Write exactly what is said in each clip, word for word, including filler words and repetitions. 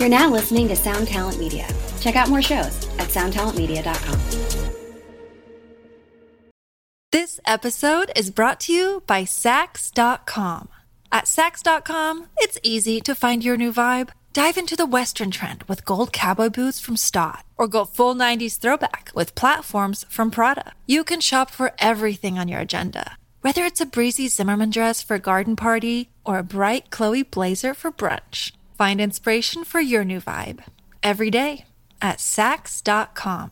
You're now listening to Sound Talent Media. Check out more shows at sound talent media dot com. This episode is brought to you by Saks dot com. At Saks dot com, it's easy to find your new vibe. Dive into the Western trend with gold cowboy boots from Staud, or go full nineties throwback with platforms from Prada. You can shop for everything on your agenda, whether it's a breezy Zimmermann dress for a garden party or a bright Chloe blazer for brunch. Find inspiration for your new vibe every day at Saks dot com.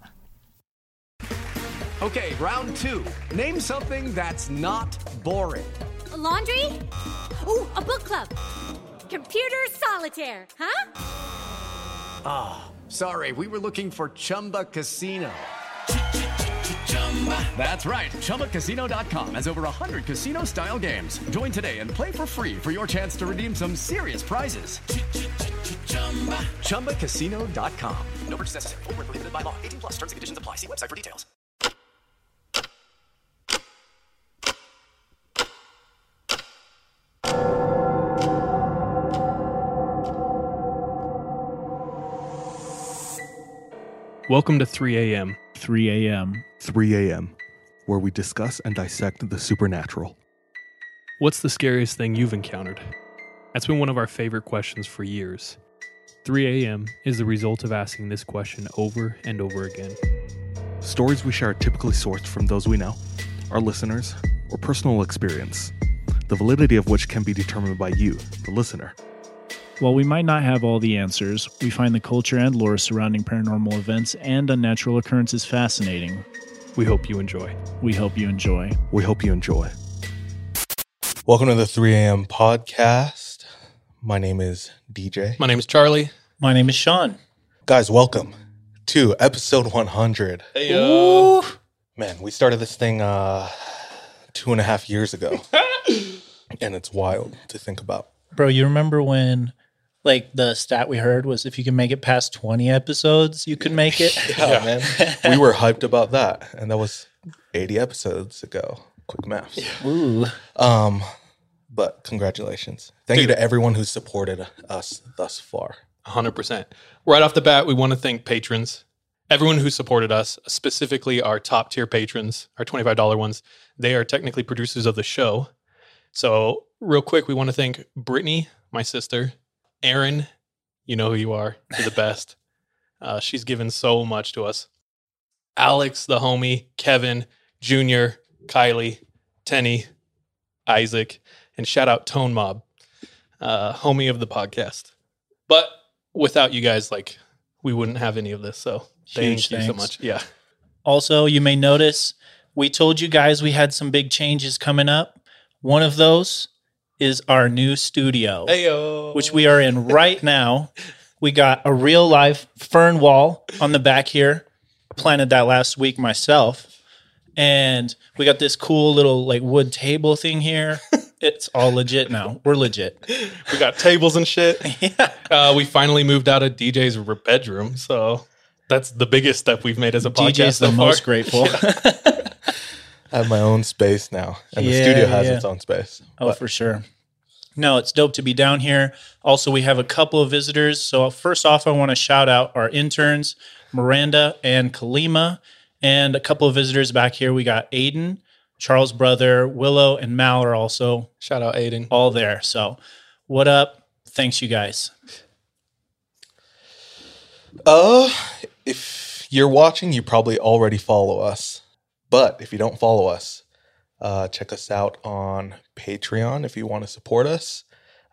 Okay, round two. Name something that's not boring. A laundry? Ooh, a book club. Computer solitaire, huh? Ah, oh, sorry, we were looking for Chumba Casino. That's right, chumba casino dot com has over one hundred casino-style games. Join today and play for free for your chance to redeem some serious prizes. chumba casino dot com. No purchase necessary. Void where prohibited by law. eighteen plus terms and conditions apply. See website for details. Welcome to three a.m. three a.m. three a.m., where we discuss and dissect the supernatural. What's the scariest thing you've encountered? That's been one of our favorite questions for years. three a.m. is the result of asking this question over and over again. Stories we share are typically sourced from those we know, our listeners, or personal experience, the validity of which can be determined by you, the listener. While we might not have all the answers, we find the culture and lore surrounding paranormal events and unnatural occurrences fascinating. We hope you enjoy. We hope you enjoy. We hope you enjoy. Welcome to the three a m podcast. My name is D J. My name is Charlie. My name is Sean. Guys, welcome to episode one hundred. Hey, yo. Man, we started this thing uh, two and a half years ago, and it's wild to think about. Bro, you remember when... Like, the stat we heard was if you can make it past twenty episodes, you can make it. Yeah, man. We were hyped about that. And that was eighty episodes ago. Quick math. Yeah. Ooh. Um, but congratulations. Thank Dude. you to everyone who supported us thus far. one hundred percent. Right off the bat, we want to thank patrons. Everyone who supported us, specifically our top tier patrons, our twenty-five dollars ones. They are technically producers of the show. So real quick, we want to thank Brittany, my sister. Aaron, you know who you are. You're the best. Uh, she's given so much to us. Alex, the homie, Kevin, Junior, Kylie, Tenny, Isaac, and shout out Tone Mob, uh, homie of the podcast. But without you guys, like, we wouldn't have any of this. So thank Huge you thanks. so much. Yeah. Also, you may notice we told you guys we had some big changes coming up. One of those is our new studio, Ayo. which we are in right now. We got a real live fern wall on the back here. I planted that last week myself. And we got this cool little like wood table thing here. It's all legit now. We're legit. We got tables and shit. Yeah. Uh, we finally moved out of D J's bedroom. So that's the biggest step we've made as a podcast. D J's the so most grateful. Yeah. I have my own space now, and yeah, the studio has yeah. its own space. Oh, but. for sure. No, it's dope to be down here. Also, we have a couple of visitors. So first off, I want to shout out our interns, Miranda and Kalima, and a couple of visitors back here. We got Aiden, Charles' brother, Willow, and Mal are also. Shout out Aiden. All there. So what up? Thanks, you guys. Uh, if you're watching, you probably already follow us. But if you don't follow us, uh, check us out on Patreon if you want to support us,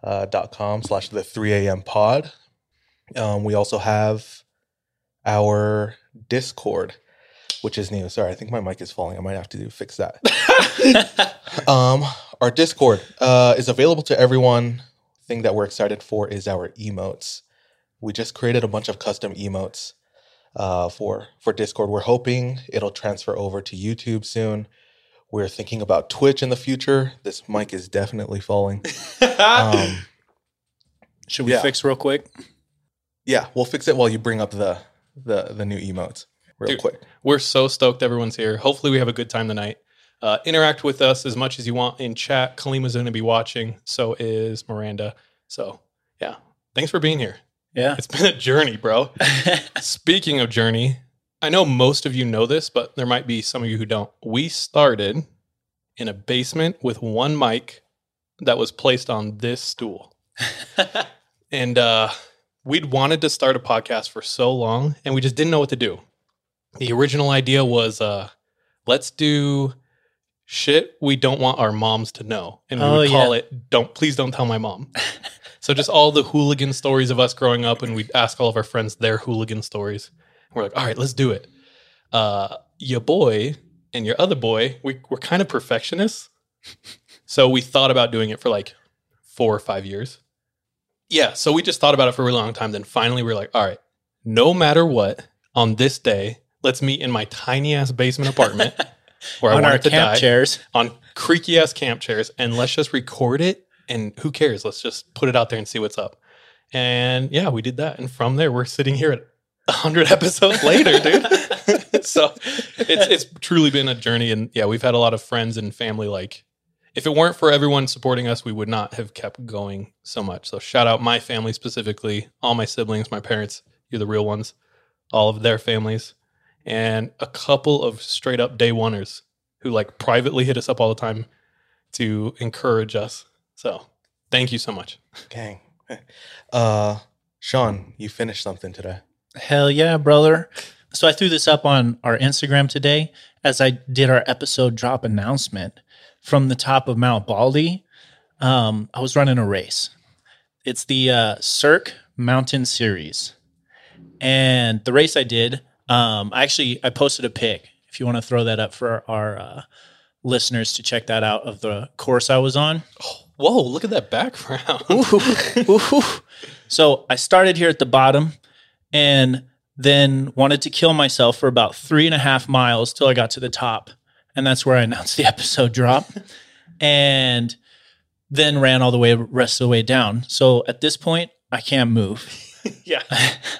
uh, .com slash the three a m pod. Um, we also have our Discord, which is new. Sorry, I think my mic is falling. I might have to do, fix that. um, our Discord uh, is available to everyone. Thing that we're excited for is our emotes. We just created a bunch of custom emotes. Uh, for, for Discord. We're hoping it'll transfer over to YouTube soon. We're thinking about Twitch in the future. This mic is definitely falling. Um, Should we yeah. fix real quick? Yeah, we'll fix it while you bring up the the, the new emotes real Dude, quick. We're so stoked everyone's here. Hopefully we have a good time tonight. Uh, interact with us as much as you want in chat. Kalima's going to be watching. So is Miranda. So, yeah. Thanks for being here. Yeah. It's been a journey, bro. Speaking of journey, I know most of you know this, but there might be some of you who don't. We started in a basement with one mic that was placed on this stool. And uh, we'd wanted to start a podcast for so long, and we just didn't know what to do. The original idea was, uh, let's do shit we don't want our moms to know. And we oh, would call yeah. it, "Don't Please Don't Tell My Mom." So just all the hooligan stories of us growing up, and we'd ask all of our friends their hooligan stories. And we're like, all right, let's do it. Uh, your boy and your other boy, we were kind of perfectionists. So we thought about doing it for like four or five years. Yeah, so we just thought about it for a really long time. Then finally we were like, all right, no matter what, on this day, let's meet in my tiny-ass basement apartment where I on wanted to die. On our camp chairs. On creaky-ass camp chairs. And let's just record it. And who cares? Let's just put it out there and see what's up. And yeah, we did that. And from there, we're sitting here at one hundred episodes later, dude. So it's it's truly been a journey. And yeah, we've had a lot of friends and family. Like, if it weren't for everyone supporting us, we would not have kept going so much. So shout out my family specifically, all my siblings, my parents, you're the real ones, all of their families, and a couple of straight up day oneers who like privately hit us up all the time to encourage us. So, thank you so much. Gang. Uh, Sean, you finished something today. Hell yeah, brother. So, I threw this up on our Instagram today as I did our episode drop announcement from the top of Mount Baldy. Um, I was running a race. It's the uh, Cirque Mountain Series. And the race I did, um, I actually, I posted a pic. If you want to throw that up for our uh, listeners to check that out of the course I was on. Oh. Whoa, look at that background. Ooh, ooh. So I started here at the bottom and then wanted to kill myself for about three and a half miles till I got to the top. And that's where I announced the episode drop and then ran all the way, rest of the way down. So at this point, I can't move. Yeah.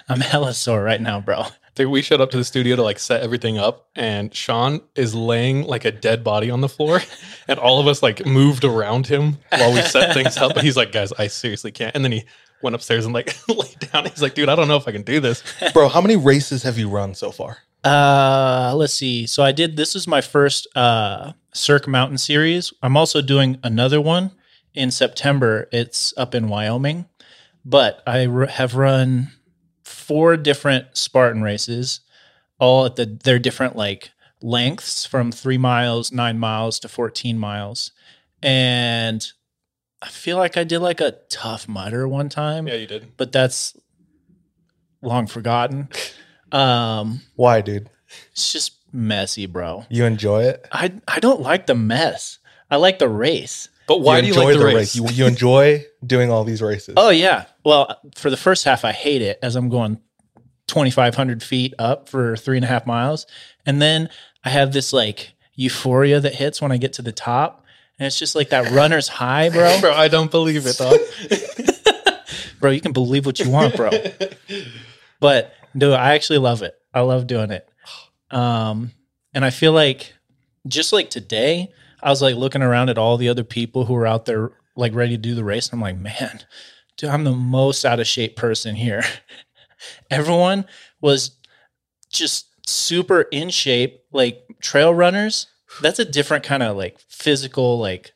I'm hella sore right now, bro. Dude, we showed up to the studio to like set everything up, and Sean is laying like a dead body on the floor, and all of us like moved around him while we set things up. But he's like, guys, I seriously can't. And then he went upstairs and like laid down. He's like, dude, I don't know if I can do this. Bro, how many races have you run so far? Uh, let's see. So I did, this is my first uh, Cirque Mountain Series. I'm also doing another one in September. It's up in Wyoming, but I r- have run four different Spartan races, all at the their different like lengths from three miles, nine miles to fourteen miles. And I feel like I did like a Tough Mudder one time. Yeah, you did. But that's long forgotten. Um, Why, dude? It's just messy, bro. You enjoy it? I I don't like the mess. I like the race. But why do you like the, the race? race? You, you enjoy doing all these races. Oh, yeah. Well, for the first half, I hate it as I'm going twenty-five hundred feet up for three and a half miles. And then I have this like euphoria that hits when I get to the top. And it's just like that runner's high, bro. Bro, I don't believe it, dog. Bro, you can believe what you want, bro. But, dude, I actually love it. I love doing it. Um, and I feel like just like today, I was like looking around at all the other people who were out there like ready to do the race. And I'm like, man, dude, I'm the most out of shape person here. Everyone was just super in shape, like trail runners. That's a different kind of like physical, like.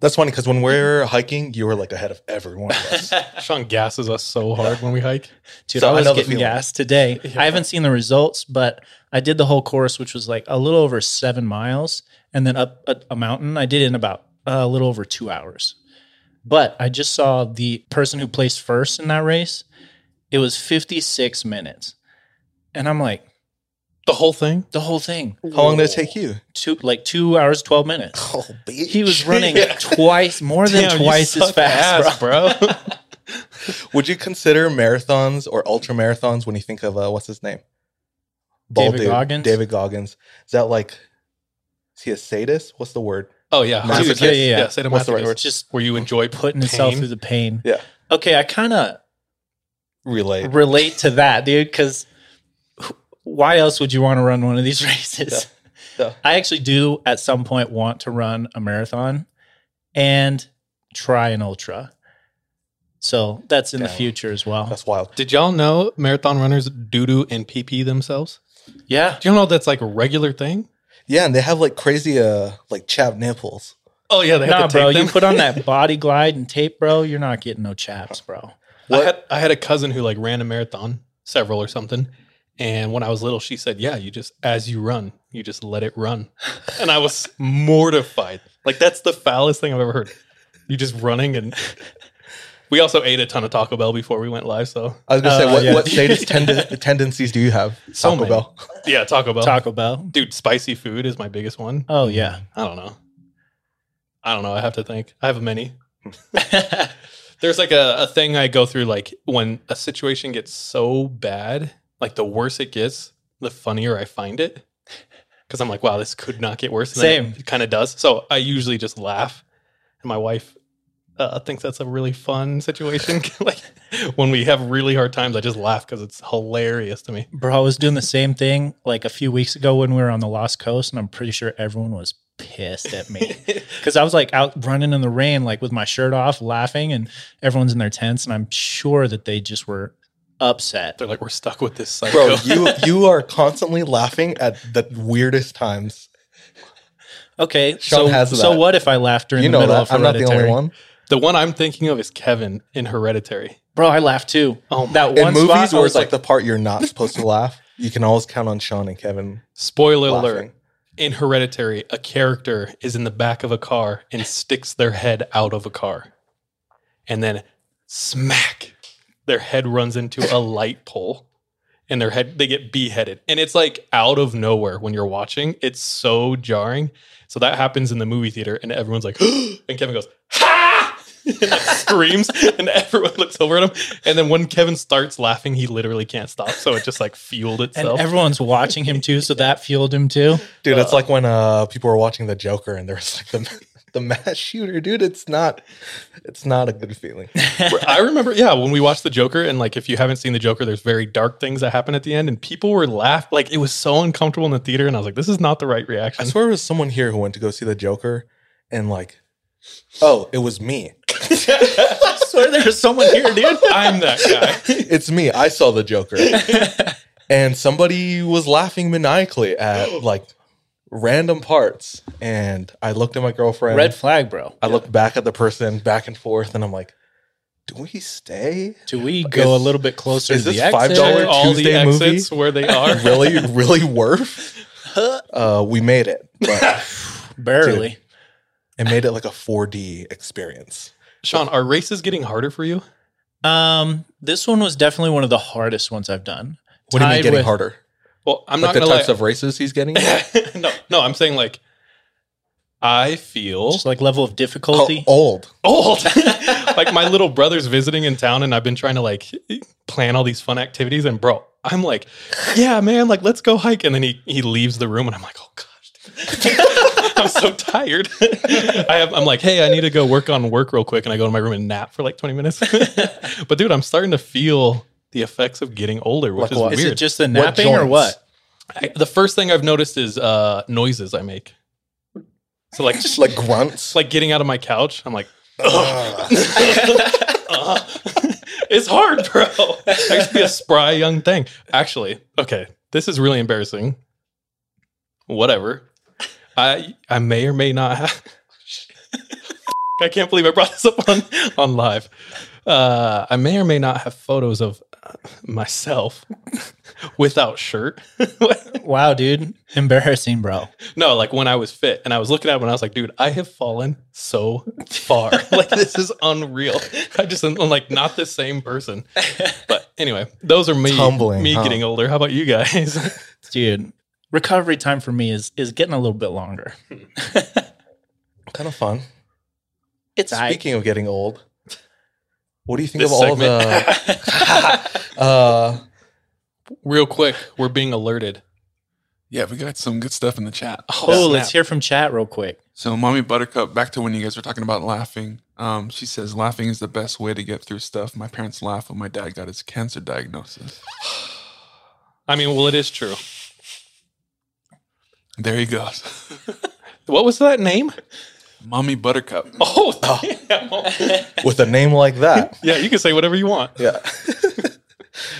That's funny because when we're hiking, you were like ahead of everyone of us. Sean gasses us so hard when we hike. Dude, so I was I getting gassed today. Yeah. I haven't seen the results, but I did the whole course, which was like a little over seven miles. And then up a, a mountain, I did in about uh, a little over two hours. But I just saw the person who placed first in that race. It was fifty-six minutes. And I'm like. The whole thing? The whole thing. How Whoa. long did it take you? Two, like two hours, twelve minutes. Oh, bitch. He was running yeah. twice, more than Damn, twice as fast, ass, bro. bro. Would you consider marathons or ultra marathons when you think of, uh, what's his name? Bald David dude. Goggins. David Goggins. Is that like. Is he a sadist? What's the word? Oh, yeah. Dude, yeah, yeah, yeah. yeah sadomasochist. What's the right word? Just where you enjoy putting pain? yourself through the pain. Yeah. Okay, I kind of relate relate to that, dude, because why else would you want to run one of these races? Yeah. Yeah. I actually do at some point want to run a marathon and try an ultra. So that's in Dang. the future as well. That's wild. Did y'all know marathon runners doo-doo and pee-pee themselves? Yeah. Do you know that's like a regular thing? Yeah, and they have like crazy uh like chapped nipples. Oh, yeah. They have nah, to tape bro, them. You put on that body glide and tape, bro, you're not getting no chaps, bro. I had, I had a cousin who like ran a marathon, several or something. And when I was little, she said, yeah, you just, as you run, you just let it run. And I was mortified. Like, that's the foulest thing I've ever heard. You just running. And we also ate a ton of Taco Bell before we went live. So I was going to uh, say, what, yeah. what sadist tend- tendencies do you have? So Taco many. Bell. Yeah, Taco Bell. Taco Bell. Dude, spicy food is my biggest one. Oh, yeah. I don't know. I don't know. I have to think. I have many. There's like a, a thing I go through, like when a situation gets so bad, like the worse it gets, the funnier I find it. Because I'm like, wow, this could not get worse. And Same. It kind of does. So I usually just laugh. And my wife uh, thinks that's a really fun situation. Like when we have really hard times, I just laugh because it's hilarious to me. Bro, I was doing the same thing like a few weeks ago when we were on the Lost Coast. And I'm pretty sure everyone was pissed at me because I was like out running in the rain, like with my shirt off, laughing, and everyone's in their tents, and I'm sure that they just were upset. They're like, we're stuck with this psycho. Bro, you you are constantly laughing at the weirdest times. Okay, Sean so has that. So what if I laugh during you know the middle that. Of Hereditary? I'm not the only one. The one I'm thinking of is Kevin in Hereditary. Bro, I laugh too. Oh, that one in movies spot, where it's like, like the part you're not supposed to laugh. You can always count on Sean and Kevin. Spoiler laughing. alert. In Hereditary, a character is in the back of a car and sticks their head out of a car. And then smack, their head runs into a light pole and their head, they get beheaded. And it's like out of nowhere when you're watching. It's so jarring. So that happens in the movie theater and everyone's like, and Kevin goes, ha! And like screams and everyone looks over at him. And then when Kevin starts laughing, he literally can't stop. So it just like fueled itself. And everyone's watching him too. So that fueled him too. Dude, it's uh, like when uh, people were watching The Joker and there's like the, the mass shooter, dude. It's not, it's not a good feeling. I remember, yeah, when we watched The Joker and like, if you haven't seen The Joker, there's very dark things that happen at the end and people were laughing. Like it was so uncomfortable in the theater. And I was like, this is not the right reaction. I swear there was someone here who went to go see The Joker and like, oh, it was me. I swear there's someone here, dude. I'm that guy. It's me. I saw The Joker. And somebody was laughing maniacally at like random parts. And I looked at my girlfriend. Red flag, bro. I yeah. looked back at the person, back and forth, and I'm like, do we stay? Do we go is, a little bit closer is to this the exit? five dollars all Tuesday the exits movie? Where they are? Really, really worth? Uh, we made it. But, barely. Dude, it made it like a four D experience. Sean, are races getting harder for you? Um, this one was definitely one of the hardest ones I've done. What do you mean getting with, harder? Well, I'm like not going to lie. The types of races he's getting? no, no, I'm saying like, I feel. Just like level of difficulty? Oh, old. Old. Like my little brother's visiting in town and I've been trying to like plan all these fun activities. And bro, I'm like, yeah, man, like let's go hike. And then he, he leaves the room and I'm like, oh gosh, dude. I'm so tired. I have, I'm like, hey, I need to go work on work real quick. And I go to my room and nap for like twenty minutes. But dude, I'm starting to feel the effects of getting older, which like is what? weird. Is it just the napping what or what? I, the first thing I've noticed is uh, noises I make. So like just like grunts, like getting out of my couch. I'm like, uh. uh. It's hard, bro. I used to be a spry young thing. Actually, okay, this is really embarrassing. Whatever. I I may or may not have. I can't believe I brought this up on, on live. Uh, I may or may not have photos of myself without shirt. Wow, dude. Embarrassing, bro. No, like when I was fit and I was looking at it when I was like, dude, I have fallen so far. Like this is unreal. I just, I'm like not the same person. But anyway, those are me, Tumbling, me huh? getting older. How about you guys? Dude. Recovery time for me is is getting a little bit longer. Kind of fun. It's Speaking I, of getting old, what do you think of all segment. the... uh, Real quick, we're being alerted. Yeah, we got some good stuff in the chat. Oh, oh let's hear from chat real quick. So Mommy Buttercup, back to when you guys were talking about laughing. Um, she says, laughing is the best way to get through stuff. My parents laughed when my dad got his cancer diagnosis. I mean, well, it is true. There he goes. What was that name? Mommy Buttercup. Oh, damn. With a name like that. Yeah, you can say whatever you want. Yeah.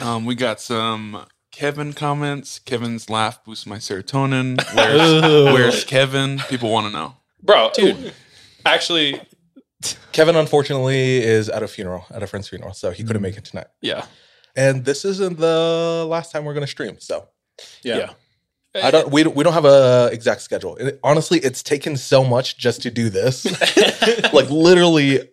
um, we got some Kevin comments. Kevin's laugh boosts my serotonin. Where's, where's Kevin? People want to know. Bro, dude. Actually, Kevin, unfortunately, is at a funeral, at a friend's funeral, so he couldn't make it tonight. Yeah. And this isn't the last time we're going to stream, so. Yeah. yeah. I don't. We don't, we don't have a exact schedule. It, honestly, it's taken so much just to do this. Like literally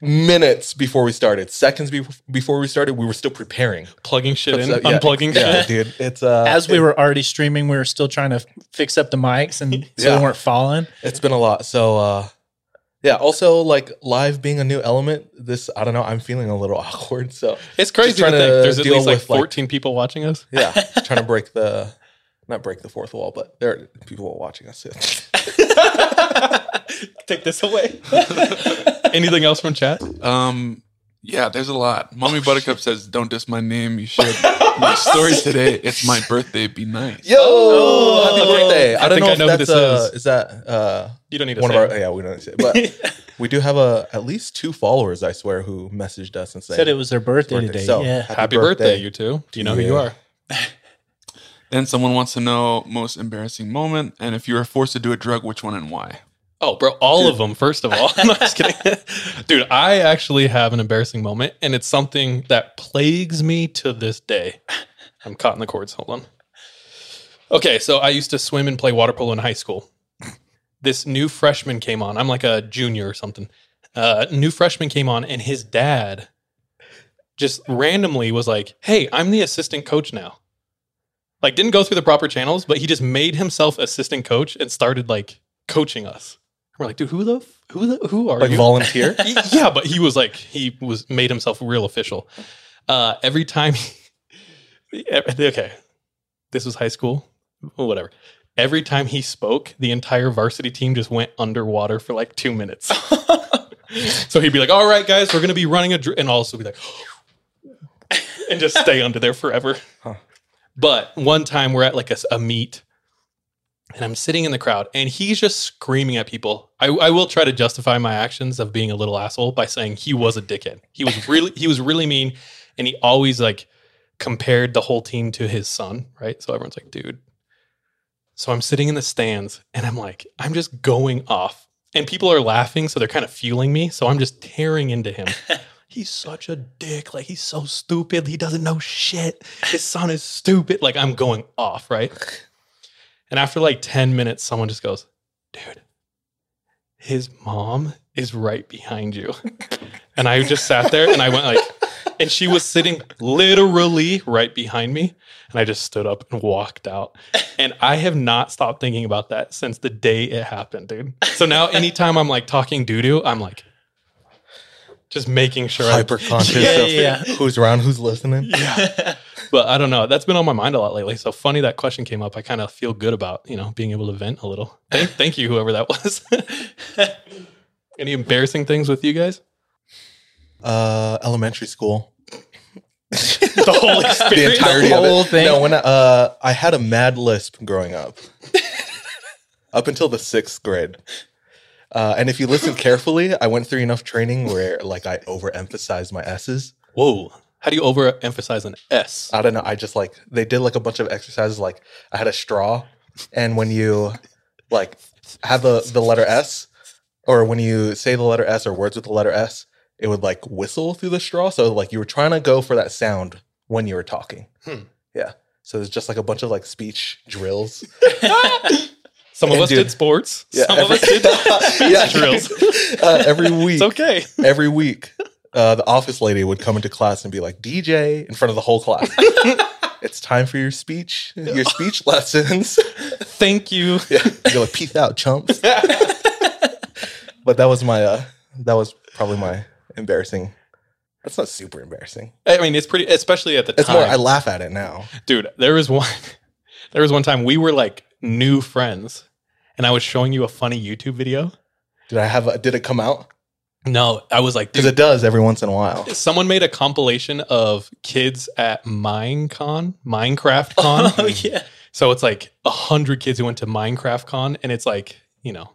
minutes before we started, seconds be- before we started, we were still preparing, plugging shit in, so, yeah, unplugging. Yeah, shit. Yeah, dude. It's uh, as we it, were already streaming, we were still trying to fix up the mics, and so yeah. they weren't falling. It's been a lot. So uh, yeah. Also, like live being a new element, this I don't know. I'm feeling a little awkward. So it's crazy to think there's at least like fourteen like, people watching us. Yeah, trying to break the. Not break the fourth wall, but there are people watching us. Take this away. Anything else from chat? Um, yeah, there's a lot. Mommy Buttercup says, "Don't diss my name. You should." My story today. It's my birthday. Be nice. Yo, oh, happy birthday! I, I don't know, I know if that's uh, is. is that uh, you don't need to one say of our, yeah, we don't need to say it, but we do have a at least two followers, I swear, who messaged us and said, said it was their birthday, birthday. today. So, yeah, happy, happy birthday, birthday, you two. Do you know yeah. who you are? Then someone wants to know most embarrassing moment, and if you were forced to do a drug, which one and why? Oh, bro, all Dude. of them, first of all. I'm not just kidding. Dude, I actually have an embarrassing moment, and it's something that plagues me to this day. I'm caught in the cords. Hold on. Okay, so I used to swim and play water polo in high school. This new freshman came on. I'm like a junior or something. Uh, new freshman came on, and his dad just randomly was like, "Hey, I'm the assistant coach now." Like, didn't go through the proper channels, but he just made himself assistant coach and started, like, coaching us. We're like, dude, who the, f- who the, who are like you? Like, volunteer? Yeah, but he was, like, he was made himself real official. Uh, every time he, okay, this was high school, whatever. Every time he spoke, the entire varsity team just went underwater for, like, two minutes. So he'd be like, all right, guys, we're going to be running a, dr-, and also be like, and just stay under there forever. Huh. But one time we're at like a, a meet and I'm sitting in the crowd and he's just screaming at people. I, I will try to justify my actions of being a little asshole by saying he was a dickhead. He was really, he was really mean. And he always like compared the whole team to his son. Right. So everyone's like, dude. So I'm sitting in the stands and I'm like, I'm just going off and people are laughing. So they're kind of fueling me. So I'm just tearing into him. He's such a dick. Like, he's so stupid. He doesn't know shit. His son is stupid. Like, I'm going off, right? And after, like, ten minutes, someone just goes, dude, his mom is right behind you. And I just sat there, and I went, like, and she was sitting literally right behind me. And I just stood up and walked out. And I have not stopped thinking about that since the day it happened, dude. So now anytime I'm, like, talking doo-doo, I'm like, just making sure. Hyper-conscious yeah, of yeah, yeah. who's around, who's listening. Yeah. But I don't know. That's been on my mind a lot lately. So funny that question came up. I kind of feel good about, you know, being able to vent a little. Thank, thank you, whoever that was. Any embarrassing things with you guys? Uh, elementary school. The whole experience. The entirety the whole of it. Thing. No, when I, uh, I had a mad lisp growing up. Up until the sixth grade. Uh, and if you listen carefully, I went through enough training where, like, I overemphasized my S's. Whoa. How do you overemphasize an S? I don't know. I just, like, they did, like, a bunch of exercises. Like, I had a straw. And when you, like, have the, the letter S, or when you say the letter S or words with the letter S, it would, like, whistle through the straw. So, like, you were trying to go for that sound when you were talking. Hmm. Yeah. So, there's just, like, a bunch of, like, speech drills. Some of and us dude, did sports. Yeah, Some every, of us did yeah, drills. Uh, every week. It's okay. Every week, uh, the office lady would come into class and be like, D J, in front of the whole class. It's time for your speech, your speech lessons. Thank you. Yeah, you're like, peace out, chumps. But that was my, uh, that was probably my embarrassing. That's not super embarrassing. I mean, it's pretty, especially at the it's time. It's more, I laugh at it now. Dude, there was one, there was one time we were like new friends. And I was showing you a funny YouTube video. Did I have? A, did it come out? No, I was like, because it does every once in a while. Someone made a compilation of kids at Minecon, Minecraft Con. Oh yeah. So it's like a hundred kids who went to Minecraft Con, and it's like, you know,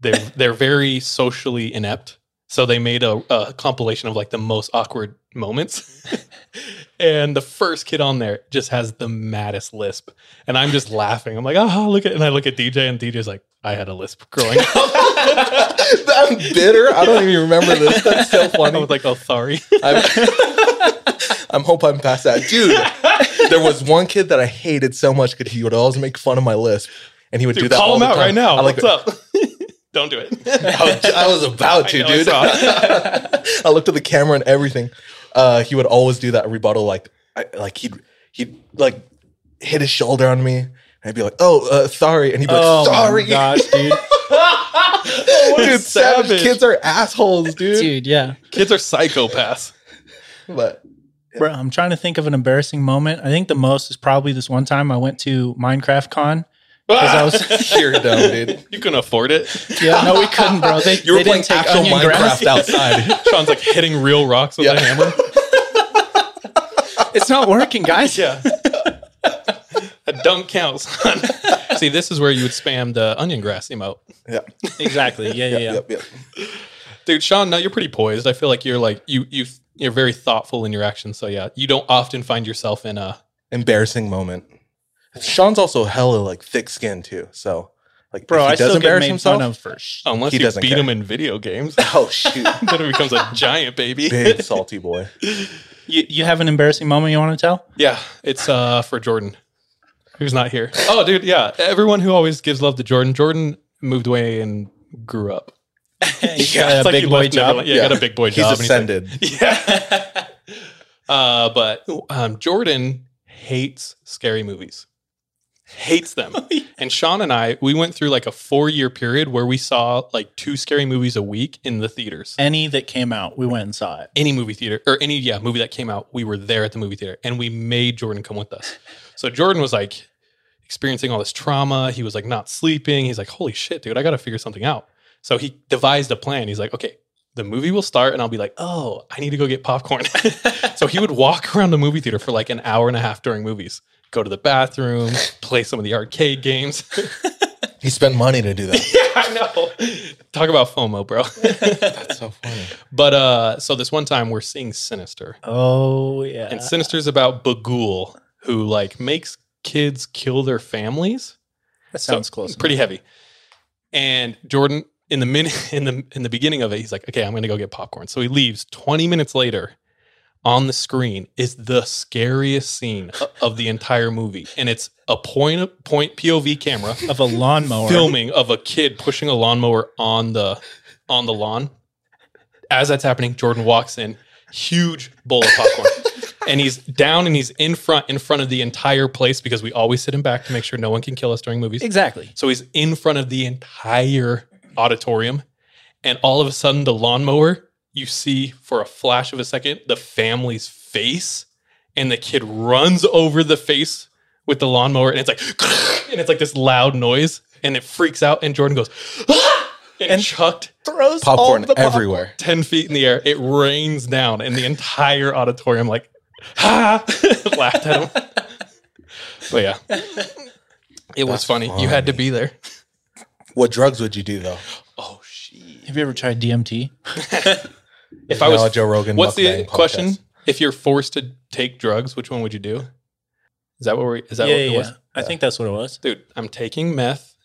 They're, they're very socially inept. So they made a, a compilation of like the most awkward moments. And the first kid on there just has the maddest lisp. And I'm just laughing. I'm like, oh, look at, and I look at D J, and D J's like, I had a lisp growing up. I'm bitter. I don't even remember this. That's so funny. I was like, oh, sorry. I'm, I'm hope I'm past that. Dude, there was one kid that I hated so much because he would always make fun of my lisp. And he would dude, do that call all him the out time. Right now. I like, what's up? Don't do it. I, was, I was about to, I know, dude. I, I looked at the camera and everything. Uh, he would always do that rebuttal, like, I, like he'd he'd like hit his shoulder on me, and I'd be like, "Oh, uh, sorry," and he'd be like, oh, "Sorry, my gosh, dude." Dude, savage. savage kids are assholes, dude. Dude, yeah, kids are psychopaths. But yeah. Bro, I'm trying to think of an embarrassing moment. I think the most is probably this one time I went to Minecraft Con. Because I was you're dumb, dude. You couldn't afford it. Yeah, no, we couldn't, bro. They, you were they playing didn't take actual Minecraft grass. Outside. Sean's like hitting real rocks with yeah. a hammer. It's not working, guys. Yeah, a dunk counts. See, this is where you would spam the onion grass emote. Yeah, exactly. Yeah, yeah, yeah. Yep, yep, yep. Dude, Sean, now you're pretty poised. I feel like you're like you you you're very thoughtful in your actions. So yeah, you don't often find yourself in a embarrassing moment. Sean's also hella like thick skinned too, so like bro, he I does still embarrass get made fun of for sh- unless he you beat care. Him in video games. Oh shoot! Then he becomes a giant baby, big salty boy. you you have an embarrassing moment you want to tell? Yeah, it's uh for Jordan, who's not here. Oh dude, yeah, everyone who always gives love to Jordan. Jordan moved away and grew up. He's got yeah, a like big boy job. Yeah, yeah, got a big boy job. He's ascended. He's like, yeah, uh, but um, Jordan hates scary movies. Hates them. And Sean and I, we went through like a four-year period where we saw like two scary movies a week in the theaters. Any that came out, we went and saw it. Any movie theater, or any, yeah, movie that came out, we were there at the movie theater. And we made Jordan come with us. So Jordan was like experiencing all this trauma. He was like not sleeping. He's like, holy shit, dude, I got to figure something out. So he devised a plan. He's like, okay, the movie will start and I'll be like, oh, I need to go get popcorn. So he would walk around the movie theater for like an hour and a half during movies. Go to the bathroom, play some of the arcade games. He spent money to do that. Yeah, I know. Talk about FOMO, bro. That's so funny. But uh, so this one time we're seeing Sinister. Oh, yeah. And Sinister's about Bagul, who like makes kids kill their families. That sounds so close. Pretty enough. Heavy. And Jordan, in the min- in the in the beginning of it, he's like, okay, I'm going to go get popcorn. So he leaves. twenty minutes later, on the screen is the scariest scene of the entire movie. And it's a point point P O V camera of a lawnmower filming of a kid pushing a lawnmower on the on the lawn. As that's happening, Jordan walks in, huge bowl of popcorn. And he's down and he's in front in front of the entire place because we always sit him back to make sure no one can kill us during movies. Exactly. So he's in front of the entire auditorium. And all of a sudden the lawnmower, you see for a flash of a second the family's face, and the kid runs over the face with the lawnmower, and it's like, and it's like this loud noise, and it freaks out, and Jordan goes, ah! and, and chucked throws popcorn all the everywhere, popcorn, ten feet in the air. It rains down, and the entire auditorium like, ha, laughed at him. But yeah, it That's was funny. funny. You had to be there. What drugs would you do though? Oh shit! Have you ever tried D M T? If I was no, Joe Rogan, what's the question? Podcast. If you're forced to take drugs, which one would you do? Is that what we? Is that yeah, what it yeah. was? I yeah. think that's what it was. Dude, I'm taking meth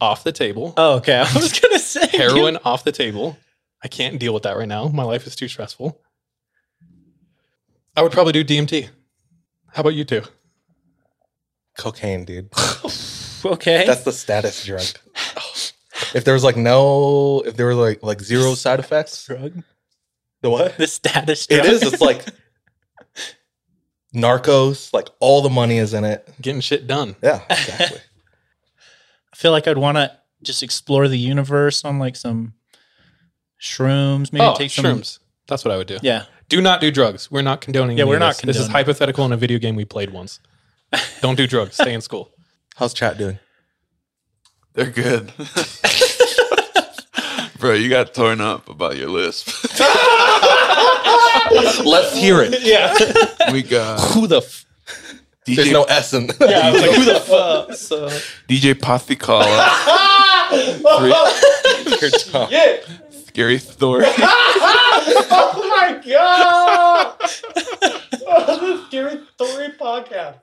off the table. Oh, okay. I was gonna say heroin dude. off the table. I can't deal with that right now. My life is too stressful. I would probably do D M T. How about you two? Cocaine, dude. Okay, that's the status drug. If there was like no, if there were like like zero side effects, drug, the what? The status drug. It is. It's like Narcos. Like all the money is in it. Getting shit done. Yeah, exactly. I feel like I'd want to just explore the universe on like some shrooms. Maybe oh, take some shrooms. That's what I would do. Yeah. Do not do drugs. We're not condoning. Yeah, we're not condoning. This is hypothetical in a video game we played once. Don't do drugs. Stay in school. How's chat doing? They're good. Bro, you got torn up about your lisp. Let's hear it. Yeah. We got... Who the... F- D J, there's no S in there. Yeah, I was like, who the fuck? So. D J Pothicala. Three, yeah. Gary Thor. Oh my god! Oh, the Gary Thor podcast.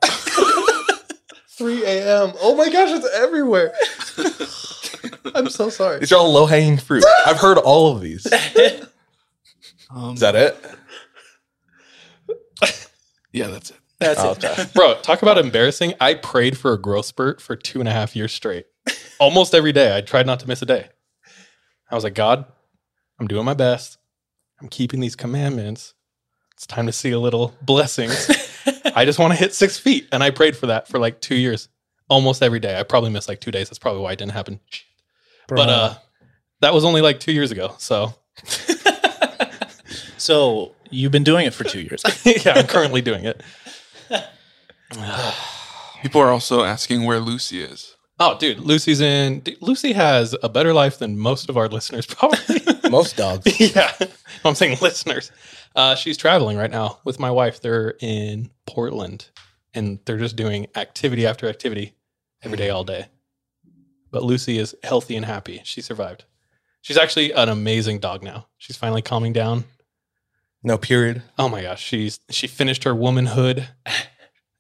three a.m. Oh my gosh, it's everywhere. I'm so sorry. These are all low hanging fruit. I've heard all of these. Um, Is that it? Yeah, that's it. That's oh, it. Okay. Bro, talk about embarrassing. I prayed for a growth spurt for two and a half years straight. Almost every day. I tried not to miss a day. I was like, God, I'm doing my best. I'm keeping these commandments. It's time to see a little blessings. I just want to hit six feet. And I prayed for that for like two years. Almost every day. I probably missed like two days. That's probably why it didn't happen. Bro. But uh, that was only like two years ago. So... So you've been doing it for two years. Yeah, I'm currently doing it. People are also asking where Lucy is. Oh, dude, Lucy's in. Dude, Lucy has a better life than most of our listeners, probably. Most dogs. Yeah, I'm saying listeners. Uh, she's traveling right now with my wife. They're in Portland, and they're just doing activity after activity every day, all day. But Lucy is healthy and happy. She survived. She's actually an amazing dog now. She's finally calming down. No period. Oh my gosh, she's she finished her womanhood,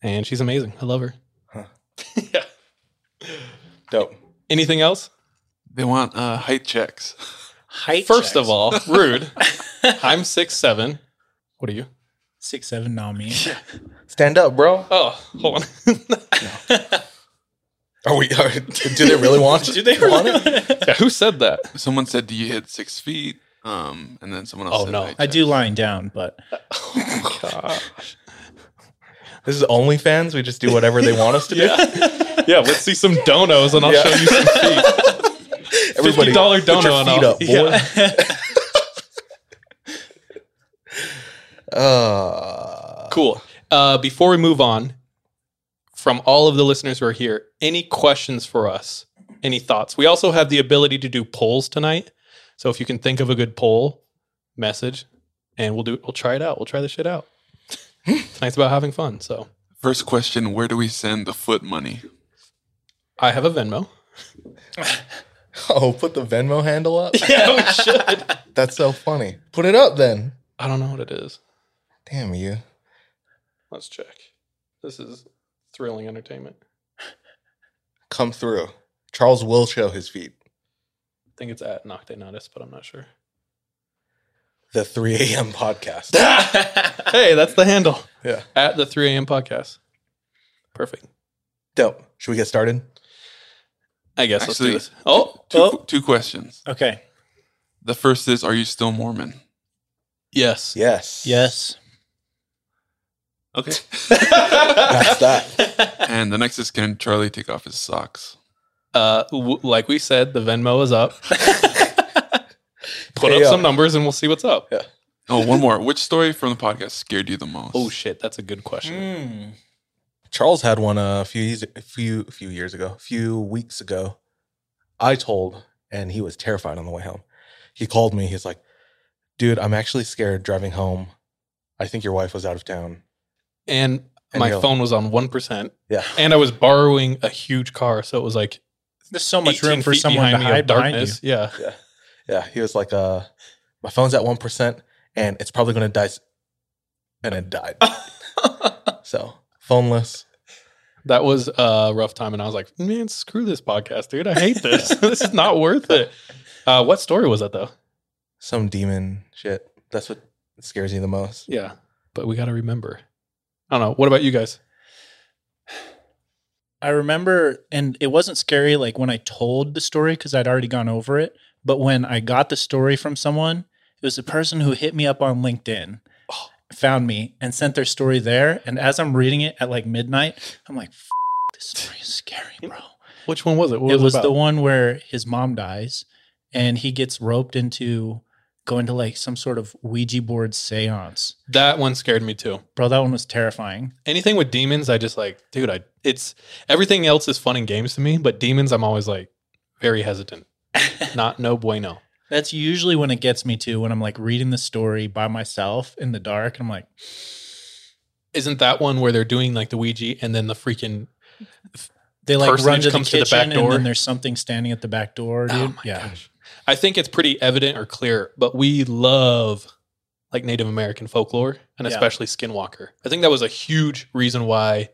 and she's amazing. I love her. Huh. Yeah. Dope. Anything else? They want uh, height checks. Height. First checks. of all, rude. I'm six seven. What are you? Six seven, not me. Stand up, bro. Oh, hold on. No. Are we? Are, do they really want? do they want it? Yeah, who said that? Someone said, "Do you hit six feet?" Um, and then someone else. Oh said, no, I, I do lying down, but oh my gosh, this is OnlyFans. We just do whatever they want us to do. Yeah, yeah, let's see some donos, and I'll yeah. show you some feet. Everybody, fifty dollar dono, and I'll. Up, yeah. uh, cool. Uh, before we move on, from all of the listeners who are here, any questions for us? Any thoughts? We also have the ability to do polls tonight. So if you can think of a good poll, message, and we'll do we'll try it out. We'll try this shit out. Tonight's about having fun. So first question, where do we send the foot money? I have a Venmo. Oh, put the Venmo handle up? Yeah, we should. That's so funny. Put it up then. I don't know what it is. Damn you. Let's check. This is thrilling entertainment. Come through. Charles will show his feet. I think it's at Nocte Natus, but I'm not sure. The three a.m. podcast. Hey, that's the handle. Yeah. At the three a.m. podcast. Perfect. Dope. Should we get started? I guess. Actually, let's do this. Oh, two, oh. Two, two questions. Okay. The first is, are you still Mormon? Yes. Yes. Yes. Okay. That's that. And the next is, can Charlie take off his socks? Uh, w- like we said, the Venmo is up. Put hey, up some uh, numbers and we'll see what's up. Yeah. Oh, one more. Which story from the podcast scared you the most? Oh shit, that's a good question. Mm. Charles had one uh, a few a few few years ago, a few weeks ago. I told, and he was terrified on the way home. He called me. He's like, "Dude, I'm actually scared driving home. I think your wife was out of town." And, and my phone was on one percent. Yeah. And I was borrowing a huge car, so it was like. There's so much room for someone to hide behind you. Yeah. Yeah. Yeah. He was like, uh, my phone's at one percent and it's probably going to die. And it died. So, phoneless. That was a rough time. And I was like, man, screw this podcast, dude. I hate this. This is not worth it. Uh, what story was that, though? Some demon shit. That's what scares you the most. Yeah. But we got to remember. I don't know. What about you guys? I remember, and it wasn't scary like when I told the story because I'd already gone over it, but when I got the story from someone, it was the person who hit me up on LinkedIn, oh. found me, and sent their story there. And as I'm reading it at like midnight, I'm like, F- this story is scary, bro. Which one was it? What it was, was the one where his mom dies and he gets roped into going to like some sort of Ouija board seance. That one scared me too. Bro, that one was terrifying. Anything with demons, I just like, dude, I it's everything else is fun and games to me, but demons I'm always like very hesitant. Not no bueno. That's usually when it gets me too, when I'm like reading the story by myself in the dark and I'm like, isn't that one where they're doing like the Ouija and then the freaking They like run to the kitchen to the back door. And then there's something standing at the back door. Dude. Oh my yeah. gosh. I think it's pretty evident or clear, but we love like Native American folklore and yeah. especially Skinwalker. I think that was a huge reason why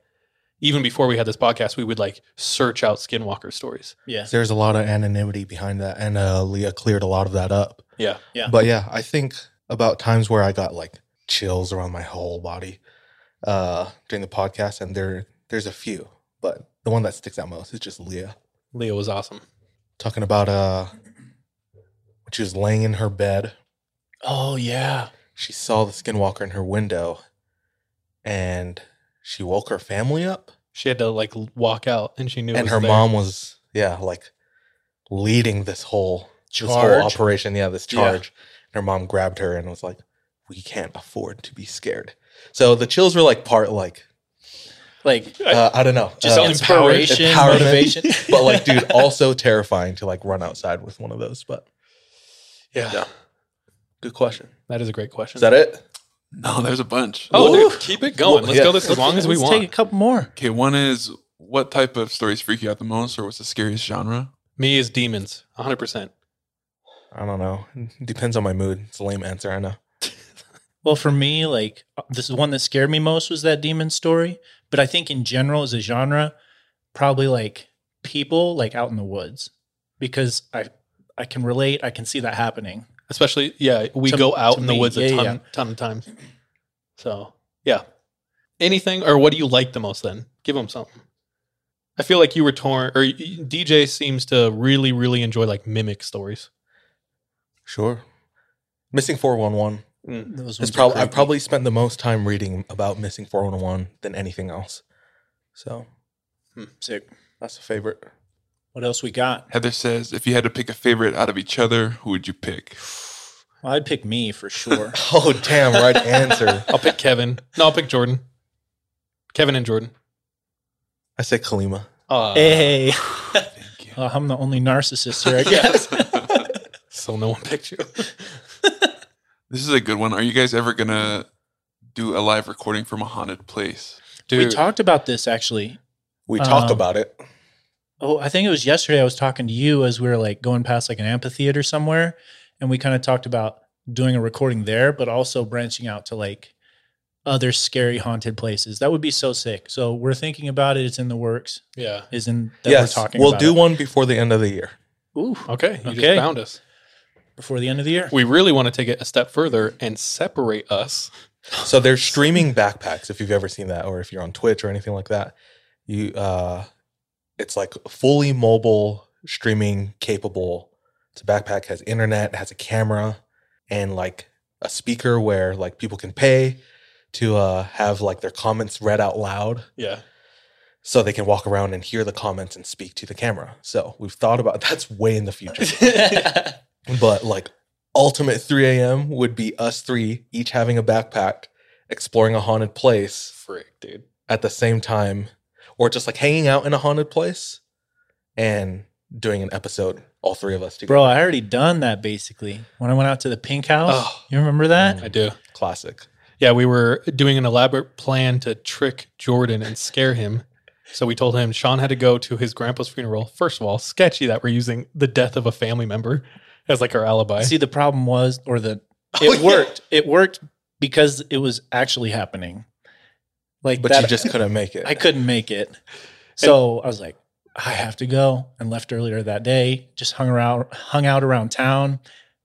even before we had this podcast, we would like search out Skinwalker stories. Yeah. There's a lot of anonymity behind that. And uh, Leah cleared a lot of that up. Yeah. Yeah. But yeah, I think about times where I got like chills around my whole body uh, during the podcast. And there, there's a few, but the one that sticks out most is just Leah. Leah was awesome. Talking about uh, when she was laying in her bed. Oh, yeah. She saw the Skinwalker in her window, and she woke her family up. She had to, like, walk out, and she knew and it was her there. Mom was, yeah, like, leading this whole, this whole operation. Yeah, this charge. Yeah. And her mom grabbed her and was like, we can't afford to be scared. So the chills were, like, part, like... Like, uh, I don't know. Just uh, inspiration, empowerment, motivation. But, like, dude, also terrifying to, like, run outside with one of those. But, yeah. yeah. Good question. That is a great question. Is that it? No, there's a bunch. Oh, Ooh. dude, keep it going. Let's yeah. go this as long as we Let's want. Let's take a couple more. Okay, one is, what type of stories freak you out the most, or what's the scariest genre? Me is demons, one hundred percent. I don't know. It depends on my mood. It's a lame answer, I know. Well, for me, like, this is one that scared me most was that demon story. But I think in general, as a genre, probably like people like out in the woods, because I I can relate. I can see that happening. Especially, yeah, we to, go out in me, the woods yeah, a ton, yeah. ton of times. So, yeah. Anything, or what do you like the most then? Give them something. I feel like you were torn, or D J seems to really, really enjoy like mimic stories. Sure. Missing four one one. Mm. It's probably I probably spent the most time reading about Missing four one one than anything else. So, hmm. sick. That's a favorite. What else we got? Heather says, if you had to pick a favorite out of each other, who would you pick? Well, I'd pick me for sure. Oh, damn, right answer. I'll pick Kevin. No, I'll pick Jordan. Kevin and Jordan. I say Kalima. Uh, hey. Thank you. Uh, I'm the only narcissist here, I guess. So no one picked you. This is a good one. Are you guys ever going to do a live recording from a haunted place? Dude. We talked about this, actually. We talked um, about it. Oh, I think it was yesterday I was talking to you as we were like going past like an amphitheater somewhere. And we kind of talked about doing a recording there, but also branching out to like other scary haunted places. That would be so sick. So we're thinking about it. It's in the works. Yeah. Is in that yes, we're talking we'll about. We'll do it. One before the end of the year. Ooh. Okay. You okay. just found us. Before the end of the year. We really want to take it a step further and separate us. So they're streaming backpacks, if you've ever seen that, or if you're on Twitch or anything like that. You, uh, it's like fully mobile, streaming capable. It's a backpack, has internet, has a camera, and like a speaker where like people can pay to uh, have like their comments read out loud. Yeah. So they can walk around and hear the comments and speak to the camera. So we've thought about that's way in the future. But like ultimate three a.m. would be us three each having a backpack, exploring a haunted place. Frick, dude. At the same time, or just like hanging out in a haunted place and doing an episode, all three of us together. Bro, I already done that basically. When I went out to the Pink House, oh, you remember that? I do. Classic. Yeah, we were doing an elaborate plan to trick Jordan and scare him. So we told him Sean had to go to his grandpa's funeral. First of all, sketchy that we're using the death of a family member as like our alibi. See, the problem was, or the, it oh, worked. Yeah. It worked because it was actually happening. Like, But that, you just couldn't make it. I couldn't make it. So and, I was like, I have to go, and left earlier that day, just hung around, hung out around town,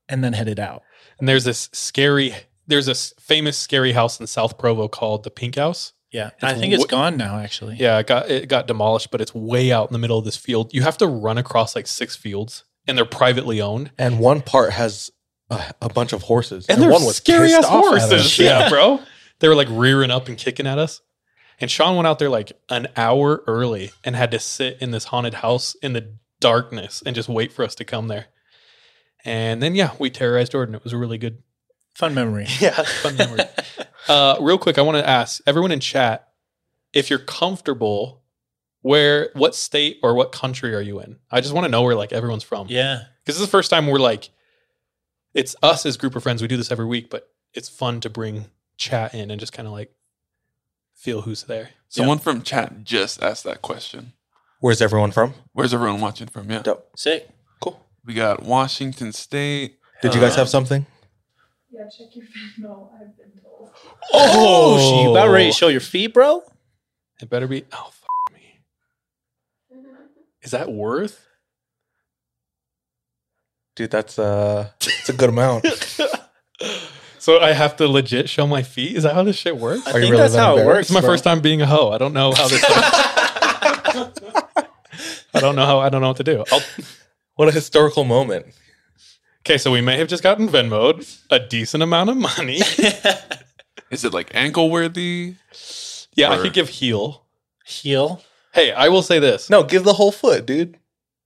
and then headed out. And there's this scary, there's this famous scary house in South Provo called the Pink House. Yeah, it's I think it's w- gone now, actually. Yeah, it got, it got demolished, but it's way out in the middle of this field. You have to run across like six fields. And they're privately owned. And one part has a, a bunch of horses. And, and they're scary-ass horses. Yeah, bro. They were like rearing up and kicking at us. And Sean went out there like an hour early and had to sit in this haunted house in the darkness and just wait for us to come there. And then, yeah, we terrorized Jordan. It was a really good... Fun memory. Yeah, fun memory. uh, real quick, I want to ask everyone in chat, if you're comfortable... Where, what state or what country are you in? I just want to know where like everyone's from. Yeah. Because this is the first time we're like, it's us as a group of friends. We do this every week, but it's fun to bring chat in and just kind of like feel who's there. Someone yeah. from chat just asked that question. Where's everyone from? Where's everyone watching from? Yeah. Dope. Sick. Cool. We got Washington State. Did uh, you guys have something? Yeah, check your feet. No, I've been told. Oh, oh, you about ready to show your feet, bro? It better be. Oh, f me. Is that worth? Dude, that's uh, it's a good amount. So I have to legit show my feet? Is that how this shit works? I Are think you really that's how it works. It's my bro. first time being a hoe. I don't know how this works. I don't know how. I don't know what to do. I'll, what a historical moment. Okay, so we may have just gotten Venmo'd a decent amount of money. Is it like ankle worthy? Yeah, or? I could give heel. Heel? Hey, I will say this. No, give the whole foot, dude.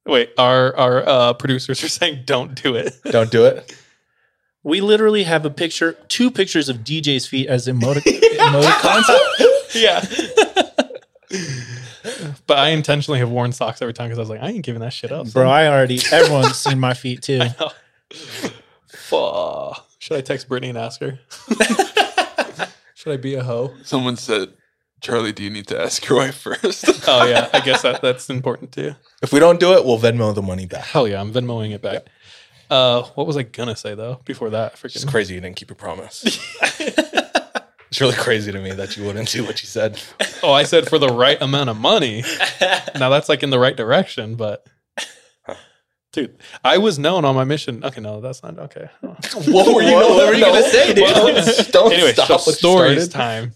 Wait, our our uh, producers are saying don't do it. Don't do it. We literally have a picture, two pictures of D J's feet as emotic- emoticons. Yeah. But I intentionally have worn socks every time because I was like, I ain't giving that shit up. Bro, so. I already, everyone's seen my feet too. I know. Fuck. Should I text Brittany and ask her? Should I be a hoe? Someone said, Charlie, do you need to ask your wife first? Oh, yeah. I guess that, that's important too. If we don't do it, we'll Venmo the money back. Hell yeah. I'm Venmoing it back. Yeah. Uh, what was I going to say though before that? Freaking it's crazy you didn't keep your promise. It's really crazy to me that you wouldn't do what you said. Oh, I said for the right amount of money. Now that's like in the right direction, but huh. Dude, I was known on my mission. Okay, no, that's not okay. Oh. What were you, no, you no. going to say, dude? Don't, don't anyway, stop. So stories time.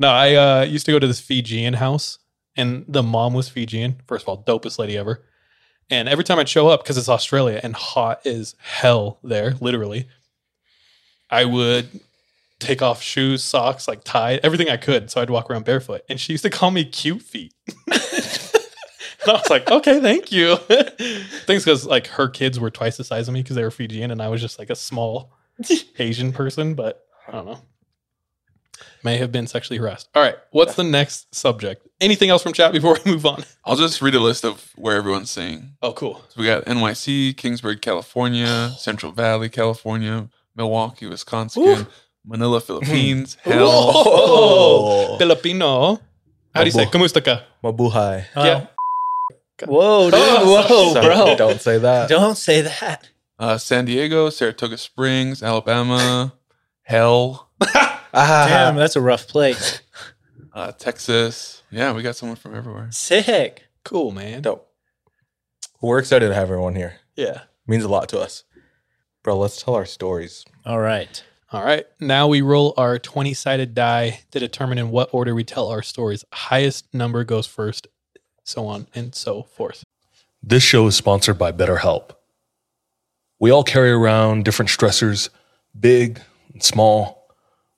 No, I uh, used to go to this Fijian house, and the mom was Fijian. First of all, dopest lady ever. And every time I'd show up, because it's Australia and hot as hell there, literally, I would take off shoes, socks, like tie, everything I could. So I'd walk around barefoot. And she used to call me cute feet. And I was like, okay, thank you. Things because like her kids were twice the size of me because they were Fijian and I was just like a small Asian person. But I don't know. May have been sexually harassed. All right. What's the next subject? Anything else from chat before we move on? I'll just read a list of where everyone's saying. Oh, cool. So we got N Y C, Kingsburg, California, Central Valley, California, Milwaukee, Wisconsin. Ooh. Manila, Philippines. Hell. Whoa. Filipino. How do you say? Kamusta ka? Mabuhay. Oh. Yeah. Whoa, dude. Oh, whoa, sorry, bro. Don't say that. Don't say that. Uh, San Diego, Saratoga Springs, Alabama. Hell. Ah. Damn, that's a rough place. uh, Texas. Yeah, we got someone from everywhere. Sick. Cool, man. Dope. We're excited to have everyone here. Yeah. Means a lot to us. Bro, let's tell our stories. All right. All right, now we roll our twenty-sided die to determine in what order we tell our stories. Highest number goes first, so on and so forth. This show is sponsored by BetterHelp. We all carry around different stressors, big and small.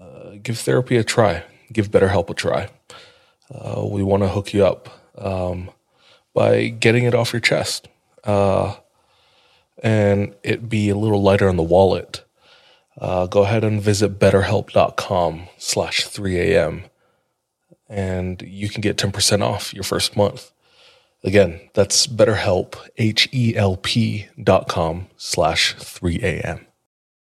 uh, give therapy a try. Give BetterHelp a try. Uh, we want to hook you up um, by getting it off your chest uh, and it be a little lighter on the wallet. Uh, go ahead and visit betterhelp dot com slash three a m and you can get ten percent off your first month. Again, that's BetterHelp, H E L P dot com slash 3am.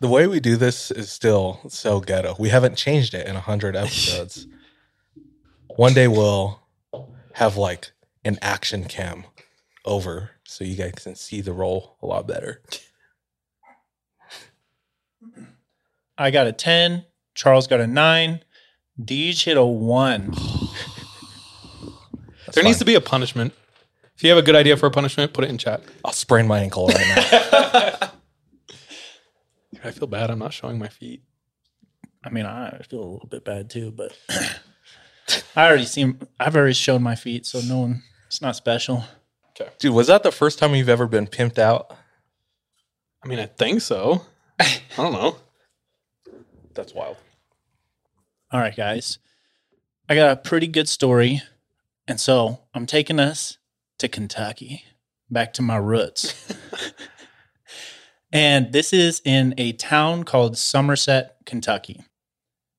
The way we do this is still so ghetto. We haven't changed it in one hundred episodes. One day we'll have like an action cam over so you guys can see the roll a lot better. I got a ten. Charles got a nine. Deej hit a one. There fine. Needs to be a punishment. If you have a good idea for a punishment, put it in chat. I'll sprain my ankle right now. Dude, I feel bad. I'm not showing my feet. I mean, I feel a little bit bad too, but I already seen, I've already shown my feet, so no one, it's not special. Okay. Dude, was that the first time you've ever been pimped out? I mean, I think so. I don't know. That's wild. All right, guys. I got a pretty good story. And so I'm taking us to Kentucky, back to my roots. And this is in a town called Somerset, Kentucky.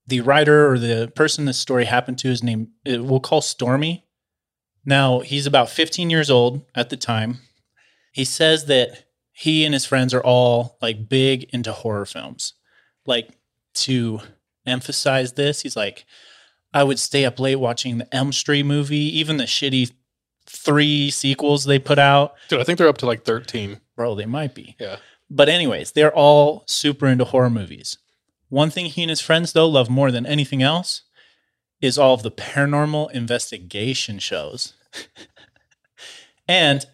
The writer or the person this story happened to is named, we'll call Stormy. Now, he's about fifteen years old at the time. He says that he and his friends are all, like, big into horror films. Like, to emphasize this, he's like, I would stay up late watching the Elm Street movie, even the shitty three sequels they put out. Dude, I think they're up to, like, thirteen. Bro, they might be. Yeah. But anyways, they're all super into horror movies. One thing he and his friends, though, love more than anything else is all of the paranormal investigation shows. And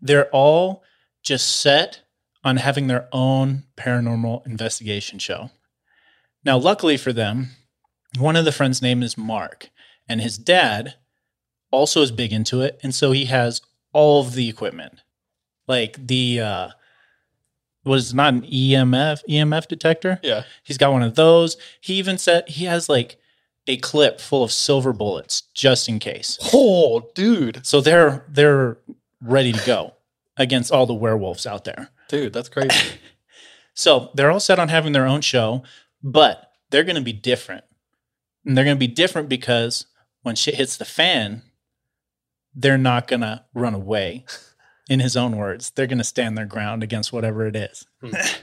they're all just set on having their own paranormal investigation show. Now, luckily for them, one of the friends' name is Mark, and his dad also is big into it, and so he has all of the equipment. Like the... uh was not an E M F detector. Yeah. He's got one of those. He even said he has like a clip full of silver bullets just in case. Oh, dude. So they're they're ready to go against all the werewolves out there. Dude, that's crazy. So they're all set on having their own show, but they're going to be different. And they're going to be different because when shit hits the fan, they're not going to run away. In his own words, they're going to stand their ground against whatever it is. Mm.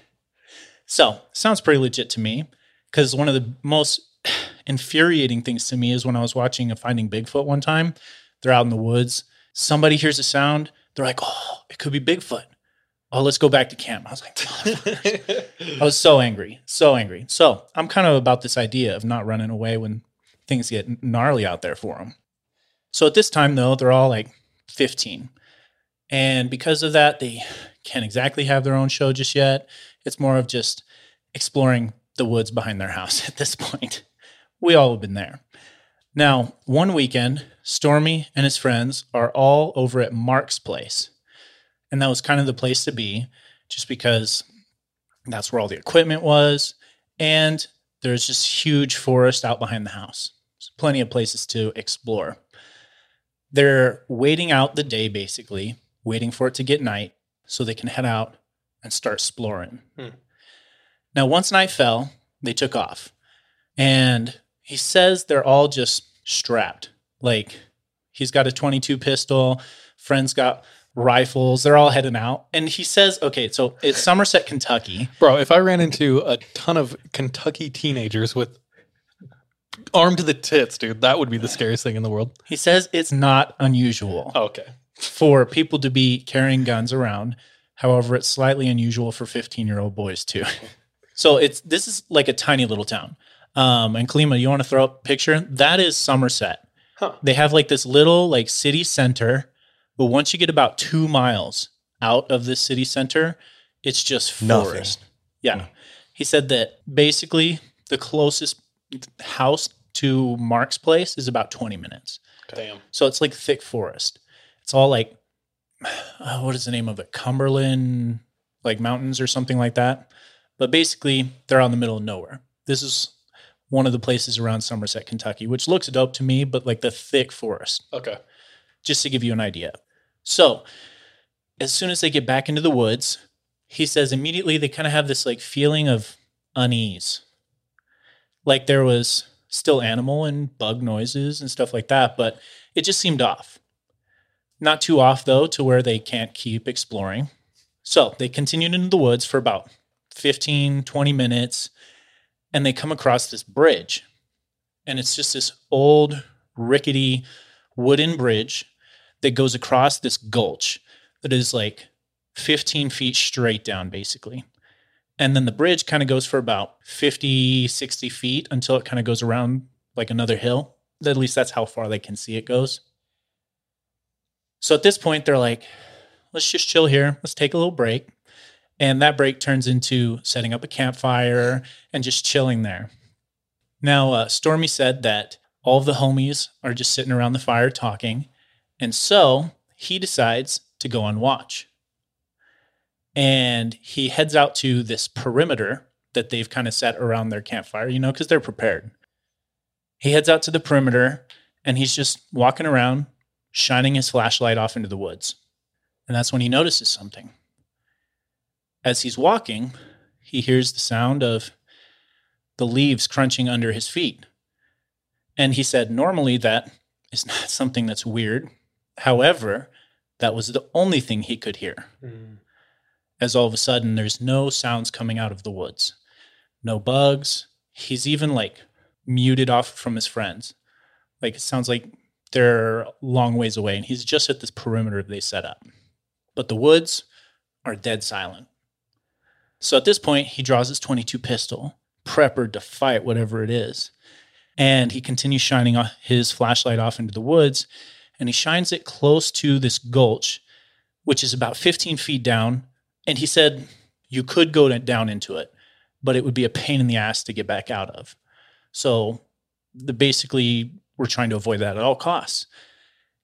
So, sounds pretty legit to me, because one of the most infuriating things to me is when I was watching a Finding Bigfoot one time. They're out in the woods. Somebody hears a sound. They're like, oh, it could be Bigfoot. Oh, let's go back to camp. I was like, motherfuckers. I was so angry, so angry. So, I'm kind of about this idea of not running away when things get gnarly out there for them. So, at this time, though, they're all like fifteen. And because of that, they can't exactly have their own show just yet. It's more of just exploring the woods behind their house at this point. We all have been there. Now, one weekend, Stormy and his friends are all over at Mark's place. And that was kind of the place to be, just because that's where all the equipment was. And there's just huge forest out behind the house. There's plenty of places to explore. They're waiting out the day, basically. Waiting for it to get night so they can head out and start exploring. Hmm. Now, once night fell, they took off. And he says they're all just strapped. Like, he's got a twenty-two pistol. Friends got rifles. They're all heading out. And he says, okay, so it's Somerset, Kentucky. Bro, if I ran into a ton of Kentucky teenagers with armed to the tits, dude, that would be the scariest thing in the world. He says it's not unusual. Oh, okay. For people to be carrying guns around. However, it's slightly unusual for fifteen-year-old boys, too. So it's this is like a tiny little town. Um, and Kalima, you want to throw up a picture? That is Somerset. Huh. They have like this little like city center. But once you get about two miles out of this city center, it's just forest. Nothing. Yeah. No. He said that basically the closest house to Mark's place is about twenty minutes. Damn. So it's like thick forest. It's all like, uh, what is the name of it? Cumberland, like mountains or something like that. But basically, they're out in the middle of nowhere. This is one of the places around Somerset, Kentucky, which looks dope to me, but like the thick forest. Okay. Just to give you an idea. So as soon as they get back into the woods, he says immediately they kind of have this like feeling of unease. Like there was still animal and bug noises and stuff like that, but it just seemed off. Not too off, though, to where they can't keep exploring. So they continued into the woods for about fifteen, twenty minutes, and they come across this bridge. And it's just this old, rickety, wooden bridge that goes across this gulch that is like fifteen feet straight down, basically. And then the bridge kind of goes for about fifty, sixty feet until it kind of goes around like another hill. At least that's how far they can see it goes. So at this point, they're like, let's just chill here. Let's take a little break. And that break turns into setting up a campfire and just chilling there. Now, uh, Stormy said that all of the homies are just sitting around the fire talking. And so he decides to go on watch. And he heads out to this perimeter that they've kind of set around their campfire, you know, because they're prepared. He heads out to the perimeter, and he's just walking around, shining his flashlight off into the woods. And that's when he notices something. As he's walking, he hears the sound of the leaves crunching under his feet. And he said, normally that is not something that's weird. However, that was the only thing he could hear. Mm. As all of a sudden, there's no sounds coming out of the woods. No bugs. He's even, like, muted off from his friends. Like, it sounds like they're a long ways away, and he's just at this perimeter they set up. But the woods are dead silent. So at this point, he draws his twenty-two pistol, prepared to fight whatever it is. And he continues shining his flashlight off into the woods, and he shines it close to this gulch, which is about fifteen feet down. And he said, you could go down into it, but it would be a pain in the ass to get back out of. So the, basically, we're trying to avoid that at all costs.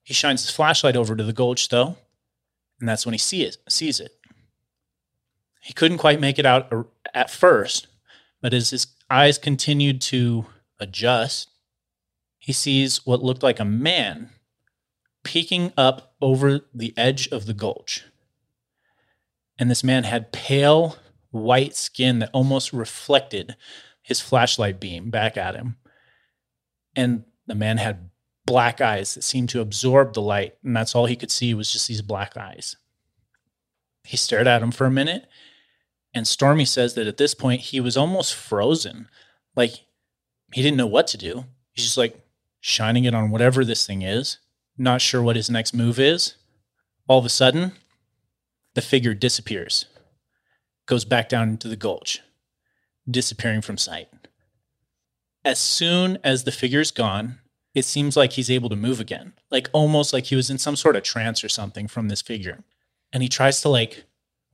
He shines his flashlight over to the gulch, though, and that's when he see it, sees it. He couldn't quite make it out at first, but as his eyes continued to adjust, he sees what looked like a man peeking up over the edge of the gulch. And this man had pale white skin that almost reflected his flashlight beam back at him. And the man had black eyes that seemed to absorb the light, and that's all he could see was just these black eyes. He stared at him for a minute, and Stormy says that at this point, he was almost frozen. Like, he didn't know what to do. He's just, like, shining it on whatever this thing is, not sure what his next move is. All of a sudden, the figure disappears, goes back down into the gulch, disappearing from sight. As soon as the figure's gone, it seems like he's able to move again, like almost like he was in some sort of trance or something from this figure. And he tries to, like,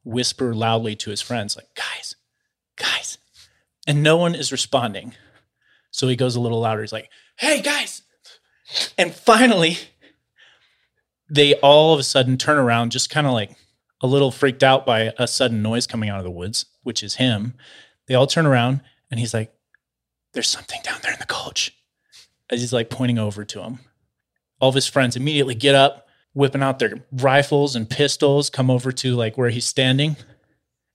whisper loudly to his friends, like, guys, guys. And no one is responding. So he goes a little louder. He's like, hey, guys. And finally, they all of a sudden turn around, just kind of like, a little freaked out by a sudden noise coming out of the woods, which is him. They all turn around, and he's like, there's something down there in the gulch. As he's, like, pointing over to him. All of his friends immediately get up, whipping out their rifles and pistols, come over to, like, where he's standing.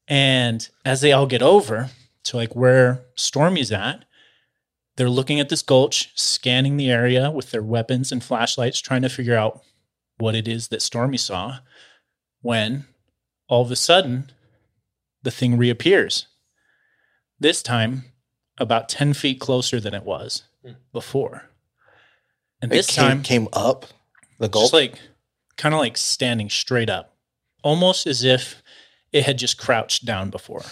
And as they all get over to, like, where Stormy's at, they're looking at this gulch, scanning the area with their weapons and flashlights, trying to figure out what it is that Stormy saw, when all of a sudden, the thing reappears. This time, about ten feet closer than it was before. And it this came, time... came up the gulch? Just like, kind of like standing straight up. Almost as if it had just crouched down before.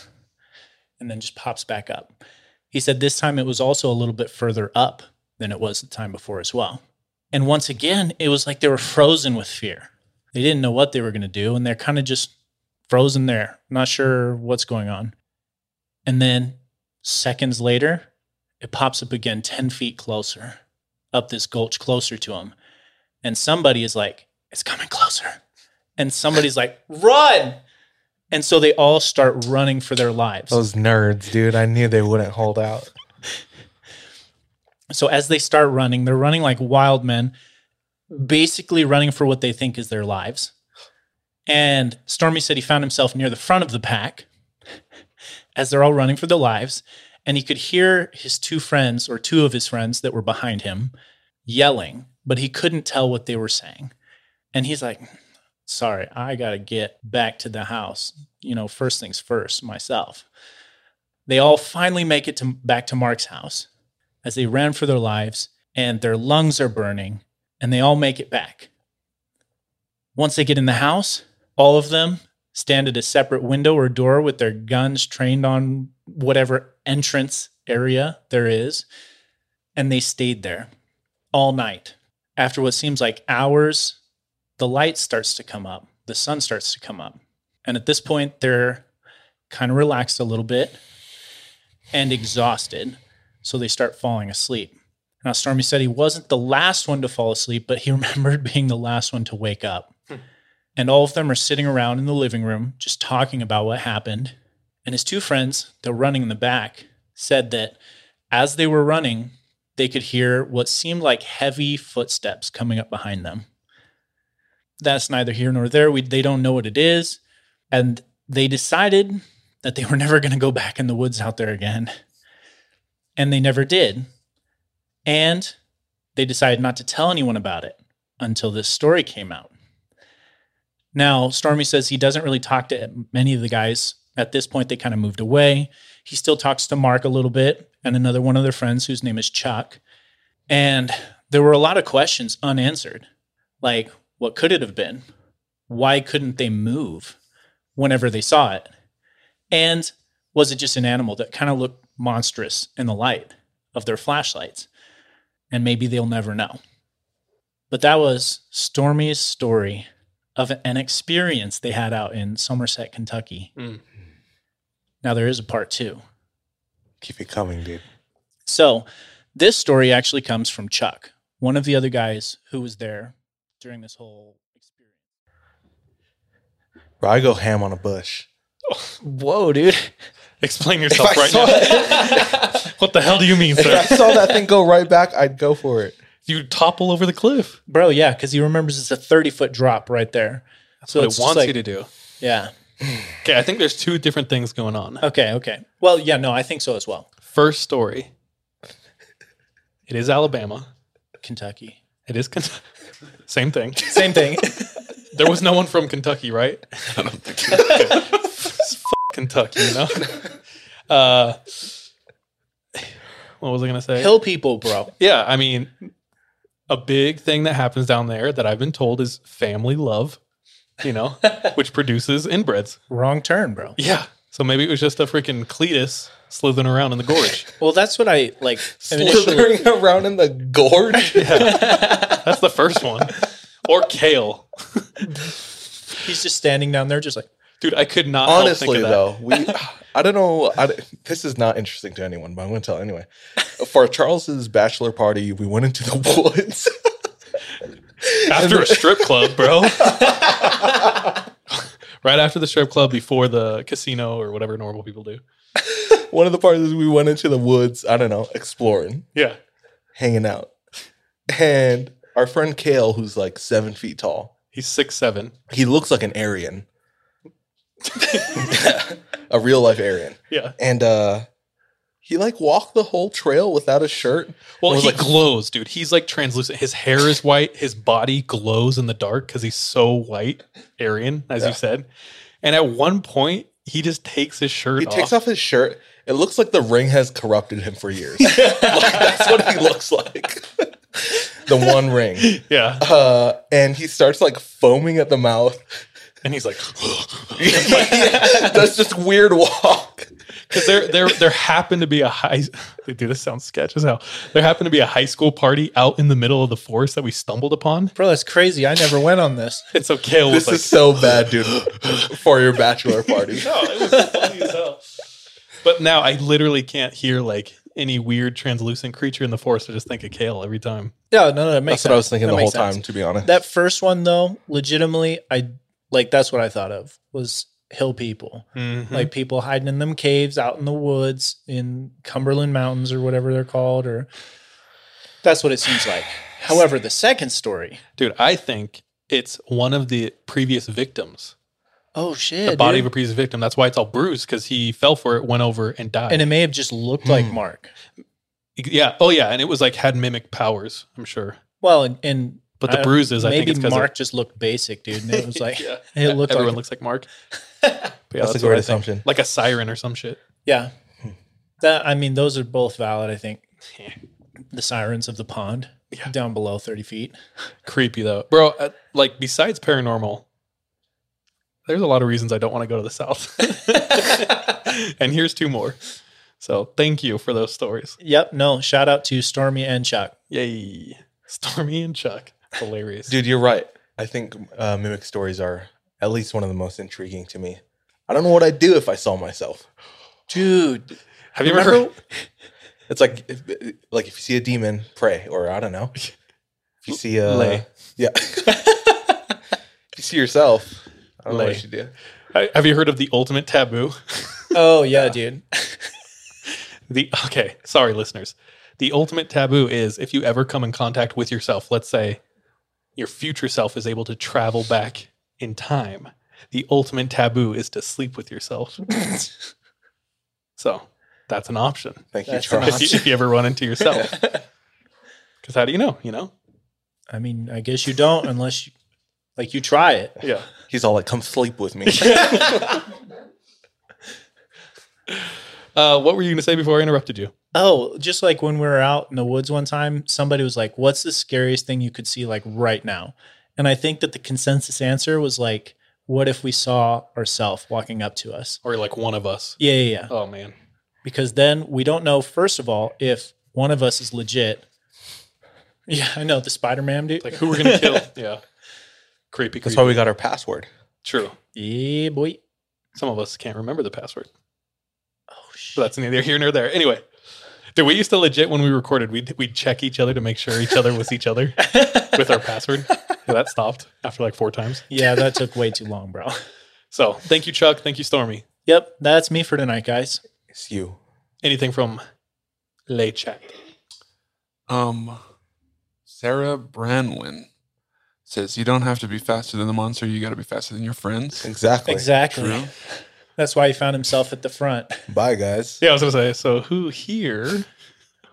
And then just pops back up. He said this time it was also a little bit further up than it was the time before as well. And once again, it was like they were frozen with fear. They didn't know what they were going to do, and they're kind of just frozen there, not sure what's going on. And then seconds later, it pops up again ten feet closer, up this gulch closer to them. And somebody is like, it's coming closer. And somebody's like, run! And so they all start running for their lives. Those nerds, dude. I knew they wouldn't hold out. So as they start running, they're running like wild men, basically running for what they think is their lives. And Stormy said he found himself near the front of the pack as they're all running for their lives. And he could hear his two friends or two of his friends that were behind him yelling, but he couldn't tell what they were saying. And he's like, sorry, I got to get back to the house. You know, first things first, myself. They all finally make it to back to Mark's house as they ran for their lives, and their lungs are burning. And they all make it back. Once they get in the house, all of them stand at a separate window or door with their guns trained on whatever entrance area there is. And they stayed there all night. After what seems like hours, the light starts to come up. The sun starts to come up. And at this point, they're kind of relaxed a little bit and exhausted. So they start falling asleep. Now, Stormy said he wasn't the last one to fall asleep, but he remembered being the last one to wake up. Hmm. And all of them are sitting around in the living room, just talking about what happened. And his two friends, they're running in the back, said that as they were running, they could hear what seemed like heavy footsteps coming up behind them. That's neither here nor there. We, they don't know what it is. And they decided that they were never going to go back in the woods out there again. And they never did. And they decided not to tell anyone about it until this story came out. Now, Stormy says he doesn't really talk to many of the guys. At this point, they kind of moved away. He still talks to Mark a little bit and another one of their friends whose name is Chuck. And there were a lot of questions unanswered. Like, what could it have been? Why couldn't they move whenever they saw it? And was it just an animal that kind of looked monstrous in the light of their flashlights? And maybe they'll never know. But that was Stormy's story of an experience they had out in Somerset, Kentucky. Mm. Now there is a part two. Keep it coming, dude. So this story actually comes from Chuck, one of the other guys who was there during this whole experience. Bro, I go ham on a bush. Oh, whoa, dude. Explain yourself right now. That, what the hell do you mean, sir? If I saw that thing go right back, I'd go for it. You topple over the cliff. Bro, yeah, because he remembers it's a thirty-foot drop right there. That's so what it wants like, you to do. Yeah. Okay, I think there's two different things going on. Okay, okay. Well, yeah, no, I think so as well. First story. It is Alabama. Kentucky. It is Kentucky. Same thing. Same thing. There was no one from Kentucky, right? I don't think so. It's Kentucky, you know? Uh, what was I going to say? Hill people, bro. Yeah, I mean, a big thing that happens down there that I've been told is family love, you know, which produces inbreds. Wrong turn, bro. Yeah. So maybe it was just a freaking Cletus slithering around in the gorge. Well, that's what I, like. Slithering initially... around in the gorge? Yeah. That's the first one. Or Kale. He's just standing down there just like, dude, I could not honestly, help think of that. Though, we, I don't know. I, this is not interesting to anyone, but I'm going to tell anyway. For Charles's bachelor party, we went into the woods. After then, a strip club, bro. Right after the strip club, before the casino or whatever normal people do. One of the parties, we went into the woods, I don't know, exploring. Yeah. Hanging out. And our friend Kale, who's like seven feet tall. He's six seven. He looks like an Aryan. A real life Aryan. Yeah. And uh he like walked the whole trail without a shirt. Well, he like, glows, dude. He's like translucent. His hair is white. His body glows in the dark because he's so white, Aryan, as yeah. you said. And at one point, he just takes his shirt he off. He takes off his shirt. It looks like the ring has corrupted him for years. Like, that's what he looks like. The one ring. Yeah. Uh, and he starts like foaming at the mouth. And he's like, yeah, that's just weird walk. Because there, there, there happened to be a high. Dude, this sounds sketch as hell. There happened to be a high school party out in the middle of the forest that we stumbled upon. Bro, that's crazy. I never went on this. It's so Kale was this like, is so bad, dude, for your bachelor party. No, it was funny as hell. But now I literally can't hear like any weird translucent creature in the forest. I just think of Kale every time. Yeah, no, no, no, it makes. That's sense. What I was thinking that the whole sense. Time, to be honest. That first one though, legitimately, I. Like, that's what I thought of, was hill people. Mm-hmm. Like, people hiding in them caves out in the woods in Cumberland Mountains or whatever they're called. Or that's what it seems like. However, the second story. Dude, I think it's one of the previous victims. Oh, shit, The body dude. of a previous victim. That's why it's all bruised, because he fell for it, went over, and died. And it may have just looked hmm. like Mark. Yeah. Oh, yeah. And it was like, had mimic powers, I'm sure. Well, and... and But the I bruises, I think it's because Mark of, just looked basic, dude. And it was like, yeah. it looked everyone like, looks like Mark. Yeah, that's, that's a great assumption. Like a siren or some shit. Yeah. That, I mean, those are both valid, I think. Yeah. The sirens of the pond yeah. down below thirty feet. Creepy, though. Bro, uh, like, besides paranormal, there's a lot of reasons I don't want to go to the South. And here's two more. So thank you for those stories. Yep. No, shout out to Stormy and Chuck. Yay. Stormy and Chuck. Hilarious. Dude, you're right. I think uh, mimic stories are at least one of the most intriguing to me. I don't know what I'd do if I saw myself. Dude. Have you remember? remember? It's like if, like if you see a demon, pray. Or I don't know. If you see a... Lay. Yeah. If you see yourself, I don't Lay. know what you do. I, have you heard of the ultimate taboo? Oh, yeah, yeah. dude. The Okay. Sorry, listeners. The ultimate taboo is if you ever come in contact with yourself, let's say your future self is able to travel back in time. The ultimate taboo is to sleep with yourself. So that's an option. Thank you, Charles. If you, if you ever run into yourself. Because how do you know, you know? I mean, I guess you don't unless you, like you try it. Yeah. He's all like, come sleep with me. Uh, what were you going to say before I interrupted you? Oh, just like when we were out in the woods one time, somebody was like, what's the scariest thing you could see like right now? And I think that the consensus answer was like, what if we saw ourselves walking up to us? Or like one of us. Yeah, yeah, yeah. Oh, man. Because then we don't know, first of all, if one of us is legit. Yeah, I know. The Spider-Man dude. Like who we're going to kill. Yeah. Creepy, creepy. That's why we got our password. True. Yeah, boy. Some of us can't remember the password. So that's neither here nor there. Anyway, dude, we used to legit when we recorded, we'd, we'd check each other to make sure each other was each other with our password. So that stopped after like four times. Yeah, that took way too long, bro. So thank you, Chuck. Thank you, Stormy. Yep, that's me for tonight, guys. It's you. Anything from Le Chat? Um, Sarah Branwen says, you don't have to be faster than the monster. You got to be faster than your friends. Exactly. Exactly. True. That's why he found himself at the front. Bye, guys. Yeah, I was going to say, so who here?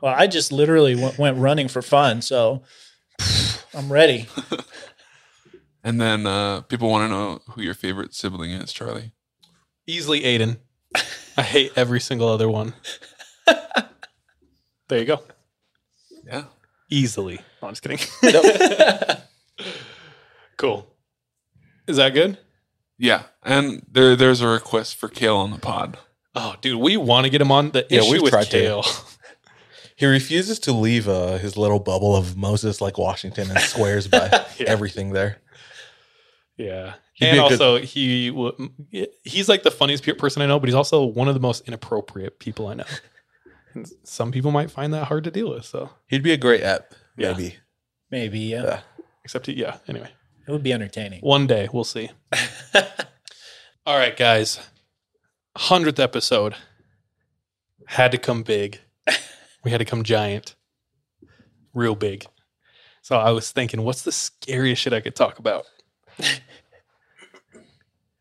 Well, I just literally went, went running for fun, so I'm ready. And then uh, people want to know who your favorite sibling is, Charlie. Easily Aiden. I hate every single other one. There you go. Yeah. Easily. No, I'm just kidding. Nope. Cool. Is that good? Yeah, and there there's a request for Kale on the pod. Oh, dude, we want to get him on. The yeah, issue with Kale. To. He refuses to leave uh, his little bubble of Moses like Washington and swears by yeah. everything there. Yeah, He'd and also good... he w- he's like the funniest person I know, but he's also one of the most inappropriate people I know. And some people might find that hard to deal with. So he'd be a great app, yeah. maybe, maybe, yeah. Uh, Except, he, yeah. Anyway. It would be entertaining. One day, we'll see. All right, guys. one hundredth episode. Had to come big. We had to come giant. Real big. So I was thinking, what's the scariest shit I could talk about?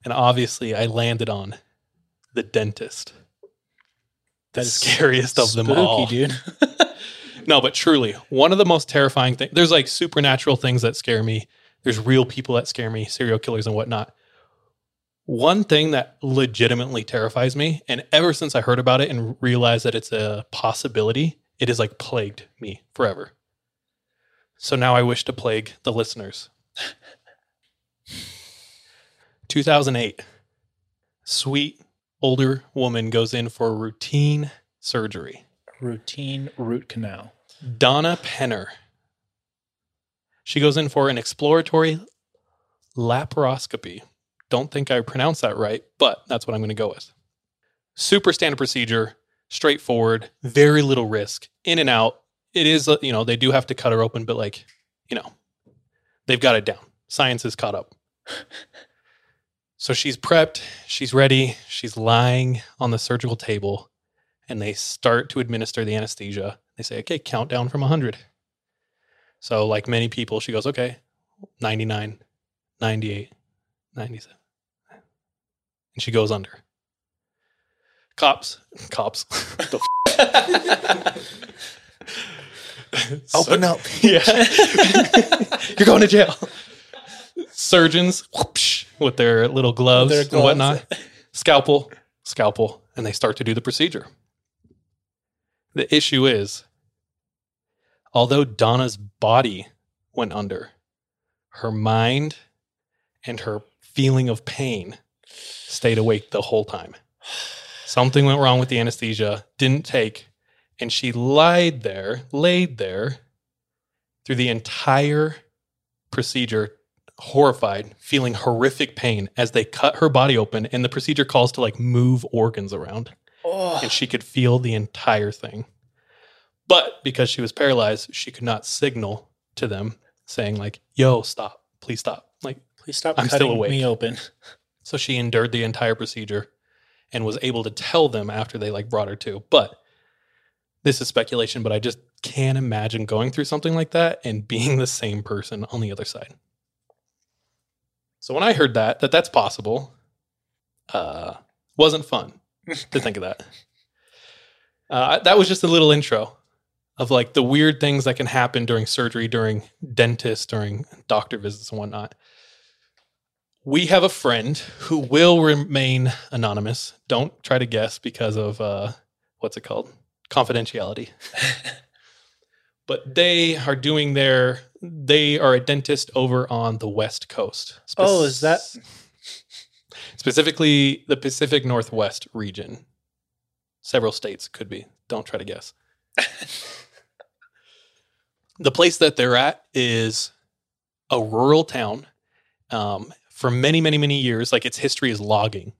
And obviously, I landed on the dentist. The scariest of them all. Spooky, dude. No, but truly, one of the most terrifying things. There's like supernatural things that scare me. There's real people that scare me, serial killers and whatnot. One thing that legitimately terrifies me, and ever since I heard about it and realized that it's a possibility, it has like plagued me forever. So now I wish to plague the listeners. two thousand eight, sweet older woman goes in for routine surgery. Routine root canal. Donna Penner. She goes in for an exploratory laparoscopy. Don't think I pronounced that right, but that's what I'm going to go with. Super standard procedure, straightforward, very little risk, in and out. It is, you know, they do have to cut her open, but like, you know, they've got it down. Science is caught up. So she's prepped, she's ready, she's lying on the surgical table, and they start to administer the anesthesia. They say, okay, count down from one hundred. So like many people, she goes, okay, ninety-nine, ninety-eight, ninety-seven. And she goes under. Cops. Cops. What the f- Open up. Yeah. You're going to jail. Surgeons whoosh, with their little gloves, their gloves and whatnot. Scalpel. Scalpel. And they start to do the procedure. The issue is, although Donna's body went under, her mind and her feeling of pain stayed awake the whole time. Something went wrong with the anesthesia, didn't take, and she lied there, laid there through the entire procedure horrified, feeling horrific pain as they cut her body open, and the procedure calls to like move organs around. Oh. And she could feel the entire thing. But because she was paralyzed, she could not signal to them saying like, yo, stop, please stop. Like, please stop I'm cutting still awake. me open. So she endured the entire procedure and was able to tell them after they like brought her to. But this is speculation, but I just can't imagine going through something like that and being the same person on the other side. So when I heard that, that that's possible, uh, wasn't fun to think of that. Uh, that was just a little intro of like the weird things that can happen during surgery, during dentists, during doctor visits and whatnot. We have a friend who will remain anonymous. Don't try to guess because of, uh, what's it called? Confidentiality. But they are doing their, they are a dentist over on the West Coast. Spe- oh, is that? Specifically the Pacific Northwest region. Several states could be. Don't try to guess. The place that they're at is a rural town. Um, for many, many, many years, like its history is logging.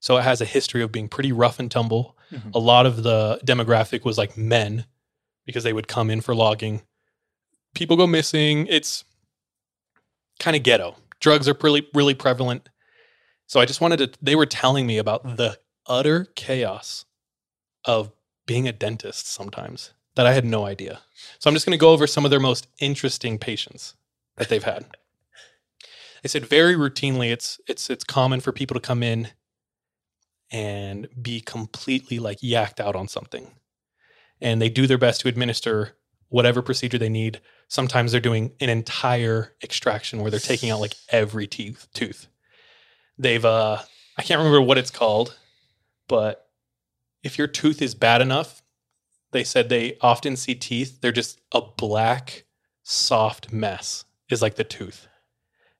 So it has a history of being pretty rough and tumble. Mm-hmm. A lot of the demographic was like men because they would come in for logging. People go missing. It's kind of ghetto. Drugs are really, really prevalent. So I just wanted to, they were telling me about mm-hmm. the utter chaos of being a dentist sometimes that I had no idea. So I'm just going to go over some of their most interesting patients that they've had. They said very routinely it's it's it's common for people to come in and be completely like yacked out on something. And they do their best to administer whatever procedure they need. Sometimes they're doing an entire extraction where they're taking out like every teeth tooth. They've uh I can't remember what it's called, but if your tooth is bad enough, they said they often see teeth, they're just a black, soft mess is like the tooth.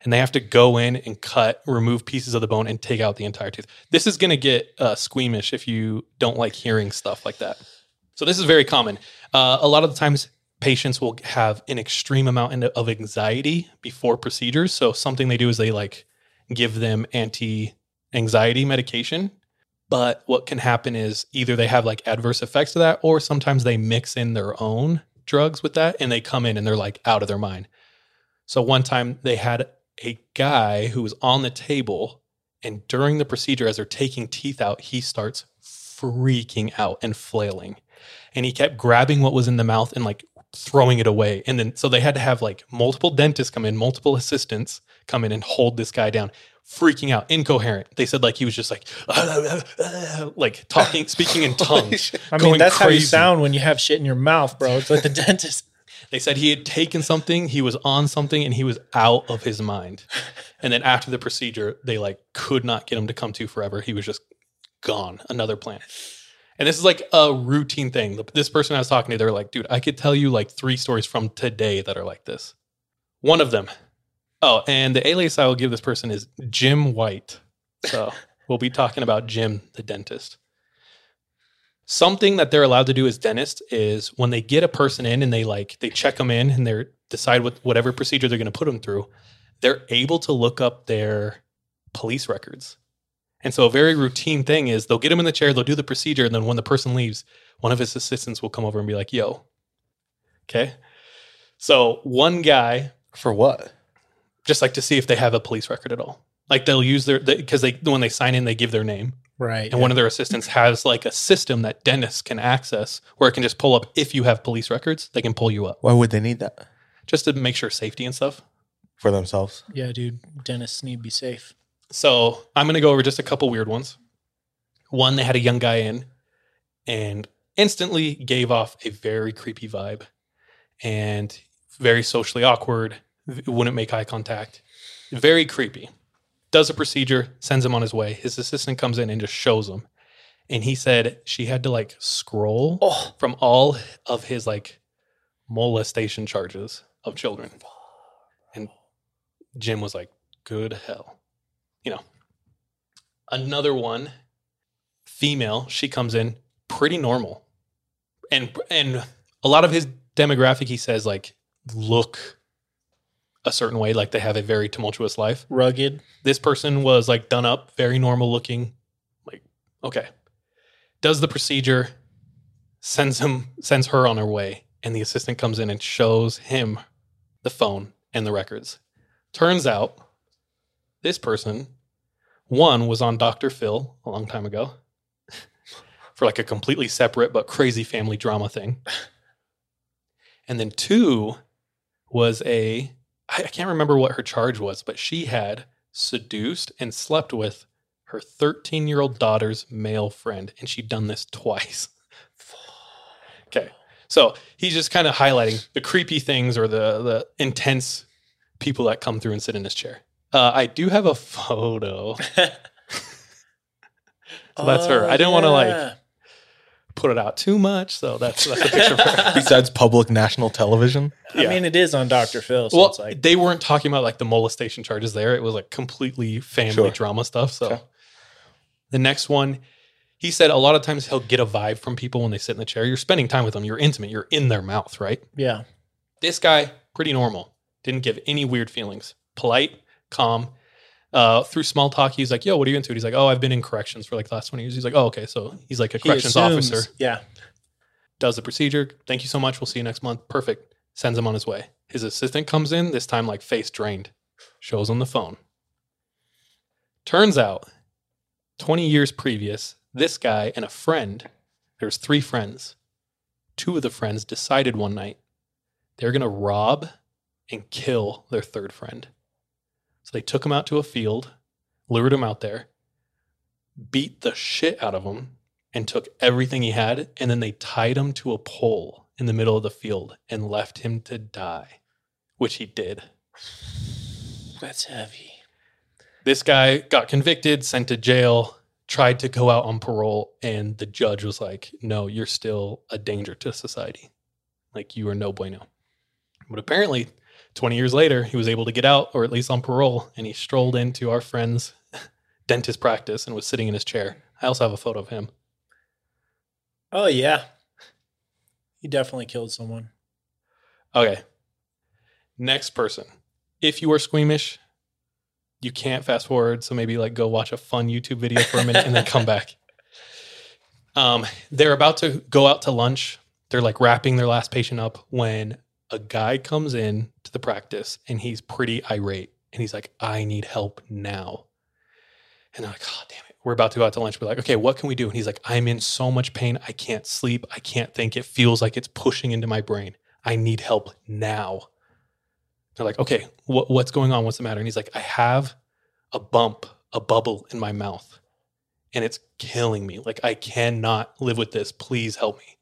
And they have to go in and cut, remove pieces of the bone, and take out the entire tooth. This is going to get uh, squeamish if you don't like hearing stuff like that. So this is very common. Uh, a lot of the times, patients will have an extreme amount of anxiety before procedures. So something they do is they like give them anti-anxiety medication. But what can happen is either they have like adverse effects to that, or sometimes they mix in their own drugs with that, and they come in and they're like out of their mind. So one time they had a guy who was on the table, and during the procedure, as they're taking teeth out, he starts freaking out and flailing. And he kept grabbing what was in the mouth and like throwing it away. And then, so they had to have like multiple dentists come in, multiple assistants come in and hold this guy down, freaking out, incoherent. They said like, he was just like, ah, ah, ah, like talking, speaking in tongues. I mean, that's crazy. How you sound when you have shit in your mouth, bro. It's like the dentist. They said he had taken something, he was on something, and he was out of his mind. And then after the procedure, they like could not get him to come to forever. He was just gone, another planet. And this is like a routine thing. This person I was talking to, they were like, dude, I could tell you like three stories from today that are like this. One of them. Oh, and the alias I will give this person is Jim White. So we'll be talking about Jim, the dentist. Something that they're allowed to do as dentists is when they get a person in and they like they check them in and they decide what whatever procedure they're going to put them through, they're able to look up their police records. And so a very routine thing is they'll get them in the chair, they'll do the procedure, and then when the person leaves, one of his assistants will come over and be like, yo, okay. So one guy. For what? Just like to see if they have a police record at all. Like they'll use their, because they, they when they sign in, they give their name. Right. And yeah. One of their assistants has like a system that dentists can access where it can just pull up. If you have police records, they can pull you up. Why would they need that? Just to make sure safety and stuff. For themselves. Yeah, dude. Dentists need to be safe. So I'm going to go over just a couple weird ones. One, they had a young guy in and instantly gave off a very creepy vibe and very socially awkward. Wouldn't make eye contact. Very creepy. Does a procedure, sends him on his way. His assistant comes in and just shows him. And he said she had to like scroll oh. from all of his like molestation charges of children. And Jim was like, good hell. You know, another one, female, she comes in pretty normal. And, and a lot of his demographic, he says like, look a certain way, like they have a very tumultuous life. Rugged. This person was like done up, very normal looking. Like, okay. Does the procedure, sends him, sends her on her way, and the assistant comes in and shows him the phone and the records. Turns out this person, one, was on Doctor Phil a long time ago for like a completely separate but crazy family drama thing. And then two was a, I can't remember what her charge was, but she had seduced and slept with her thirteen-year-old daughter's male friend, and she'd done this twice. Okay. So he's just kind of highlighting the creepy things or the, the intense people that come through and sit in this chair. Uh, I do have a photo. So oh, that's her. I didn't yeah. want to like put it out too much, so that's, that's a picture of her. Besides public national television? Yeah. I mean, it is on Doctor Phil. So well, it's like... they weren't talking about like the molestation charges there. It was like completely family sure. drama stuff. So okay. The next one, he said a lot of times he'll get a vibe from people when they sit in the chair. You're spending time with them. You're intimate. You're in their mouth, right? Yeah. This guy, pretty normal. Didn't give any weird feelings. Polite, calm. Uh, through small talk, he's like, yo, what are you into? He's like, oh, I've been in corrections for like the last twenty years. He's like, oh, okay. So he's like a corrections officer. Yeah. Does the procedure. Thank you so much. We'll see you next month. Perfect. Sends him on his way. His assistant comes in, this time like face drained. Shows him the phone. Turns out, twenty years previous, this guy and a friend, there's three friends. Two of the friends decided one night they're going to rob and kill their third friend. So they took him out to a field, lured him out there, beat the shit out of him, and took everything he had, and then they tied him to a pole in the middle of the field and left him to die, which he did. That's heavy. This guy got convicted, sent to jail, tried to go out on parole, and the judge was like, no, you're still a danger to society. Like, you are no bueno. But apparently... twenty years later, he was able to get out, or at least on parole, and he strolled into our friend's dentist practice and was sitting in his chair. I also have a photo of him. Oh, yeah. He definitely killed someone. Okay. Next person. If you are squeamish, you can't fast forward, so maybe like go watch a fun YouTube video for a minute and then come back. Um, they're about to go out to lunch. They're like wrapping their last patient up when... a guy comes in to the practice and he's pretty irate and he's like, I need help now. And they're like, oh, damn it. We're about to go out to lunch. We're like, okay, what can we do? And he's like, I'm in so much pain. I can't sleep. I can't think. It feels like it's pushing into my brain. I need help now. They're like, okay, wh- what's going on? What's the matter? And he's like, I have a bump, a bubble in my mouth and it's killing me. Like, I cannot live with this. Please help me.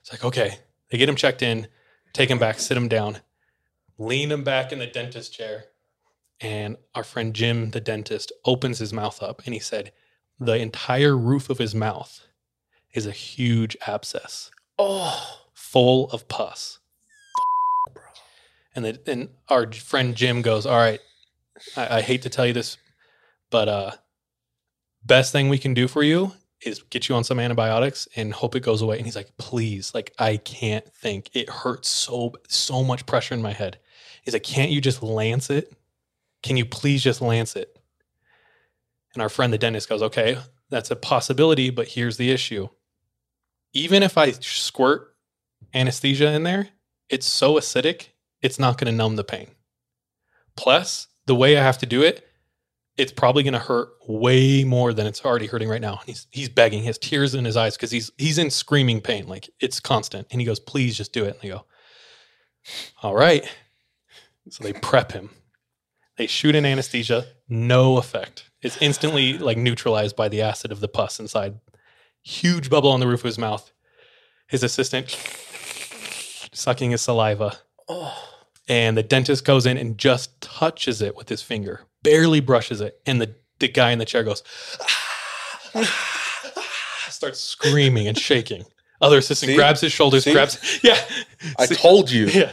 It's like, okay. They get him checked in. Take him back, sit him down, lean him back in the dentist chair. And our friend Jim, the dentist, opens his mouth up. And he said the entire roof of his mouth is a huge abscess. Oh, full of pus. Bro. And, the, and our friend Jim goes, all right, I, I hate to tell you this, but uh, best thing we can do for you is get you on some antibiotics and hope it goes away. And he's like, please, like, I can't think. It hurts so, so much pressure in my head. He's like, can't you just lance it? Can you please just lance it? And our friend, the dentist, goes, okay, that's a possibility, but here's the issue. Even if I squirt anesthesia in there, it's so acidic, it's not going to numb the pain. Plus, the way I have to do it, it's probably going to hurt way more than it's already hurting right now. And he's he's begging, his tears in his eyes because he's he's in screaming pain, like it's constant. And he goes, "Please, just do it." And they go, "All right." So they prep him. They shoot in anesthesia, no effect. It's instantly like neutralized by the acid of the pus inside. Huge bubble on the roof of his mouth. His assistant sucking his saliva. Oh. And the dentist goes in and just touches it with his finger, barely brushes it. And the, the guy in the chair goes, ah, ah, ah, starts screaming and shaking. Other assistant See? grabs his shoulders, See? grabs, yeah. I See? told you. Yeah.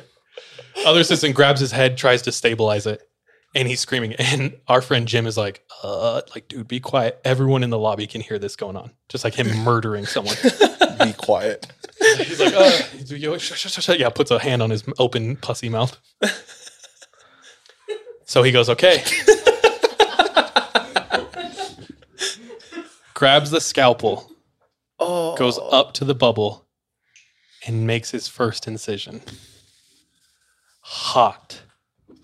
Other assistant grabs his head, tries to stabilize it, and he's screaming. And our friend Jim is like, uh, like, dude, be quiet. Everyone in the lobby can hear this going on. Just like him murdering someone. Be quiet. He's like, uh, yeah, puts a hand on his open pussy mouth. So he goes, okay. Grabs the scalpel, oh. goes up to the bubble, and makes his first incision. Hot,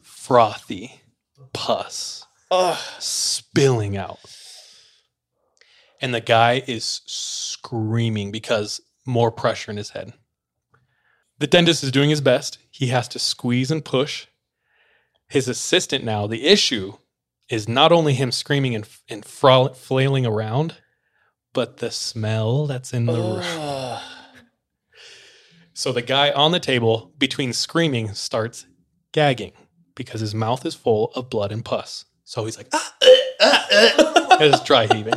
frothy pus oh. spilling out. And the guy is screaming because more pressure in his head. The dentist is doing his best. He has to squeeze and push. His assistant now, the issue is not only him screaming and, and fra- flailing around, but the smell that's in the uh. room. So the guy on the table, between screaming, starts gagging because his mouth is full of blood and pus. So he's like, ah, uh, ah, uh. It's dry heaving.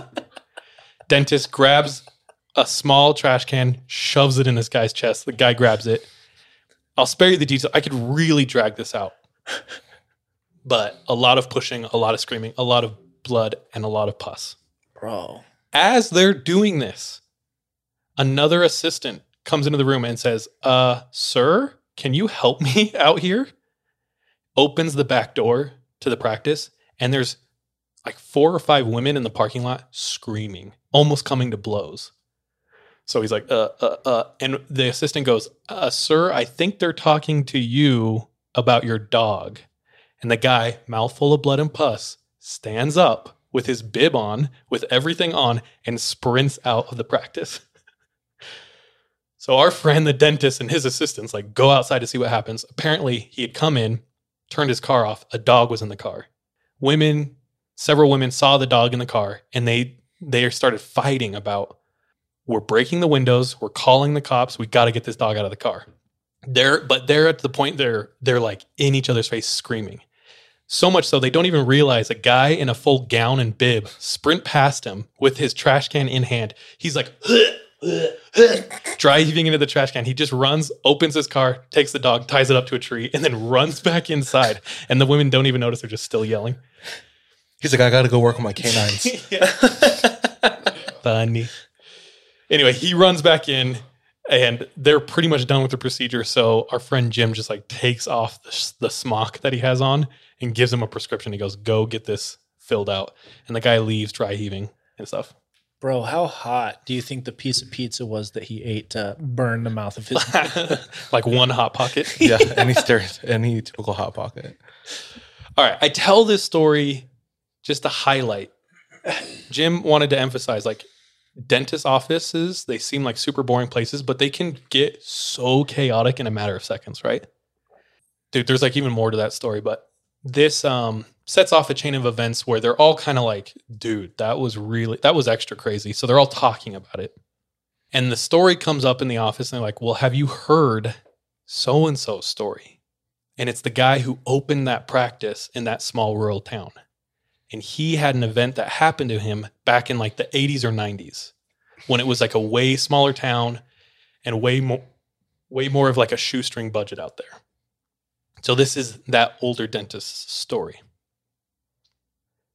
Dentist grabs a small trash can, shoves it in this guy's chest. The guy grabs it. I'll spare you the detail. I could really drag this out. But a lot of pushing, a lot of screaming, a lot of blood, and a lot of pus. Bro. As they're doing this, another assistant comes into the room and says, uh, sir, can you help me out here? Opens the back door to the practice, and there's like four or five women in the parking lot screaming, almost coming to blows. So he's like, uh, uh, uh. And the assistant goes, uh, sir, I think they're talking to you about your dog. And the guy, mouthful of blood and pus, stands up with his bib on, with everything on, and sprints out of the practice. So our friend, the dentist, and his assistants, like, go outside to see what happens. Apparently, he had come in, turned his car off. A dog was in the car. Women, several women saw the dog in the car, and they, they started fighting about, we're breaking the windows, we're calling the cops, we got to get this dog out of the car. They're, but they're at the point they're, they're like in each other's face screaming. So much so they don't even realize a guy in a full gown and bib sprint past him with his trash can in hand. He's like dry heaving into the trash can. He just runs, opens his car, takes the dog, ties it up to a tree, and then runs back inside. And the women don't even notice. They're just still yelling. He's like, I got to go work on my canines. Funny. Anyway, he runs back in. And they're pretty much done with the procedure. So our friend Jim just like takes off the, the smock that he has on and gives him a prescription. He goes, go get this filled out. And the guy leaves dry heaving and stuff. Bro, how hot do you think the piece of pizza was that he ate to burn the mouth of his? Like one Hot Pocket? Yeah, any, stere- any typical Hot Pocket. All right. I tell this story just to highlight. Jim wanted to emphasize like, dentist offices, they seem like super boring places, but they can get so chaotic in a matter of seconds, right? Dude, there's like even more to that story, but this um, sets off a chain of events where they're all kind of like, dude, that was really, that was extra crazy. So they're all talking about it. And the story comes up in the office and they're like, well, have you heard so-and-so's story? And it's the guy who opened that practice in that small rural town. And he had an event that happened to him back in like the eighties or nineties when it was like a way smaller town and way more, way more of like a shoestring budget out there. So this is that older dentist's story.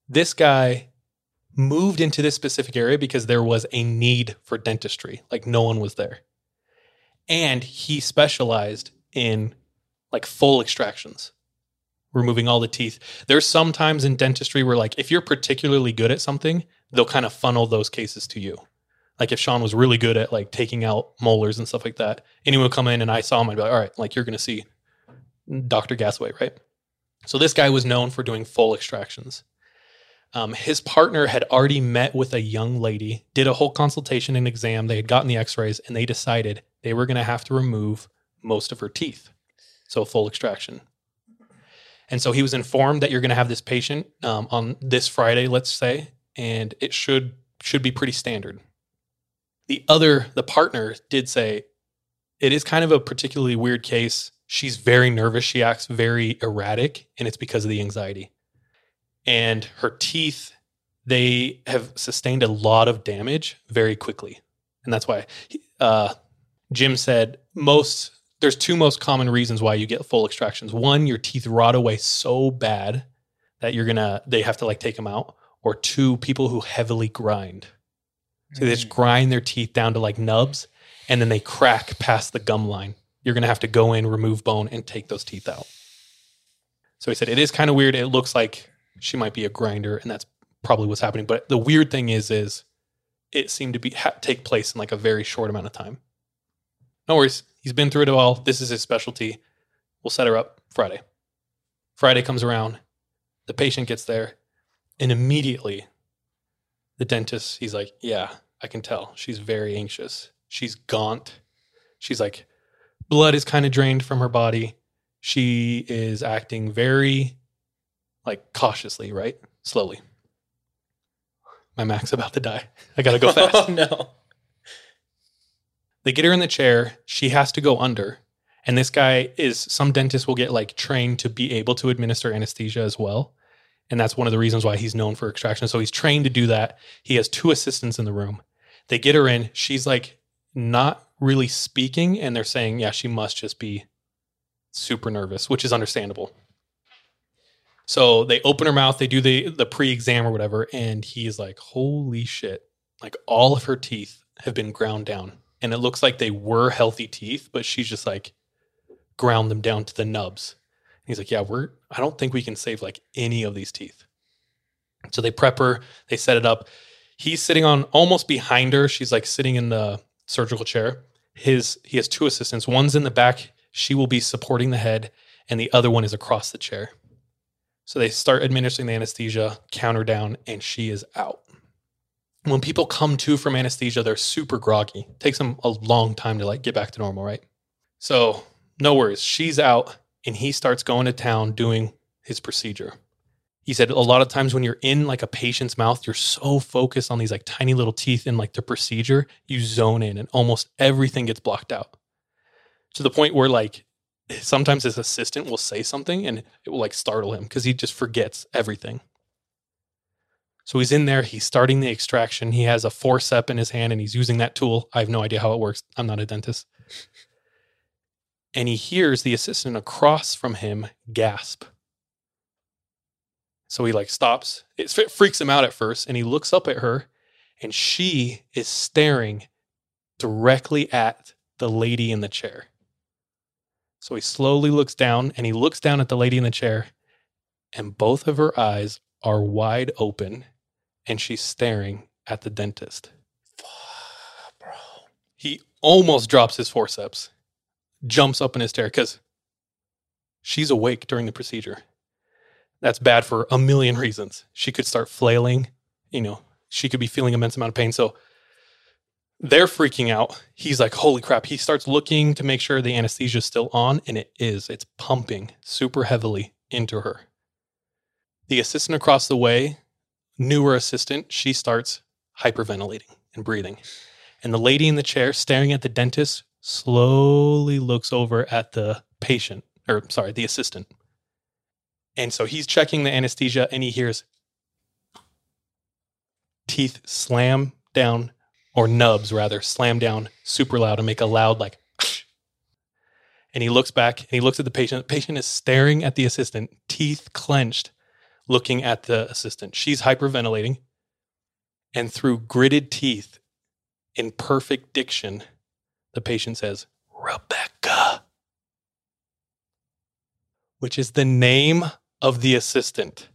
This guy moved into this specific area because there was a need for dentistry. Like no one was there. And he specialized in like full extractions. Removing all the teeth. There's sometimes in dentistry where like, if you're particularly good at something, they'll kind of funnel those cases to you. Like if Sean was really good at like taking out molars and stuff like that, anyone would come in and I saw him, I'd be like, all right, like you're going to see Doctor Gasway, right? So this guy was known for doing full extractions. Um, his partner had already met with a young lady, did a whole consultation and exam. They had gotten the x-rays and they decided they were going to have to remove most of her teeth. So full extraction. And so he was informed that you're going to have this patient um, on this Friday, let's say, and it should should be pretty standard. The other, the partner did say, it is kind of a particularly weird case. She's very nervous. She acts very erratic, and it's because of the anxiety. And her teeth, they have sustained a lot of damage very quickly. And that's why uh, Jim said most... There's two most common reasons why you get full extractions. One, your teeth rot away so bad that you're gonna, they have to like take them out. Or two, people who heavily grind. So they just grind their teeth down to like nubs and then they crack past the gum line. You're gonna have to go in, remove bone, and take those teeth out. So he said, it is kind of weird. It looks like she might be a grinder, and that's probably what's happening. But the weird thing is, is it seemed to be ha- take place in like a very short amount of time. No worries. He's been through it all. This is his specialty. We'll set her up Friday. Friday comes around. The patient gets there, and immediately the dentist, he's like, yeah, I can tell. She's very anxious. She's gaunt. She's like, blood is kind of drained from her body. She is acting very, like, cautiously, right? Slowly. My Mac's about to die. I got to go fast. Oh, no. They get her in the chair. She has to go under. And this guy is, some dentists will get like trained to be able to administer anesthesia as well. And that's one of the reasons why he's known for extraction. So he's trained to do that. He has two assistants in the room. They get her in. She's like not really speaking. And they're saying, yeah, she must just be super nervous, which is understandable. So they open her mouth. They do the, the pre-exam or whatever. And he's like, holy shit. Like all of her teeth have been ground down. And it looks like they were healthy teeth, but she's just like, ground them down to the nubs. And he's like, yeah, we're, I don't think we can save like any of these teeth. So they prep her, they set it up. He's sitting on almost behind her. She's like sitting in the surgical chair. His, he has two assistants. One's in the back. She will be supporting the head. And the other one is across the chair. So they start administering the anesthesia, count her down, and she is out. When people come to from anesthesia, they're super groggy. It takes them a long time to like get back to normal, right? So no worries. She's out, and he starts going to town doing his procedure. He said a lot of times when you're in like a patient's mouth, you're so focused on these like tiny little teeth and like the procedure, you zone in and almost everything gets blocked out. To the point where like sometimes his assistant will say something and it will like startle him because he just forgets everything. So he's in there. He's starting the extraction. He has a forceps in his hand and he's using that tool. I have no idea how it works. I'm not a dentist. And he hears the assistant across from him gasp. So he like stops. It freaks him out at first. And he looks up at her. And she is staring directly at the lady in the chair. So he slowly looks down. And he looks down at the lady in the chair. And both of her eyes are wide open. And she's staring at the dentist. Fuck, bro. He almost drops his forceps. Jumps up in his chair because she's awake during the procedure. That's bad for a million reasons. She could start flailing, you know, she could be feeling immense amount of pain. So they're freaking out. He's like, holy crap. He starts looking to make sure the anesthesia is still on, and it is. It's pumping super heavily into her. The assistant across the way, newer assistant, she starts hyperventilating and breathing. And the lady in the chair staring at the dentist slowly looks over at the patient, or sorry, the assistant. And so he's checking the anesthesia and he hears teeth slam down, or nubs rather, slam down super loud and make a loud like, and he looks back and he looks at the patient. The patient is staring at the assistant, teeth clenched, looking at the assistant. She's hyperventilating, and through gritted teeth in perfect diction, the patient says, Rebecca, which is the name of the assistant.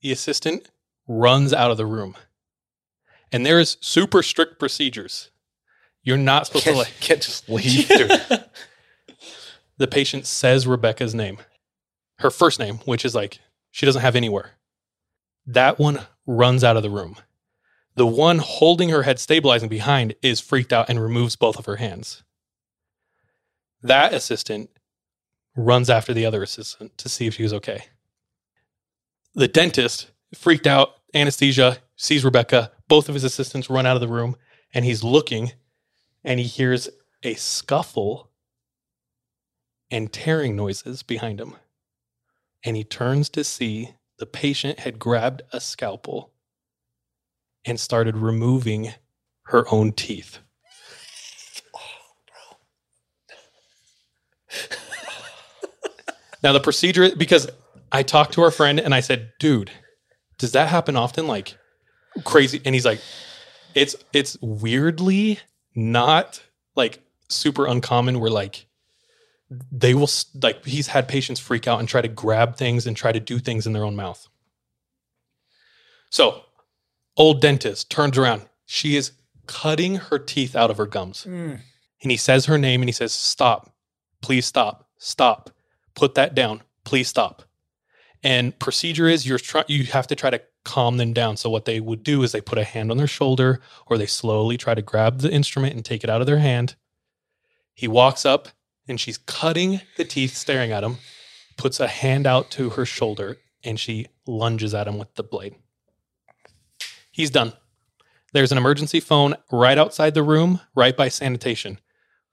The assistant runs out of the room. And there is super strict procedures. You're not supposed can't, to like... Can't just leave. The patient says Rebecca's name. Her first name, which is like, she doesn't have anywhere. That one runs out of the room. The one holding her head stabilizing behind is freaked out and removes both of her hands. That assistant runs after the other assistant to see if she was okay. The dentist, freaked out, anesthesia, sees Rebecca. Both of his assistants run out of the room, and he's looking, and he hears a scuffle and tearing noises behind him. And he turns to see the patient had grabbed a scalpel and started removing her own teeth. Oh, bro. Now the procedure, because I talked to our friend and I said, dude, does that happen often? Like crazy. And he's like, it's, it's weirdly not like super uncommon. We're like, they will, like, he's had patients freak out and try to grab things and try to do things in their own mouth. So, old dentist turns around. She is cutting her teeth out of her gums. Mm. And he says her name and he says, stop, please stop, stop, put that down, please stop. And procedure is you're try- you have to try to calm them down. So what they would do is they put a hand on their shoulder or they slowly try to grab the instrument and take it out of their hand. He walks up and she's cutting the teeth, staring at him, puts a hand out to her shoulder, and she lunges at him with the blade. He's done. There's an emergency phone right outside the room, right by sanitation.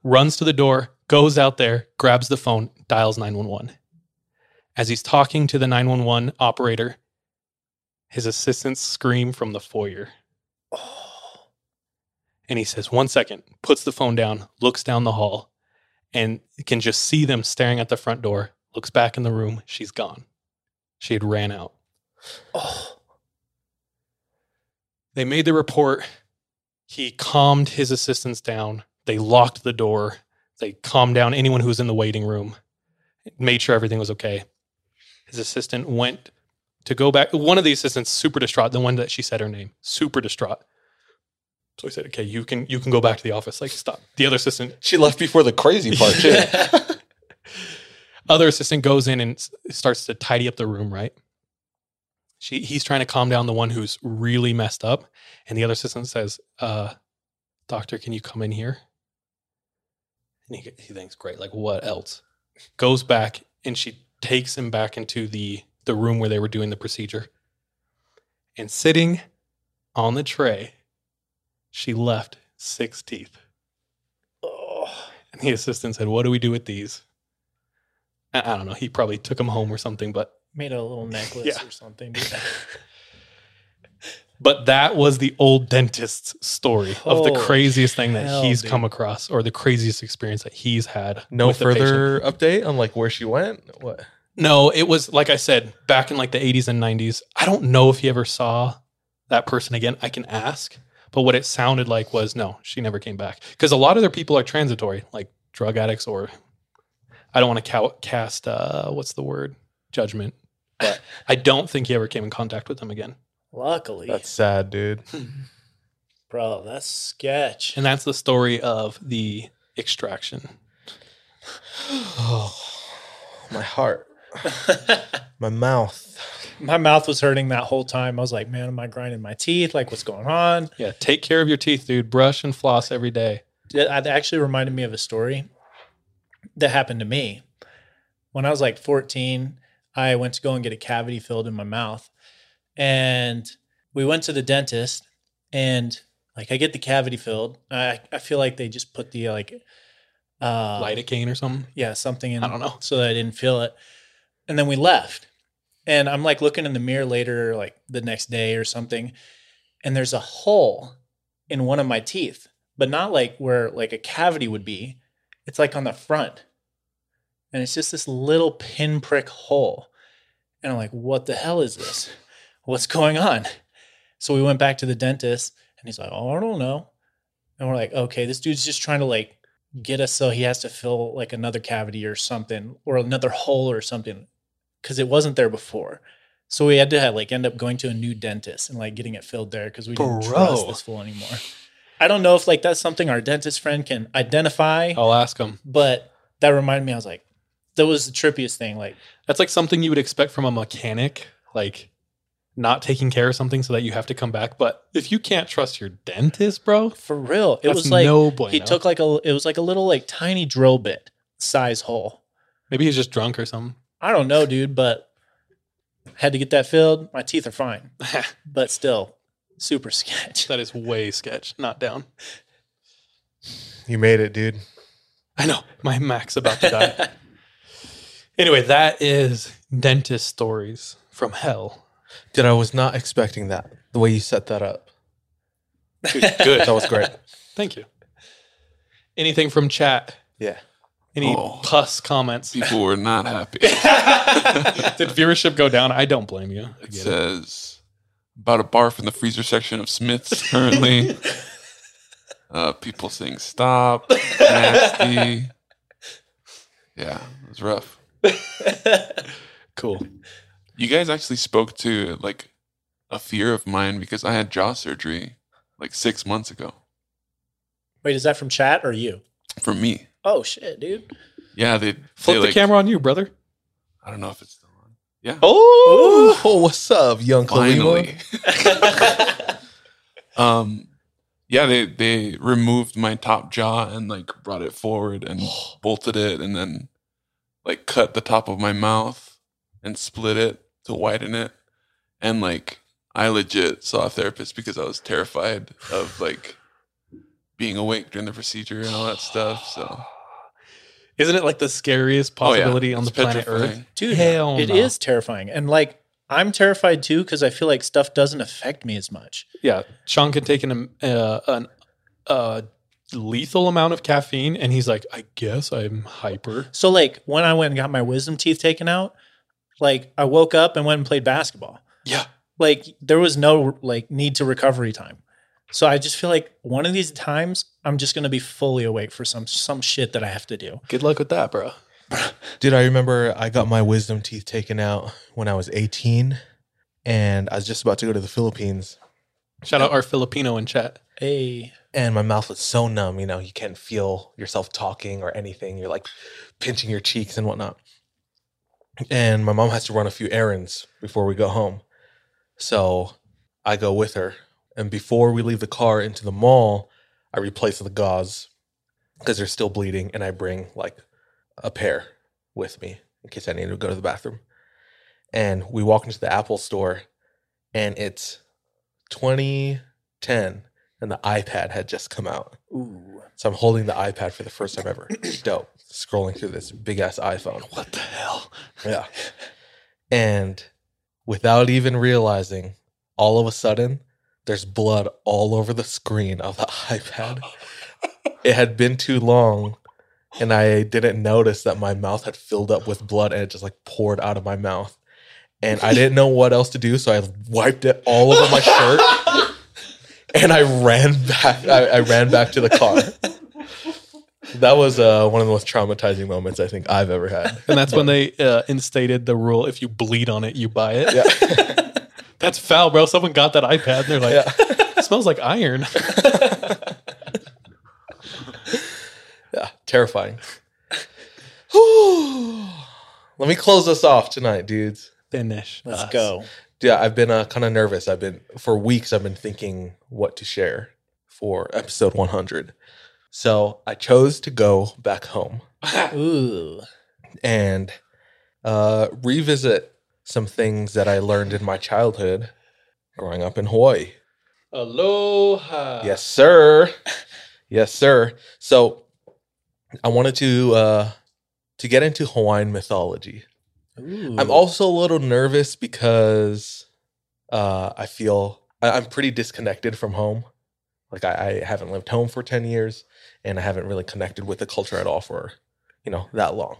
Runs to the door, goes out there, grabs the phone, dials nine one one. As he's talking to the nine one one operator, his assistants scream from the foyer. Oh. And he says, one second, puts the phone down, looks down the hall, and can just see them staring at the front door, looks back in the room, she's gone. She had ran out. Oh. They made the report. He calmed his assistants down. They locked the door. They calmed down anyone who was in the waiting room, made sure everything was okay. His assistant went to go back. One of the assistants, super distraught, the one that she said her name, super distraught. So he said, okay, you can you can go back to the office. Like, stop. The other assistant. She left before the crazy part, too. Yeah. Other assistant goes in and starts to tidy up the room, right? She, he's trying to calm down the one who's really messed up. And the other assistant says, uh, doctor, can you come in here? And he, he thinks, great, like, what else? Goes back, and she takes him back into the, the room where they were doing the procedure. And sitting on the tray, she left six teeth. Oh. And the assistant said, what do we do with these? And I don't know. He probably took them home or something, but made a little necklace yeah. or something. But that was the old dentist's story oh, of the craziest thing that hell, he's dude. come across, or the craziest experience that he's had. No further update on like where she went? What? No, it was, like I said, back in like the eighties and nineties. I don't know if he ever saw that person again. I can ask. But what it sounded like was, no, she never came back. Because a lot of their people are transitory, like drug addicts, or I don't want to ca- cast, uh, what's the word? Judgment. But I don't think he ever came in contact with them again. Luckily. That's sad, dude. Bro, that's sketch. And that's the story of the extraction. Oh, my heart. My mouth. My mouth was hurting that whole time. I was like, man, am I grinding my teeth? Like, what's going on? Yeah, take care of your teeth, dude. Brush and floss every day. It actually reminded me of a story that happened to me. When I was like fourteen, I went to go and get a cavity filled in my mouth. And we went to the dentist, and like I get the cavity filled. I, I feel like they just put the like uh, lidocaine or something. Yeah, something in. I don't know. So that I didn't feel it. And then we left. And I'm like looking in the mirror later, like the next day or something, and there's a hole in one of my teeth, but not like where like a cavity would be. It's like on the front, and it's just this little pinprick hole. And I'm like, what the hell is this? What's going on? So we went back to the dentist, and he's like, oh, I don't know. And we're like, okay, this dude's just trying to like get us so he has to fill like another cavity or something, or another hole or something. Because it wasn't there before. So we had to have, like, end up going to a new dentist and like getting it filled there because we didn't Bro. trust this fool anymore. I don't know if like that's something our dentist friend can identify. I'll ask him. But that reminded me, I was like, that was the trippiest thing. Like, that's like something you would expect from a mechanic, like not taking care of something so that you have to come back. But if you can't trust your dentist, bro. For real. It was like no bueno. He took like a it was like a little like tiny drill bit size hole. Maybe he's just drunk or something. I don't know, dude, but had to get that filled. My teeth are fine, but still super sketch. That is way sketch, not down. You made it, dude. I know. My Mac's about to die. Anyway, that is dentist stories from hell. Dude, I was not expecting that, the way you set that up. Dude, good. That was great. Thank you. Anything from chat? Yeah. Any oh, pus comments? People were not happy. Did viewership go down? I don't blame you. It says it. about a barf in the freezer section of Smith's currently. uh, people saying stop, nasty. Yeah, it's rough. Cool. You guys actually spoke to like a fear of mine because I had jaw surgery like six months ago. Wait, is that from chat or you? From me. Oh shit, dude. Yeah, they flip they, the like, camera on you, brother. I don't know if it's still on. Yeah. Oh, oh what's up, young Finally. um, yeah, they they removed my top jaw and like brought it forward and bolted it and then like cut the top of my mouth and split it to widen it. And like I legit saw a therapist because I was terrified of like being awake during the procedure and all that stuff. So isn't it like the scariest possibility oh, yeah. on it's the planet Earth? Dude, Hell it no. is terrifying. And like, I'm terrified too because I feel like stuff doesn't affect me as much. Yeah. Sean could take an, uh, an uh, lethal amount of caffeine and he's like, I guess I'm hyper. So like when I went and got my wisdom teeth taken out, like I woke up and went and played basketball. Yeah. Like there was no like need to recovery time. So I just feel like one of these times I'm just going to be fully awake for some some shit that I have to do. Good luck with that, bro. Dude, I remember I got my wisdom teeth taken out when I was eighteen, and I was just about to go to the Philippines. Shout out our Filipino in chat. Hey. And my mouth was so numb, you know, you can't feel yourself talking or anything. You're like pinching your cheeks and whatnot. And my mom has to run a few errands before we go home. So I go with her. And before we leave the car into the mall, I replace the gauze because they're still bleeding. And I bring like a pair with me in case I need to go to the bathroom. And we walk into the Apple store and it's twenty ten and the iPad had just come out. Ooh. So I'm holding the iPad for the first time ever. Dope. Scrolling through this big ass iPhone. What the hell? Yeah. And without even realizing, all of a sudden, there's blood all over the screen of the iPad. It had been too long, and I didn't notice that my mouth had filled up with blood, and it just like poured out of my mouth. And I didn't know what else to do, so I wiped it all over my shirt, and I ran back. I, I ran back to the car. That was uh, one of the most traumatizing moments I think I've ever had. And that's when they uh, instated the rule: if you bleed on it, you buy it. Yeah. That's foul, bro. Someone got that iPad and they're like, yeah. It smells like iron. Yeah, terrifying. Let me close this off tonight, dudes. Finish. Let's us. go. Yeah, I've been uh, kind of nervous. I've been, for weeks, I've been thinking what to share for episode one hundred. So I chose to go back home. Ooh. And uh, revisit some things that I learned in my childhood growing up in Hawaii. Aloha. Yes, sir. Yes, sir. So I wanted to uh, to get into Hawaiian mythology. Ooh. I'm also a little nervous because uh, I feel I- I'm pretty disconnected from home. Like I-, I haven't lived home for ten years and I haven't really connected with the culture at all for you know, that long.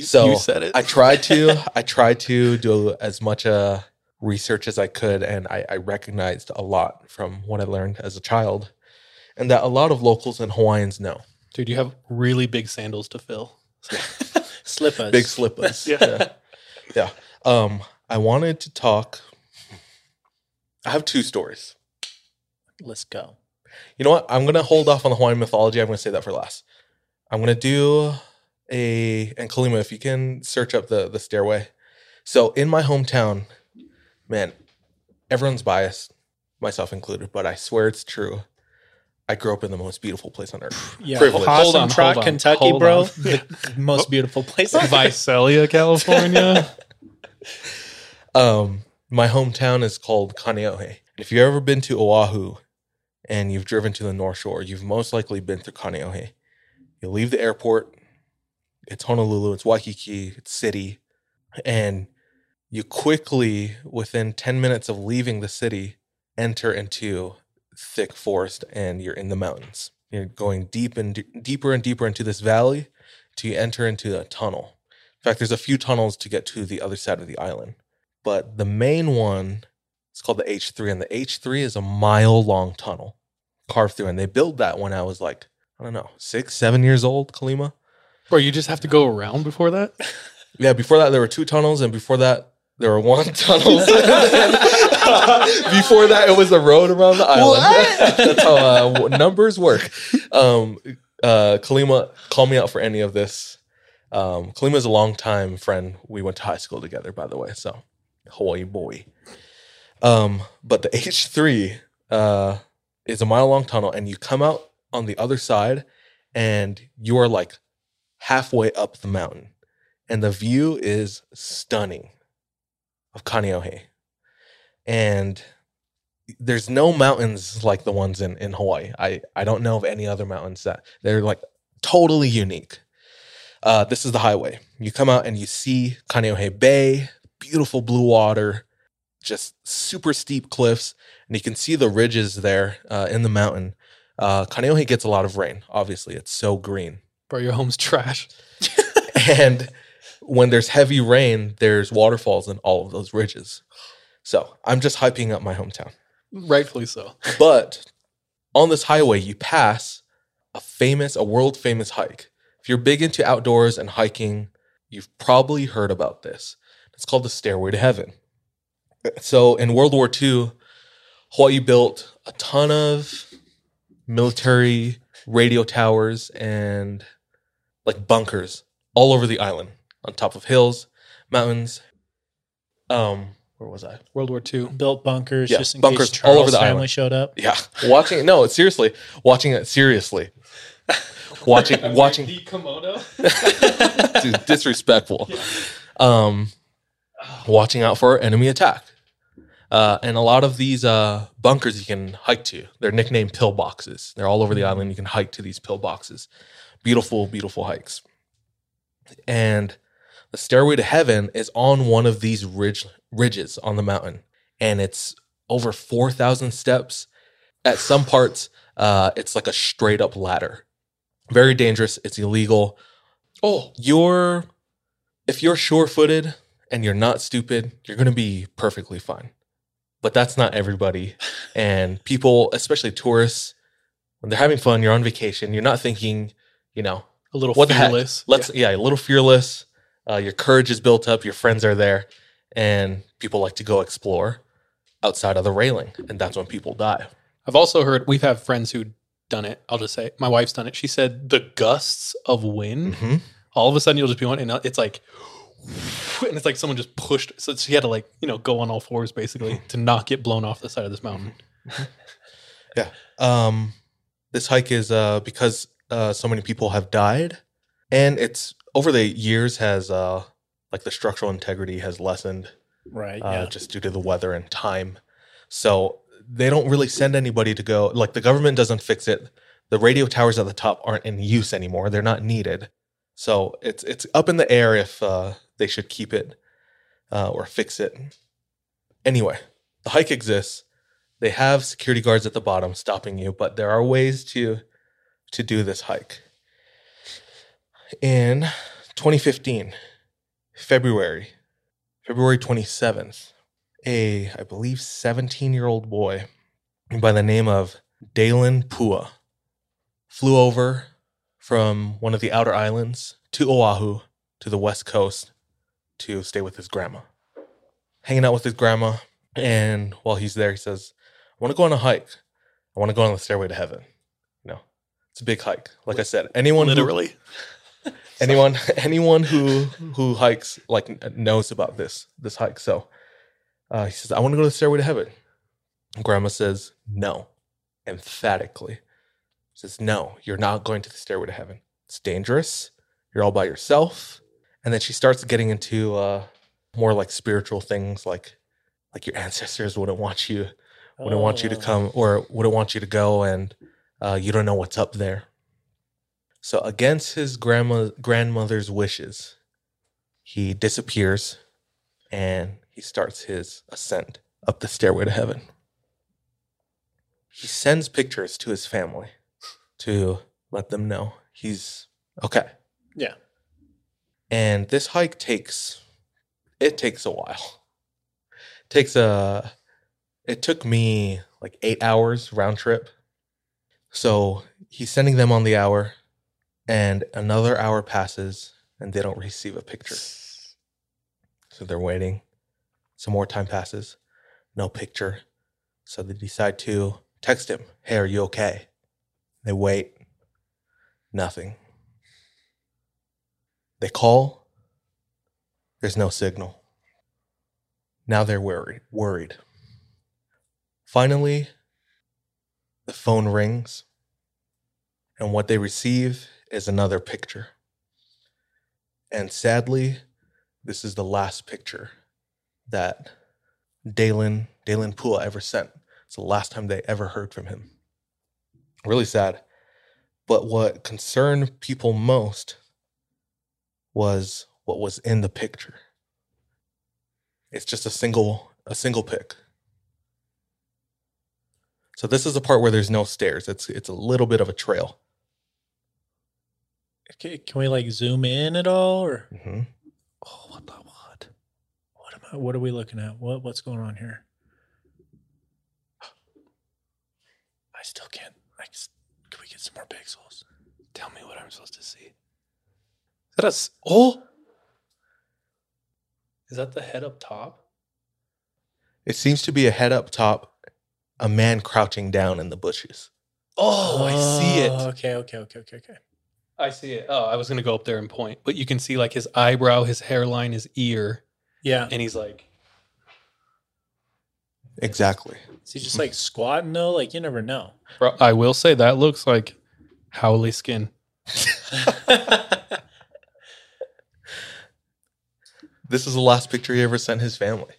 So you said it. I tried to, I tried to do as much uh, research as I could. And I, I recognized a lot from what I learned as a child and that a lot of locals and Hawaiians know. Dude, you have really big sandals to fill. Yeah. Slippers. Big slippers. Yeah. Yeah. Yeah. Um, I wanted to talk. I have two stories. Let's go. You know what? I'm going to hold off on the Hawaiian mythology. I'm going to say that for last. I'm going to do... A and Kalima, if you can search up the, the stairway. So in my hometown, man, everyone's biased, myself included, but I swear it's true. I grew up in the most beautiful place on earth. Yeah, Privilege. Awesome. Hold on, Trot, hold on, Kentucky, hold bro. On. The yeah. most beautiful place on earth. Visalia, California. um, my hometown is called Kaneohe. If you've ever been to Oahu and you've driven to the North Shore, you've most likely been through Kaneohe. You leave the airport. It's Honolulu, it's Waikiki, it's city. And you quickly, within ten minutes of leaving the city, enter into thick forest and you're in the mountains. You're going deep and d- deeper and deeper into this valley till you enter into a tunnel. In fact, there's a few tunnels to get to the other side of the island. But the main one is called the H three. And the H three is a mile-long tunnel carved through. And they built that when I was like, I don't know, six, seven years old, Kalima. Bro, you just have to go around before that? Yeah, before that, there were two tunnels, and before that, there were one tunnel. Before that, it was a road around the island. What? That's how uh, numbers work. Um, uh, Kalima called me out for any of this. Um, Kalima's a longtime friend. We went to high school together, by the way, so Hawaii boy. Um, but the H three uh, is a mile-long tunnel, and you come out on the other side, and you are like halfway up the mountain, and the view is stunning of Kaneohe. And there's no mountains like the ones in, in Hawaii. I, I don't know of any other mountains that they're like totally unique. Uh, this is the highway. You come out and you see Kaneohe Bay, beautiful blue water, just super steep cliffs. And you can see the ridges there uh, in the mountain. Uh, Kaneohe gets a lot of rain. Obviously, it's so green. Bro, your home's trash. And when there's heavy rain, there's waterfalls in all of those ridges. So I'm just hyping up my hometown. Rightfully so. But on this highway, you pass a famous, a world-famous hike. If you're big into outdoors and hiking, you've probably heard about this. It's called the Stairway to Heaven. So in World War Two, Hawaii built a ton of military radio towers and like bunkers all over the island, on top of hills, mountains. Um... Where was I? World War Two. Built bunkers yeah, just in bunkers case Charles' all over the family island. Showed up. Yeah. Watching it. No, seriously. Watching it seriously. Watching. I'm watching. Like the kimono. Dude, disrespectful. Yeah. Um, watching out for enemy attack. Uh, and a lot of these uh, bunkers you can hike to. They're nicknamed pillboxes. They're all over the island. You can hike to these pillboxes. Beautiful, beautiful hikes. And the Stairway to Heaven is on one of these ridge ridges on the mountain, and it's over four thousand steps. At some parts, uh, it's like a straight-up ladder. Very dangerous. It's illegal. Oh, you're if you're sure-footed and you're not stupid, you're going to be perfectly fine. But that's not everybody. And people, especially tourists, when they're having fun, you're on vacation, you're not thinking, you know, a little what fearless. The heck? Let's yeah. yeah, a little fearless. Uh, your courage is built up. Your friends are there. And people like to go explore outside of the railing. And that's when people die. I've also heard, we've had friends who've done it. I'll just say, my wife's done it. She said the gusts of wind, mm-hmm. all of a sudden you'll just be on, and it's like, and it's like someone just pushed. So she had to like, you know, go on all fours basically mm-hmm. to not get blown off the side of this mountain. Mm-hmm. Yeah. Um, this hike is uh, because uh, so many people have died. And it's over the years has... Uh, Like the structural integrity has lessened, right? Uh, yeah, just due to the weather and time. So they don't really send anybody to go. Like the government doesn't fix it. The radio towers at the top aren't in use anymore. They're not needed. So it's it's up in the air if uh, they should keep it uh, or fix it. Anyway, the hike exists. They have security guards at the bottom stopping you, but there are ways to to do this hike. In twenty fifteen. February, February twenty-seventh, a, I believe, seventeen-year-old boy by the name of Dalen Pua flew over from one of the outer islands to Oahu to the west coast to stay with his grandma. Hanging out with his grandma, and while he's there, he says, I want to go on a hike. I want to go on the Stairway to Heaven. You know, it's a big hike. Like I said, anyone literally. Who- Anyone, anyone who who hikes like knows about this this hike. So uh, he says, "I want to go to the Stairway to Heaven." And Grandma says, "No," emphatically. She says, "No, you're not going to the Stairway to Heaven. It's dangerous. You're all by yourself." And then she starts getting into uh, more like spiritual things, like like your ancestors wouldn't want you wouldn't oh. want you to come or wouldn't want you to go, and uh, you don't know what's up there. So against his grandma, grandmother's wishes, he disappears and he starts his ascent up the Stairway to Heaven. He sends pictures to his family to let them know he's okay. Yeah. And this hike takes, it takes a while. It takes a, it took me like eight hours round trip. So he's sending them on the hour. And another hour passes, and they don't receive a picture. So they're waiting. Some more time passes. No picture. So they decide to text him. Hey, are you okay? They wait. Nothing. They call. There's no signal. Now they're worried. worried. Finally, the phone rings. And what they receive is another picture. And sadly, this is the last picture that Dalen, Dalen Pua ever sent. It's the last time they ever heard from him. Really sad. But what concerned people most was what was in the picture. It's just a single, a single pic. So this is the part where there's no stairs. It's it's a little bit of a trail. Okay, can we like zoom in at all? Or mm-hmm. oh, what the what? What am I? What are we looking at? What what's going on here? I still can't. I just, can we get some more pixels? Tell me what I'm supposed to see. Is that a oh? Is that the head up top? It seems to be a head up top. A man crouching down in the bushes. Oh, I see it. Okay, okay, okay, okay, okay. I see it. Oh, I was going to go up there and point. But you can see like his eyebrow, his hairline, his ear. Yeah. And he's like. Exactly. Is he just like squatting though? Like you never know. Bro, I will say that looks like Howley skin. This is the last picture he ever sent his family.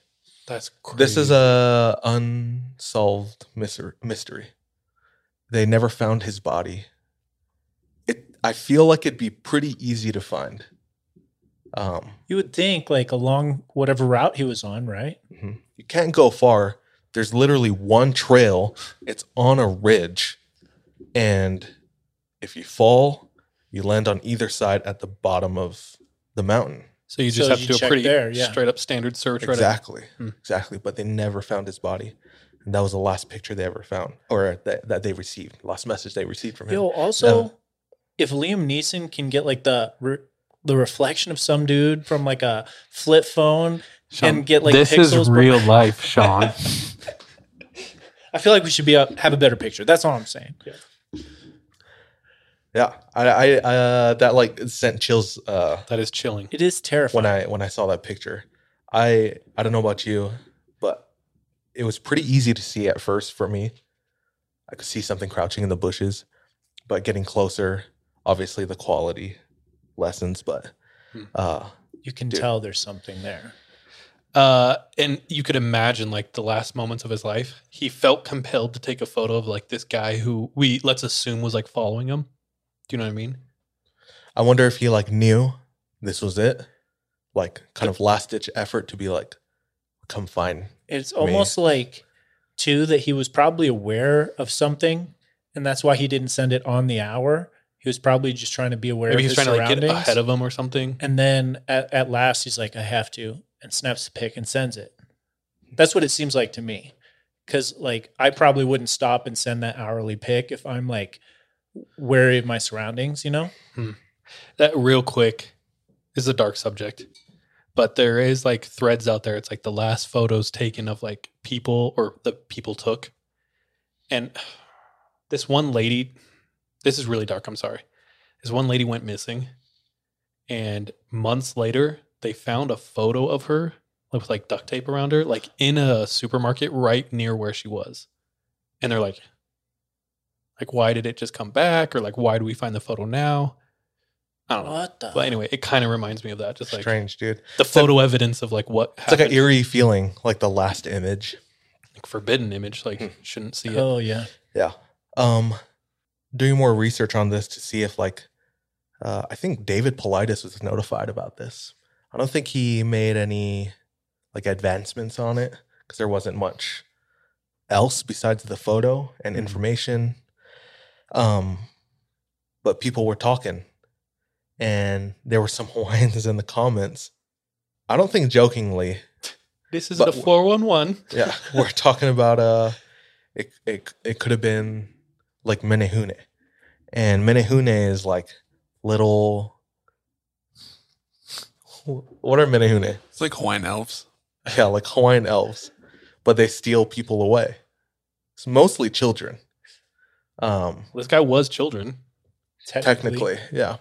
That's crazy. This is a unsolved mystery. They never found his body. It. I feel like it'd be pretty easy to find. Um, you would think, like along whatever route he was on, right? Mm-hmm. You can't go far. There's literally one trail. It's on a ridge, and if you fall, you land on either side at the bottom of the mountain. So you just so have you to do a pretty there, yeah. straight up standard search. Exactly. Right hmm. Exactly. But they never found his body. And that was the last picture they ever found or that, that they received. Last message they received from him. Yo, also, um, if Liam Neeson can get like the re- the reflection of some dude from like a flip phone Sean, and get like this pixels. This is real but- life, Sean. I feel like we should be a, have a better picture. That's all I'm saying. Yeah. Yeah, I, I uh, that like sent chills. Uh, that is chilling. It is terrifying. When I when I saw that picture, I I don't know about you, but it was pretty easy to see at first for me. I could see something crouching in the bushes, but getting closer, obviously the quality lessons. But uh, you can dude. tell there's something there, uh, and you could imagine like the last moments of his life. He felt compelled to take a photo of like this guy who we let's assume was like following him. Do you know what I mean? I wonder if he like knew this was it, like kind of last ditch effort to be like, come find me. It's almost like too that he was probably aware of something, and that's why he didn't send it on the hour. He was probably just trying to be aware. Maybe of his surroundings. Maybe he's trying to like, get ahead of him or something. And then at, at last, he's like, I have to, and snaps the pic and sends it. That's what it seems like to me, because like I probably wouldn't stop and send that hourly pic if I'm like. Wary of my surroundings, you know? Hmm. That real quick is a dark subject, but there is like threads out there. It's like the last photos taken of like people or the people took. And this one lady, this is really dark. I'm sorry. This one lady went missing and months later they found a photo of her with like duct tape around her, like in a supermarket right near where she was. And they're like, Like, why did it just come back? Or, like, why do we find the photo now? I don't know. What the? But anyway, it kind of reminds me of that. Just like strange, dude. The it's photo like, evidence of, like, what happened. It's like an eerie feeling, like the last image. Like, forbidden image. Like, hmm. shouldn't see it. Oh, yeah. Yeah. Um, doing more research on this to see if, like, uh, I think David Politis was notified about this. I don't think he made any, like, advancements on it because there wasn't much else besides the photo and mm-hmm. information. Um, but people were talking and there were some Hawaiians in the comments. I don't think jokingly. This is a four one one. Yeah. We're talking about, uh, it, it, it could have been like Menehune, and Menehune is like little. What are Menehune? It's like Hawaiian elves. Yeah, like Hawaiian elves, but they steal people away. It's mostly children. Um, well, this guy was children. Technically. Technically, yeah.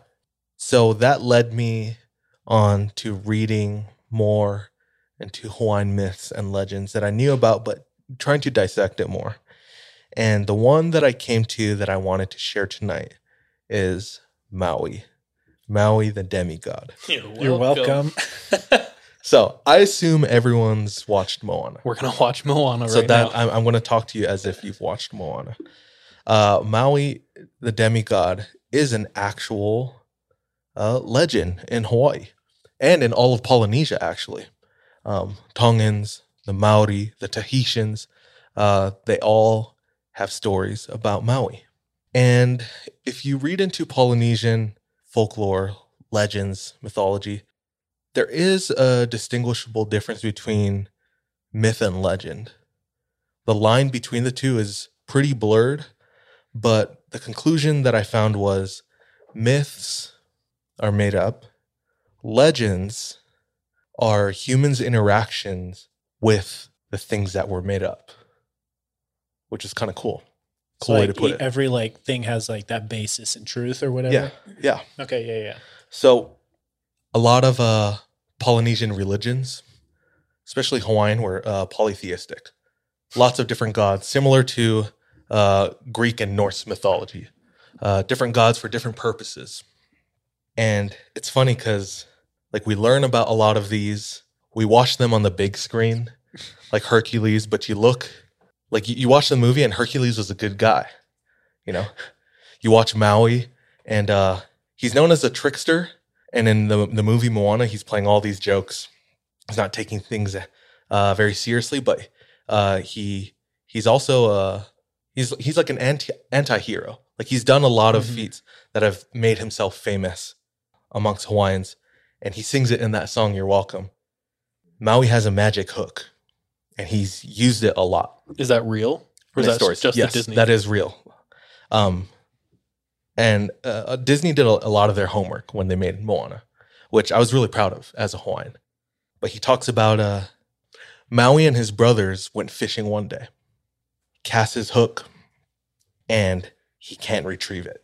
So that led me on to reading more into Hawaiian myths and legends that I knew about, but trying to dissect it more. And the one that I came to that I wanted to share tonight is Maui. Maui, the demigod. You're welcome. You're welcome. So I assume everyone's watched Moana. We're going to watch Moana right now. So that now. I'm, I'm going to talk to you as if you've watched Moana. Uh, Maui, the demigod, is an actual uh, legend in Hawaii and in all of Polynesia, actually. Um, Tongans, the Maori, the Tahitians, uh, they all have stories about Maui. And if you read into Polynesian folklore, legends, mythology, there is a distinguishable difference between myth and legend. The line between the two is pretty blurred, but the conclusion that I found was myths are made up. Legends are humans' interactions with the things that were made up, which is kind of cool. Cool so way like to put e- it. Every like thing has like that basis in truth or whatever. Yeah. Yeah. Okay. Yeah. Yeah. So a lot of uh, Polynesian religions, especially Hawaiian, were uh, polytheistic. Lots of different gods, similar to Uh, Greek and Norse mythology, uh, different gods for different purposes. And it's funny because like we learn about a lot of these, we watch them on the big screen, like Hercules, but you look, like you, you watch the movie and Hercules was a good guy, you know? You watch Maui and uh, he's known as a trickster, and in the, the movie Moana, he's playing all these jokes. He's not taking things uh, very seriously, but uh, he he's also a He's he's like an anti anti-hero. Like he's done a lot of mm-hmm. feats that have made himself famous amongst Hawaiians, and he sings it in that song, You're Welcome. Maui has a magic hook, and he's used it a lot. Is that real? Or is that stories? Just yes, the Disney? That is real. Um, and uh, Disney did a, a lot of their homework when they made Moana, which I was really proud of as a Hawaiian. But he talks about uh, Maui and his brothers went fishing one day. Casts his hook, and he can't retrieve it.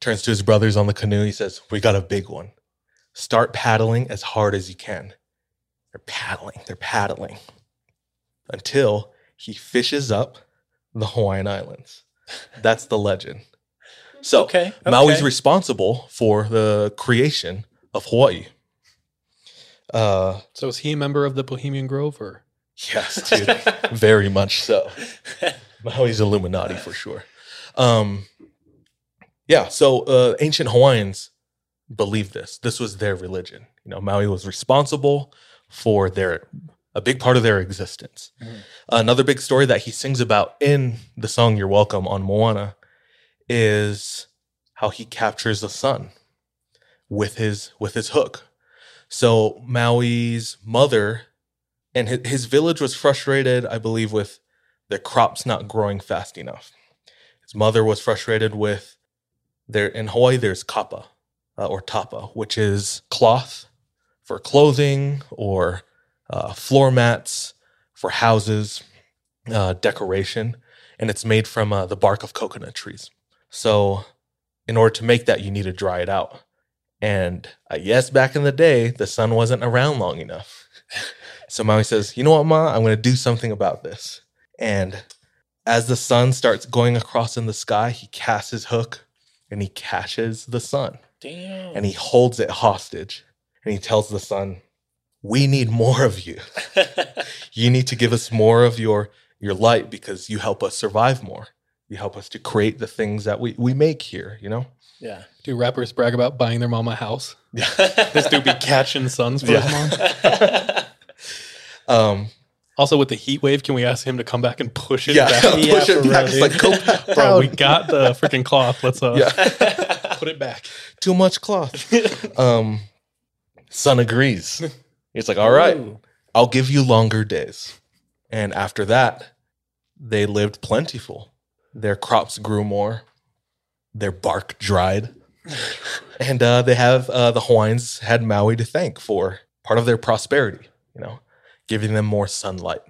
Turns to his brothers on the canoe. He says, we got a big one. Start paddling as hard as you can. They're paddling. They're paddling. Until he fishes up the Hawaiian Islands. That's the legend. So okay, okay. Maui's responsible for the creation of Hawaii. Uh, so is he a member of the Bohemian Grove or? Yes, dude. Very much so. Maui's Illuminati for sure. Um, yeah, so uh, ancient Hawaiians believed this. This was their religion. You know, Maui was responsible for their a big part of their existence. Mm-hmm. Another big story that he sings about in the song You're Welcome on Moana is how he captures the sun with his with his hook. So Maui's mother. And his village was frustrated, I believe, with their crops not growing fast enough. His mother was frustrated with their, in Hawaii, there's kapa uh, or tapa, which is cloth for clothing or uh, floor mats for houses, uh, decoration. And it's made from uh, the bark of coconut trees. So in order to make that, you need to dry it out. And uh, yes, back in the day, the sun wasn't around long enough. So Maui says, you know what, Ma? I'm going to do something about this. And as the sun starts going across in the sky, he casts his hook and he catches the sun. Damn. And he holds it hostage. And he tells the sun, we need more of you. You need to give us more of your, your light because you help us survive more. You help us to create the things that we, we make here, you know? Yeah. Do rappers brag about buying their mom a house? Yeah. This dude be catching suns for yeah. his mom? Um, also, with the heat wave, can we ask him to come back and push it yeah, back? Yeah, push it back. It's like, go, bro, we got the freaking cloth. Let's uh, yeah. put it back. Too much cloth. um, Son agrees. He's like, all right, Ooh. I'll give you longer days. And after that, they lived plentiful. Their crops grew more. Their bark dried. And uh, they have uh, the Hawaiians had Maui to thank for part of their prosperity, you know, giving them more sunlight,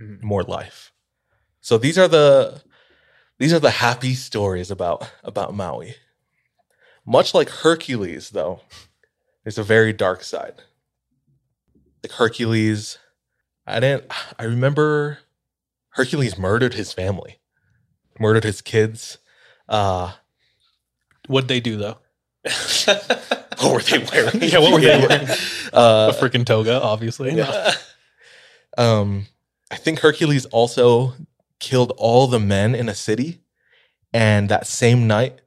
mm-hmm. more life. So these are the these are the happy stories about about Maui. Much like Hercules, though, there's a very dark side. Like Hercules, I didn't. I remember Hercules murdered his family, murdered his kids. Uh, What'd they do though? What were they wearing? Yeah, what were they wearing? Uh, a freaking toga, obviously. Yeah. Um, I think Hercules also killed all the men in a city, and that same night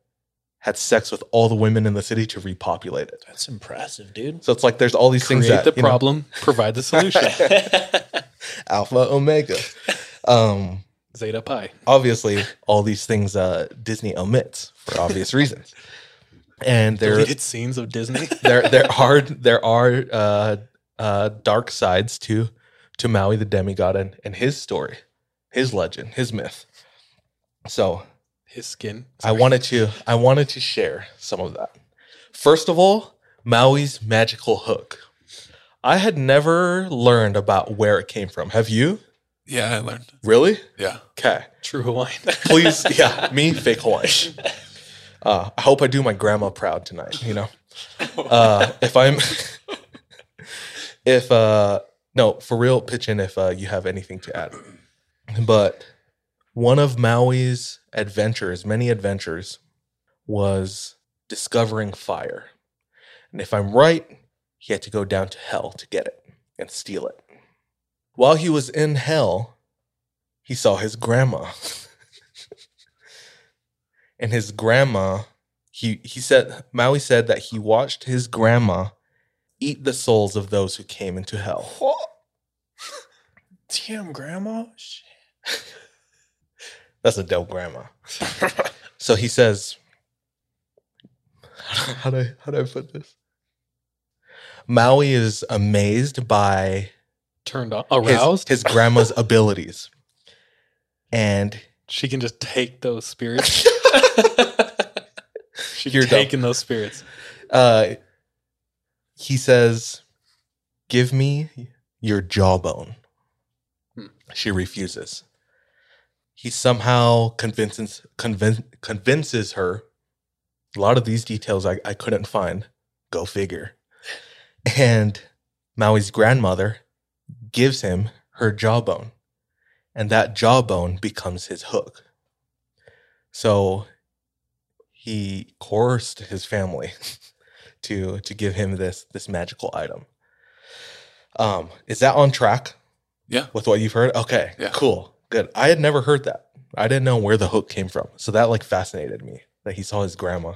had sex with all the women in the city to repopulate it. That's impressive, dude. So it's like there's all these Create things that create the problem, know, provide the solution. Alpha Omega, um, Zeta Pi. Obviously, all these things uh, Disney omits for obvious reasons. And there deleted scenes of Disney. there, there are there are uh, uh, dark sides to to Maui, the demigod, and, and his story, his legend, his myth. So his skin. Sorry. I wanted to I wanted to share some of that. First of all, Maui's magical hook. I had never learned about where it came from. Have you? Yeah, I learned. Really? Yeah. Okay. True Hawaiian. Please, yeah, me, fake Hawaiian. Uh, I hope I do my grandma proud tonight, you know. Uh, if I'm, if, uh, no, for real, pitch in if uh, you have anything to add. But one of Maui's adventures, many adventures, was discovering fire. And if I'm right, he had to go down to hell to get it and steal it. While he was in hell, he saw his grandma. And his grandma, he he said, Maui said that he watched his grandma eat the souls of those who came into hell. What? Damn, grandma. Shit. That's a dope grandma. So he says, how do, I, how do I put this? Maui is amazed by turned on, aroused his, his grandma's abilities. And she can just take those spirits. She's You're taking dumb. those spirits. Uh, he says, "Give me your jawbone." Hmm. She refuses. He somehow convinces convin- convinces her. A lot of these details I, I couldn't find. Go figure. And Maui's grandmother gives him her jawbone, and that jawbone becomes his hook. So he coerced his family to to give him this this magical item. Um, is that on track? Yeah. With what you've heard? Okay, yeah. Cool, good. I had never heard that. I didn't know where the hook came from. So that like fascinated me, that he saw his grandma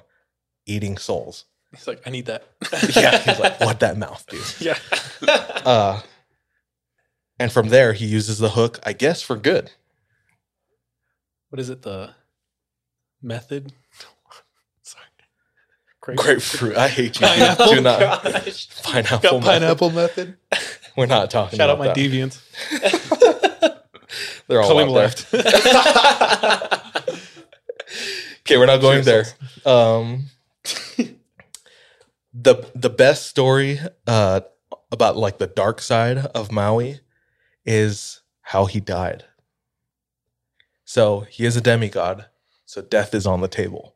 eating souls. He's like, I need that. Yeah, he's like, what that mouth, dude. Yeah. uh, and from there, he uses the hook, I guess, for good. What is it, the... method? Sorry. Grapefruit. Grapefruit. I hate you. Pineapple? Do not. Gosh. Pineapple method. Pineapple method. We're not talking Shout about that. Shout out my deviants. They're all Coming left. Okay, we're not going Jesus. there. Um, the the best story uh, about like the dark side of Maui is how he died. So he is a demigod. So death is on the table.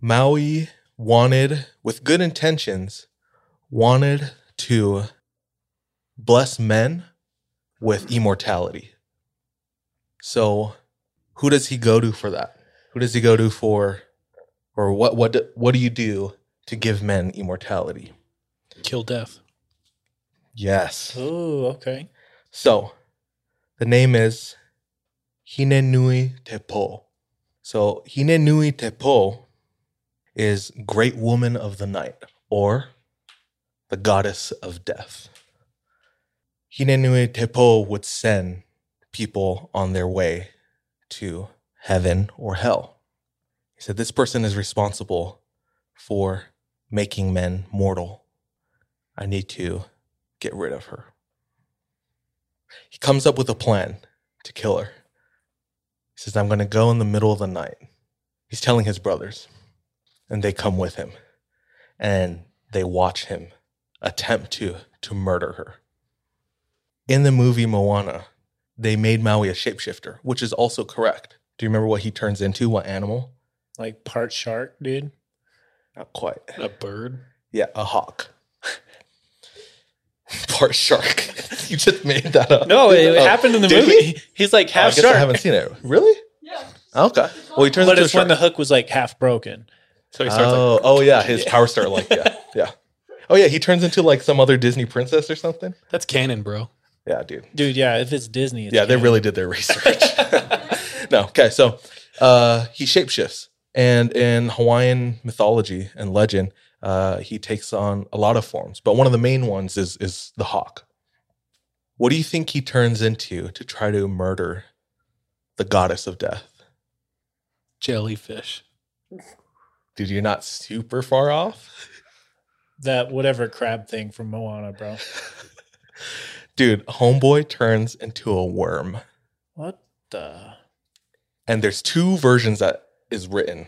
Maui wanted, with good intentions, wanted to bless men with immortality. So who does he go to for that? Who does he go to for, or what What? do, what do you do to give men immortality? Kill death. Yes. Oh, okay. So the name is Hine Nui Te Po. So, Hine Nui Te Po is Great Woman of the Night, or the Goddess of Death. Hine Nui Te Po would send people on their way to heaven or hell. He said, this person is responsible for making men mortal. I need to get rid of her. He comes up with a plan to kill her. He says, I'm going to go in the middle of the night. He's telling his brothers. and they come with him and they watch him attempt to to murder her. In the movie Moana, they made Maui a shapeshifter, which is also correct. Do you remember what he turns into? What animal? Like part shark, dude? Not quite. A bird? Yeah, a hawk. Part shark. You just made that up. No, it oh. happened in the Did movie. He? He's like half oh, I guess shark. I haven't seen it. Really? Yeah. Okay. Well, he turns but into it's a shark. When the hook was like half broken. So he starts oh, like, oh yeah, his yeah. power start like yeah, yeah. Oh yeah, he turns into like some other Disney princess or something. That's canon, bro. Yeah, dude. Dude, yeah. If it's Disney, it's yeah, canon. They really did their research. No, okay. So uh, he shapeshifts, and in Hawaiian mythology and legend, uh, he takes on a lot of forms, but one of the main ones is is the hawk. What do you think he turns into to try to murder the goddess of death? Jellyfish. Dude, you're not super far off. That whatever crab thing from Moana, bro. Dude, homeboy turns into a worm. What the? And there's two versions that is written.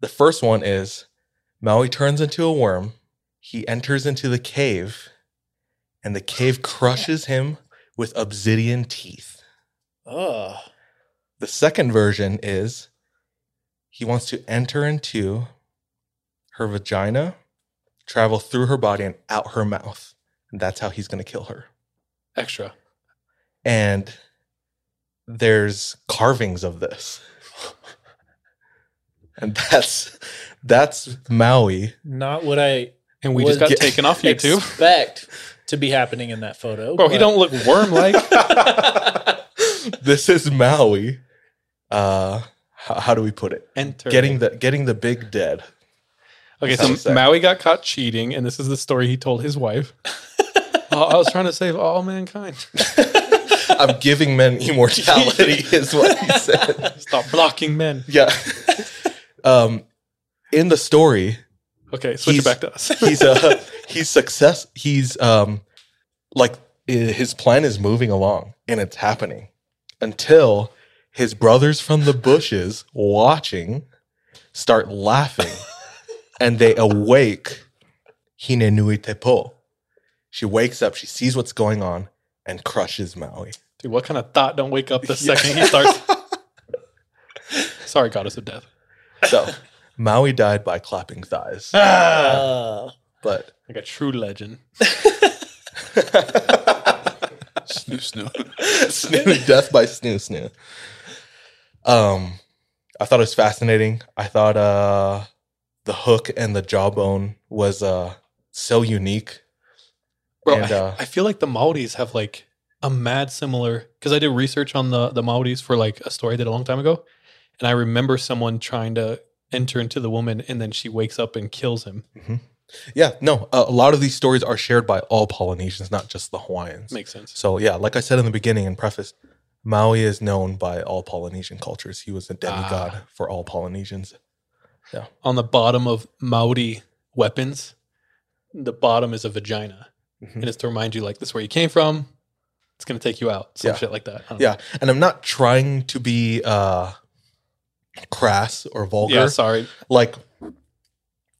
The first one is Maui turns into a worm. He enters into the cave, and the cave crushes him with obsidian teeth. Ugh. The second version is he wants to enter into her vagina, travel through her body, and out her mouth. And that's how he's going to kill her. Extra. And there's carvings of this. And that's that's Maui. Not what I and we just got get, taken off YouTube. Expect to be happening in that photo. Bro, but. He don't look worm-like. This is Maui. Uh, how, how do we put it? Entering. Getting the getting the big dead. Okay, that's so Maui got caught cheating, and this is the story he told his wife. I, I was trying to save all mankind. I'm giving men immortality, is what he said. Stop blocking men. Yeah. Um, in the story, okay, switch it back to us. he's a he's success. He's um, like his plan is moving along and it's happening until his brothers from the bushes watching start laughing, and they awake Hine Nui Te Po. She wakes up. She sees what's going on and crushes Maui. Dude, what kind of thought don't wake up the second he starts? Sorry, goddess of death. So, Maui died by clapping thighs. Ah, but like a true legend. Snoo snoo. Snoo, death by snoo snoo. Um, I thought it was fascinating. I thought uh, the hook and the jawbone was uh, so unique. Bro, and, uh, I, I feel like the Maoris have like a mad similar, because I did research on the, the Maoris for like a story I did a long time ago. And I remember someone trying to enter into the woman, and then she wakes up and kills him. Mm-hmm. Yeah, no, a lot of these stories are shared by all Polynesians, not just the Hawaiians. Makes sense. So, yeah, like I said in the beginning and preface, Maui is known by all Polynesian cultures. He was a demigod ah. for all Polynesians. Yeah. On the bottom of Maori weapons, the bottom is a vagina. Mm-hmm. And it's to remind you, like, this is where you came from. It's going to take you out. Some yeah. shit like that. Yeah, know. And I'm not trying to be... Uh, crass or vulgar. Yeah, sorry. Like,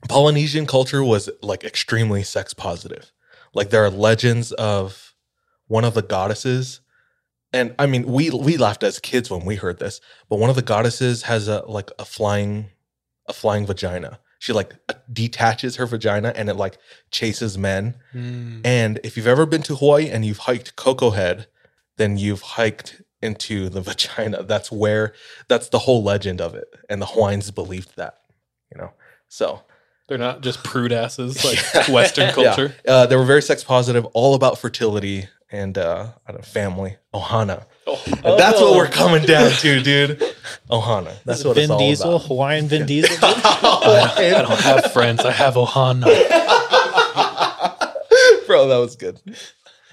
Polynesian culture was like extremely sex positive. Like, there are legends of one of the goddesses, and I mean, we we laughed as kids when we heard this, but one of the goddesses has a like a flying a flying vagina. She like detaches her vagina and it like chases men. Mm. And if you've ever been to Hawaii and you've hiked Cocoa Head, then you've hiked into the vagina. That's where, that's the whole legend of it. And the Hawaiians believed that, you know? So. They're not just prude asses like Western culture. Yeah. Uh, they were very sex positive, all about fertility and uh, I don't know, family. Ohana. Oh. Oh. That's what we're coming down to, dude. Ohana. That's what Vin it's all Diesel, about. Hawaiian Vin Diesel? I, I don't have friends. I have Ohana. Bro, that was good.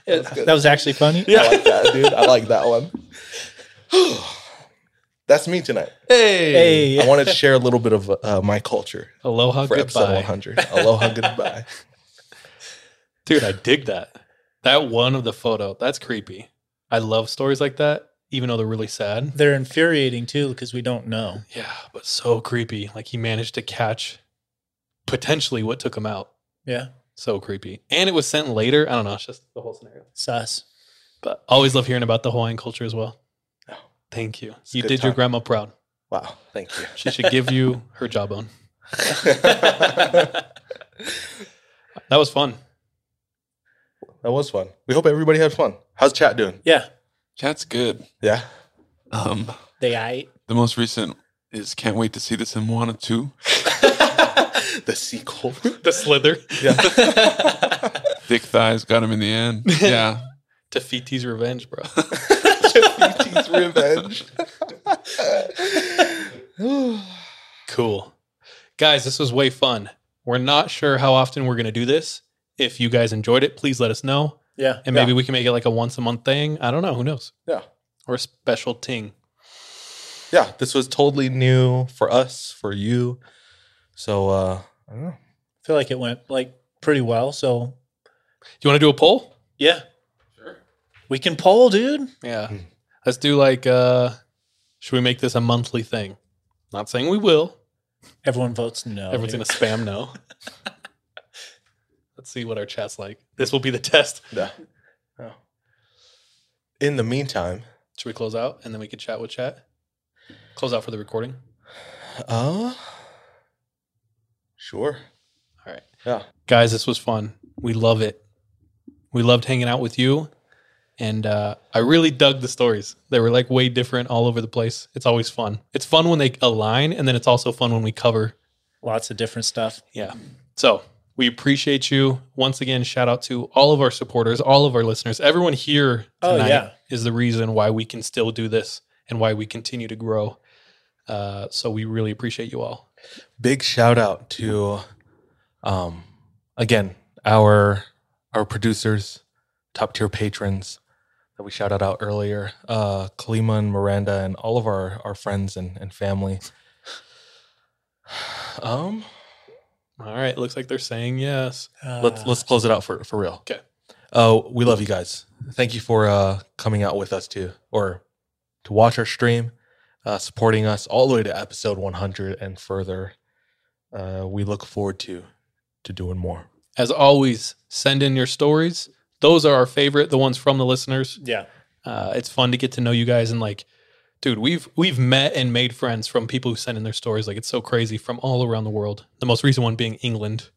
That was, that was actually funny. Yeah. I like that, dude. I like that one. That's me tonight. Hey. hey. I wanted to share a little bit of uh, my culture. Aloha, for goodbye. Episode one hundred. Aloha, goodbye. Dude, I dig that. That one of the photo. That's creepy. I love stories like that. even though they're really sad. They're infuriating, too, because we don't know. Yeah, but so creepy. Like, he managed to catch potentially what took him out. Yeah. So creepy. And it was sent later. I don't know. It's just the whole scenario. Sus. But always love hearing about the Hawaiian culture as well. Oh, thank you. You did time. Your grandma proud. Wow. Thank you. She should give you her jawbone. That was fun. That was fun. We hope everybody had fun. How's chat doing? Yeah. Chat's good. Yeah. Um, they aight. The most recent is Can't Wait to See This in Moana two. The sequel. The Slither. Yeah. Thick thighs got him in the end. Yeah. Tafiti's revenge, bro. Tafiti's revenge. Cool. Guys, this was way fun. We're not sure how often we're going to do this. If you guys enjoyed it, please let us know. Yeah. And maybe yeah. we can make it like a once a month thing. I don't know. Who knows? Yeah. Or a special ting. Yeah. This was totally new for us, for you. So, uh, I don't know. I feel like it went like pretty well. So, do you want to do a poll? Yeah. Sure. We can poll, dude. Yeah. Mm. Let's do like, uh, should we make this a monthly thing? Not saying we will. Everyone votes no. Everyone's going to spam no. Let's see what our chat's like. This will be the test. Yeah. Oh. In the meantime, should we close out and then we could chat with chat? Close out for the recording. Oh. Uh, Sure. All right. Yeah. Guys, this was fun. We love it. We loved hanging out with you. And uh, I really dug the stories. They were like way different all over the place. It's always fun. It's fun when they align. And then it's also fun when we cover lots of different stuff. Yeah. So we appreciate you. Once again, shout out to all of our supporters, all of our listeners. Everyone here tonight oh, yeah. is the reason why we can still do this and why we continue to grow. Uh, so we really appreciate you all. Big shout out to, um, again, our our producers, top tier patrons that we shouted out earlier, uh, Kalima and Miranda, and all of our, our friends and, and family. Um, all right, looks like they're saying yes. Uh, let's let's close it out for for real. Okay. Oh, uh, we love you guys. Thank you for uh, coming out with us too, or to watch our stream. Uh, supporting us all the way to episode one hundred and further. Uh, we look forward to to doing more. As always, send in your stories. Those are our favorite, the ones from the listeners. Yeah. Uh, it's fun to get to know you guys. And like, dude, we've we've met and made friends from people who send in their stories. Like, it's so crazy from all around the world. The most recent one being England.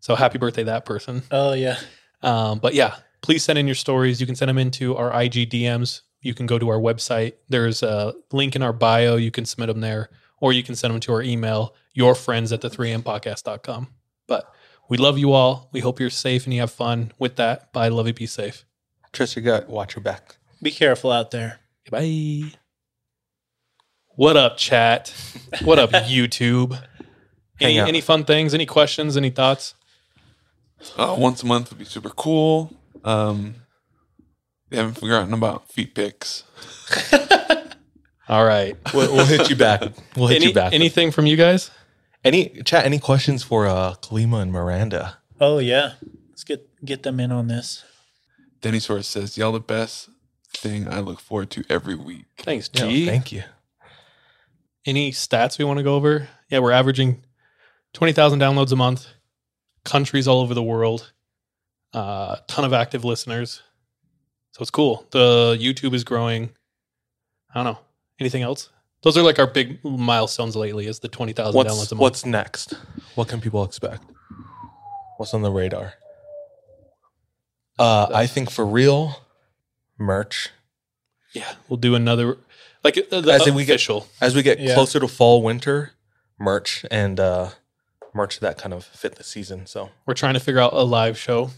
So happy birthday, that person. Oh, yeah. Um, but yeah, please send in your stories. You can send them into our I G D Ms. You can go to our website. There's a link in our bio. You can submit them there, or you can send them to our email, your friends at the three a m podcast dot com. But we love you all. We hope you're safe and you have fun. With that, bye, love you, be safe. Trust your gut. Watch your back. Be careful out there. Bye. What up, chat? What up, YouTube? Any, any fun things? Any questions? Any thoughts? Uh, once a month would be super cool. Um... They haven't forgotten about feet pics. All right. We'll, we'll hit you back. We'll hit any, you back. Anything from you guys? Any chat, any questions for uh, Kalima and Miranda? Oh, yeah. Let's get, get them in on this. Denny Source says, y'all the best thing I look forward to every week. Thanks, G. No, thank you. Any stats we want to go over? Yeah, we're averaging twenty thousand downloads a month. Countries all over the world. A uh, ton of active listeners. So it's cool. The YouTube is growing. I don't know. Anything else? Those are like our big milestones lately is the twenty thousand downloads a month. What's next? What can people expect? What's on the radar? Uh, I think for real, merch. Yeah, we'll do another. Like the, the as official. We get, as we get yeah. closer to fall, winter, merch and uh, merch that kind of fit the season. So we're trying to figure out a live show.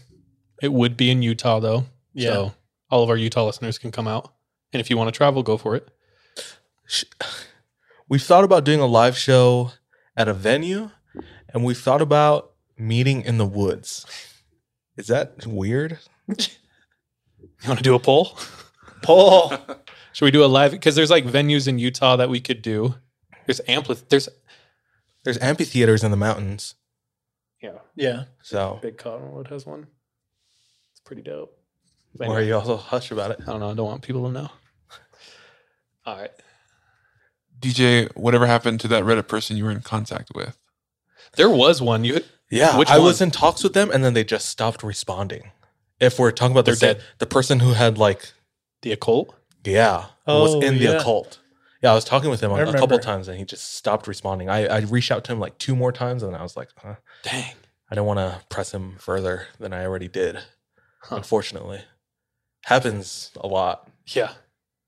It would be in Utah though. Yeah. So. All of our Utah listeners can come out. And if you want to travel, go for it. We've thought about doing a live show at a venue, and we've thought about meeting in the woods. Is that weird? You want to do a poll? Poll. Should we do a live? Because there's like venues in Utah that we could do. There's ampli- There's there's amphitheaters in the mountains. Yeah. Yeah. So Big Cottonwood has one. It's pretty dope. Anyway. Or are you also hush about it? I don't know. I don't want people to know. All right. D J, whatever happened to that Reddit person you were in contact with? There was one. You had, yeah, which I one? was in talks with them, and then they just stopped responding. If we're talking about the same, the person who had like the occult, yeah, oh, was in yeah. the occult. Yeah, I was talking with him a, a couple times, and he just stopped responding. I, I reached out to him like two more times, and I was like, huh, "Dang, I don't want to press him further than I already did." Huh. Unfortunately, happens a lot. Yeah,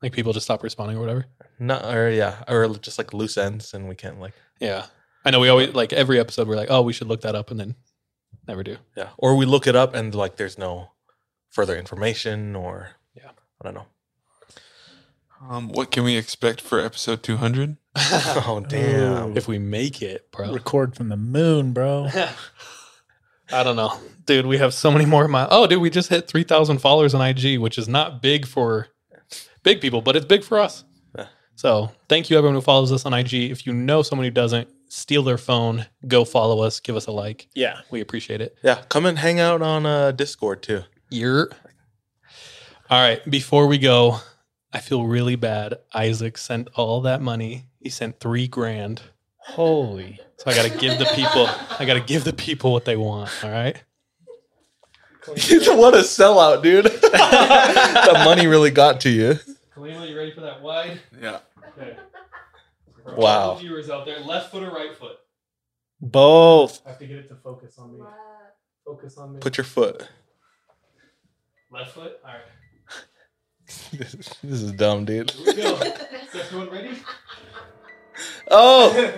like people just stop responding or whatever. Not or yeah, or just like loose ends, and we can't like yeah. I know we always, like every episode, we're like, oh, we should look that up, and then never do. Yeah. Or we look it up and like there's no further information or, yeah, I don't know. Um, what can we expect for episode two hundred? Oh, damn. Ooh. If we make it, bro. Record from the moon, bro. I don't know. Dude, we have so many more miles. Oh, dude, we just hit three thousand followers on I G, which is not big for big people, but it's big for us. So thank you, everyone who follows us on I G. If you know someone who doesn't, steal their phone, go follow us, give us a like. Yeah. We appreciate it. Yeah. Come and hang out on uh, Discord, too. You're... All right. Before we go, I feel really bad. Isaac sent all that money. He sent three grand. Holy. So I got to give the people, I got to give the people what they want. All right. What a sellout, dude. The money really got to you. Kalima, you ready for that wide? Yeah. Okay. For wow. All the viewers out there, left foot or right foot? Both. I have to get it to focus on me. Focus on me. Put your foot. Left foot? All right. This is dumb, dude. Here we go. Is everyone ready? Oh!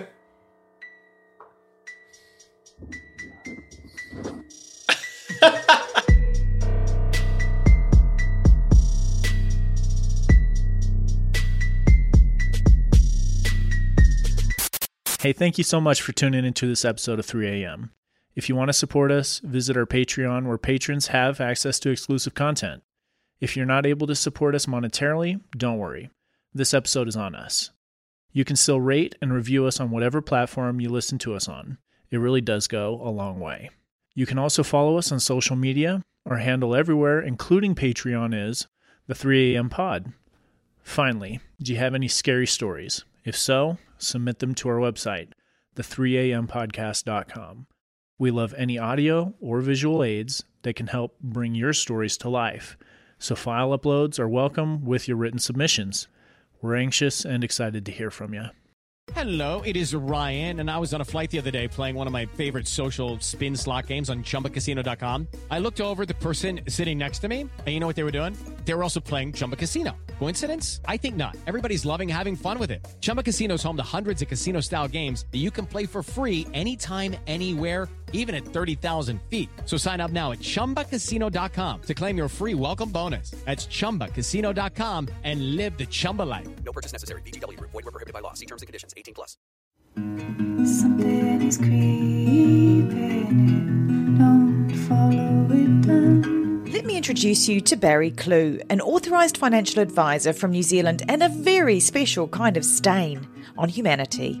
Hey, thank you so much for tuning into this episode of three a.m. If you want to support us, visit our Patreon, where patrons have access to exclusive content. If you're not able to support us monetarily, don't worry. This episode is on us. You can still rate and review us on whatever platform you listen to us on. It really does go a long way. You can also follow us on social media. Our handle everywhere, including Patreon, is the three a.m. pod. Finally, do you have any scary stories? If so, submit them to our website, the three a m podcast dot com. We love any audio or visual aids that can help bring your stories to life, so file uploads are welcome with your written submissions. We're anxious and excited to hear from you. Hello, it is Ryan, and I was on a flight the other day playing one of my favorite social spin slot games on chumba casino dot com. I looked over at the person sitting next to me, and you know what they were doing? They were also playing Chumba Casino. Coincidence? I think not. Everybody's loving having fun with it. Chumba Casino is home to hundreds of casino-style games that you can play for free anytime, anywhere, even at thirty thousand feet. So sign up now at chumba casino dot com to claim your free welcome bonus. That's chumba casino dot com and live the Chumba life. No purchase necessary. V G W. Void where prohibited by law. See terms and conditions. eighteen plus. Something is creeping. Don't follow it down. Let me introduce you to Barry Clue, an authorised financial advisor from New Zealand and a very special kind of stain on humanity.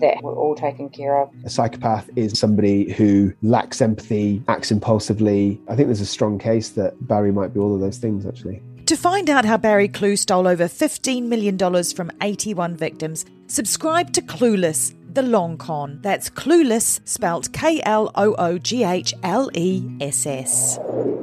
that we're all taken care of. A psychopath is somebody who lacks empathy, acts impulsively. I think there's a strong case that Barry might be all of those things, actually. To find out how Barry Clue stole over fifteen million dollars from eighty-one victims, subscribe to Clueless, the long con. That's Clueless, spelled K L O O G H L E S S.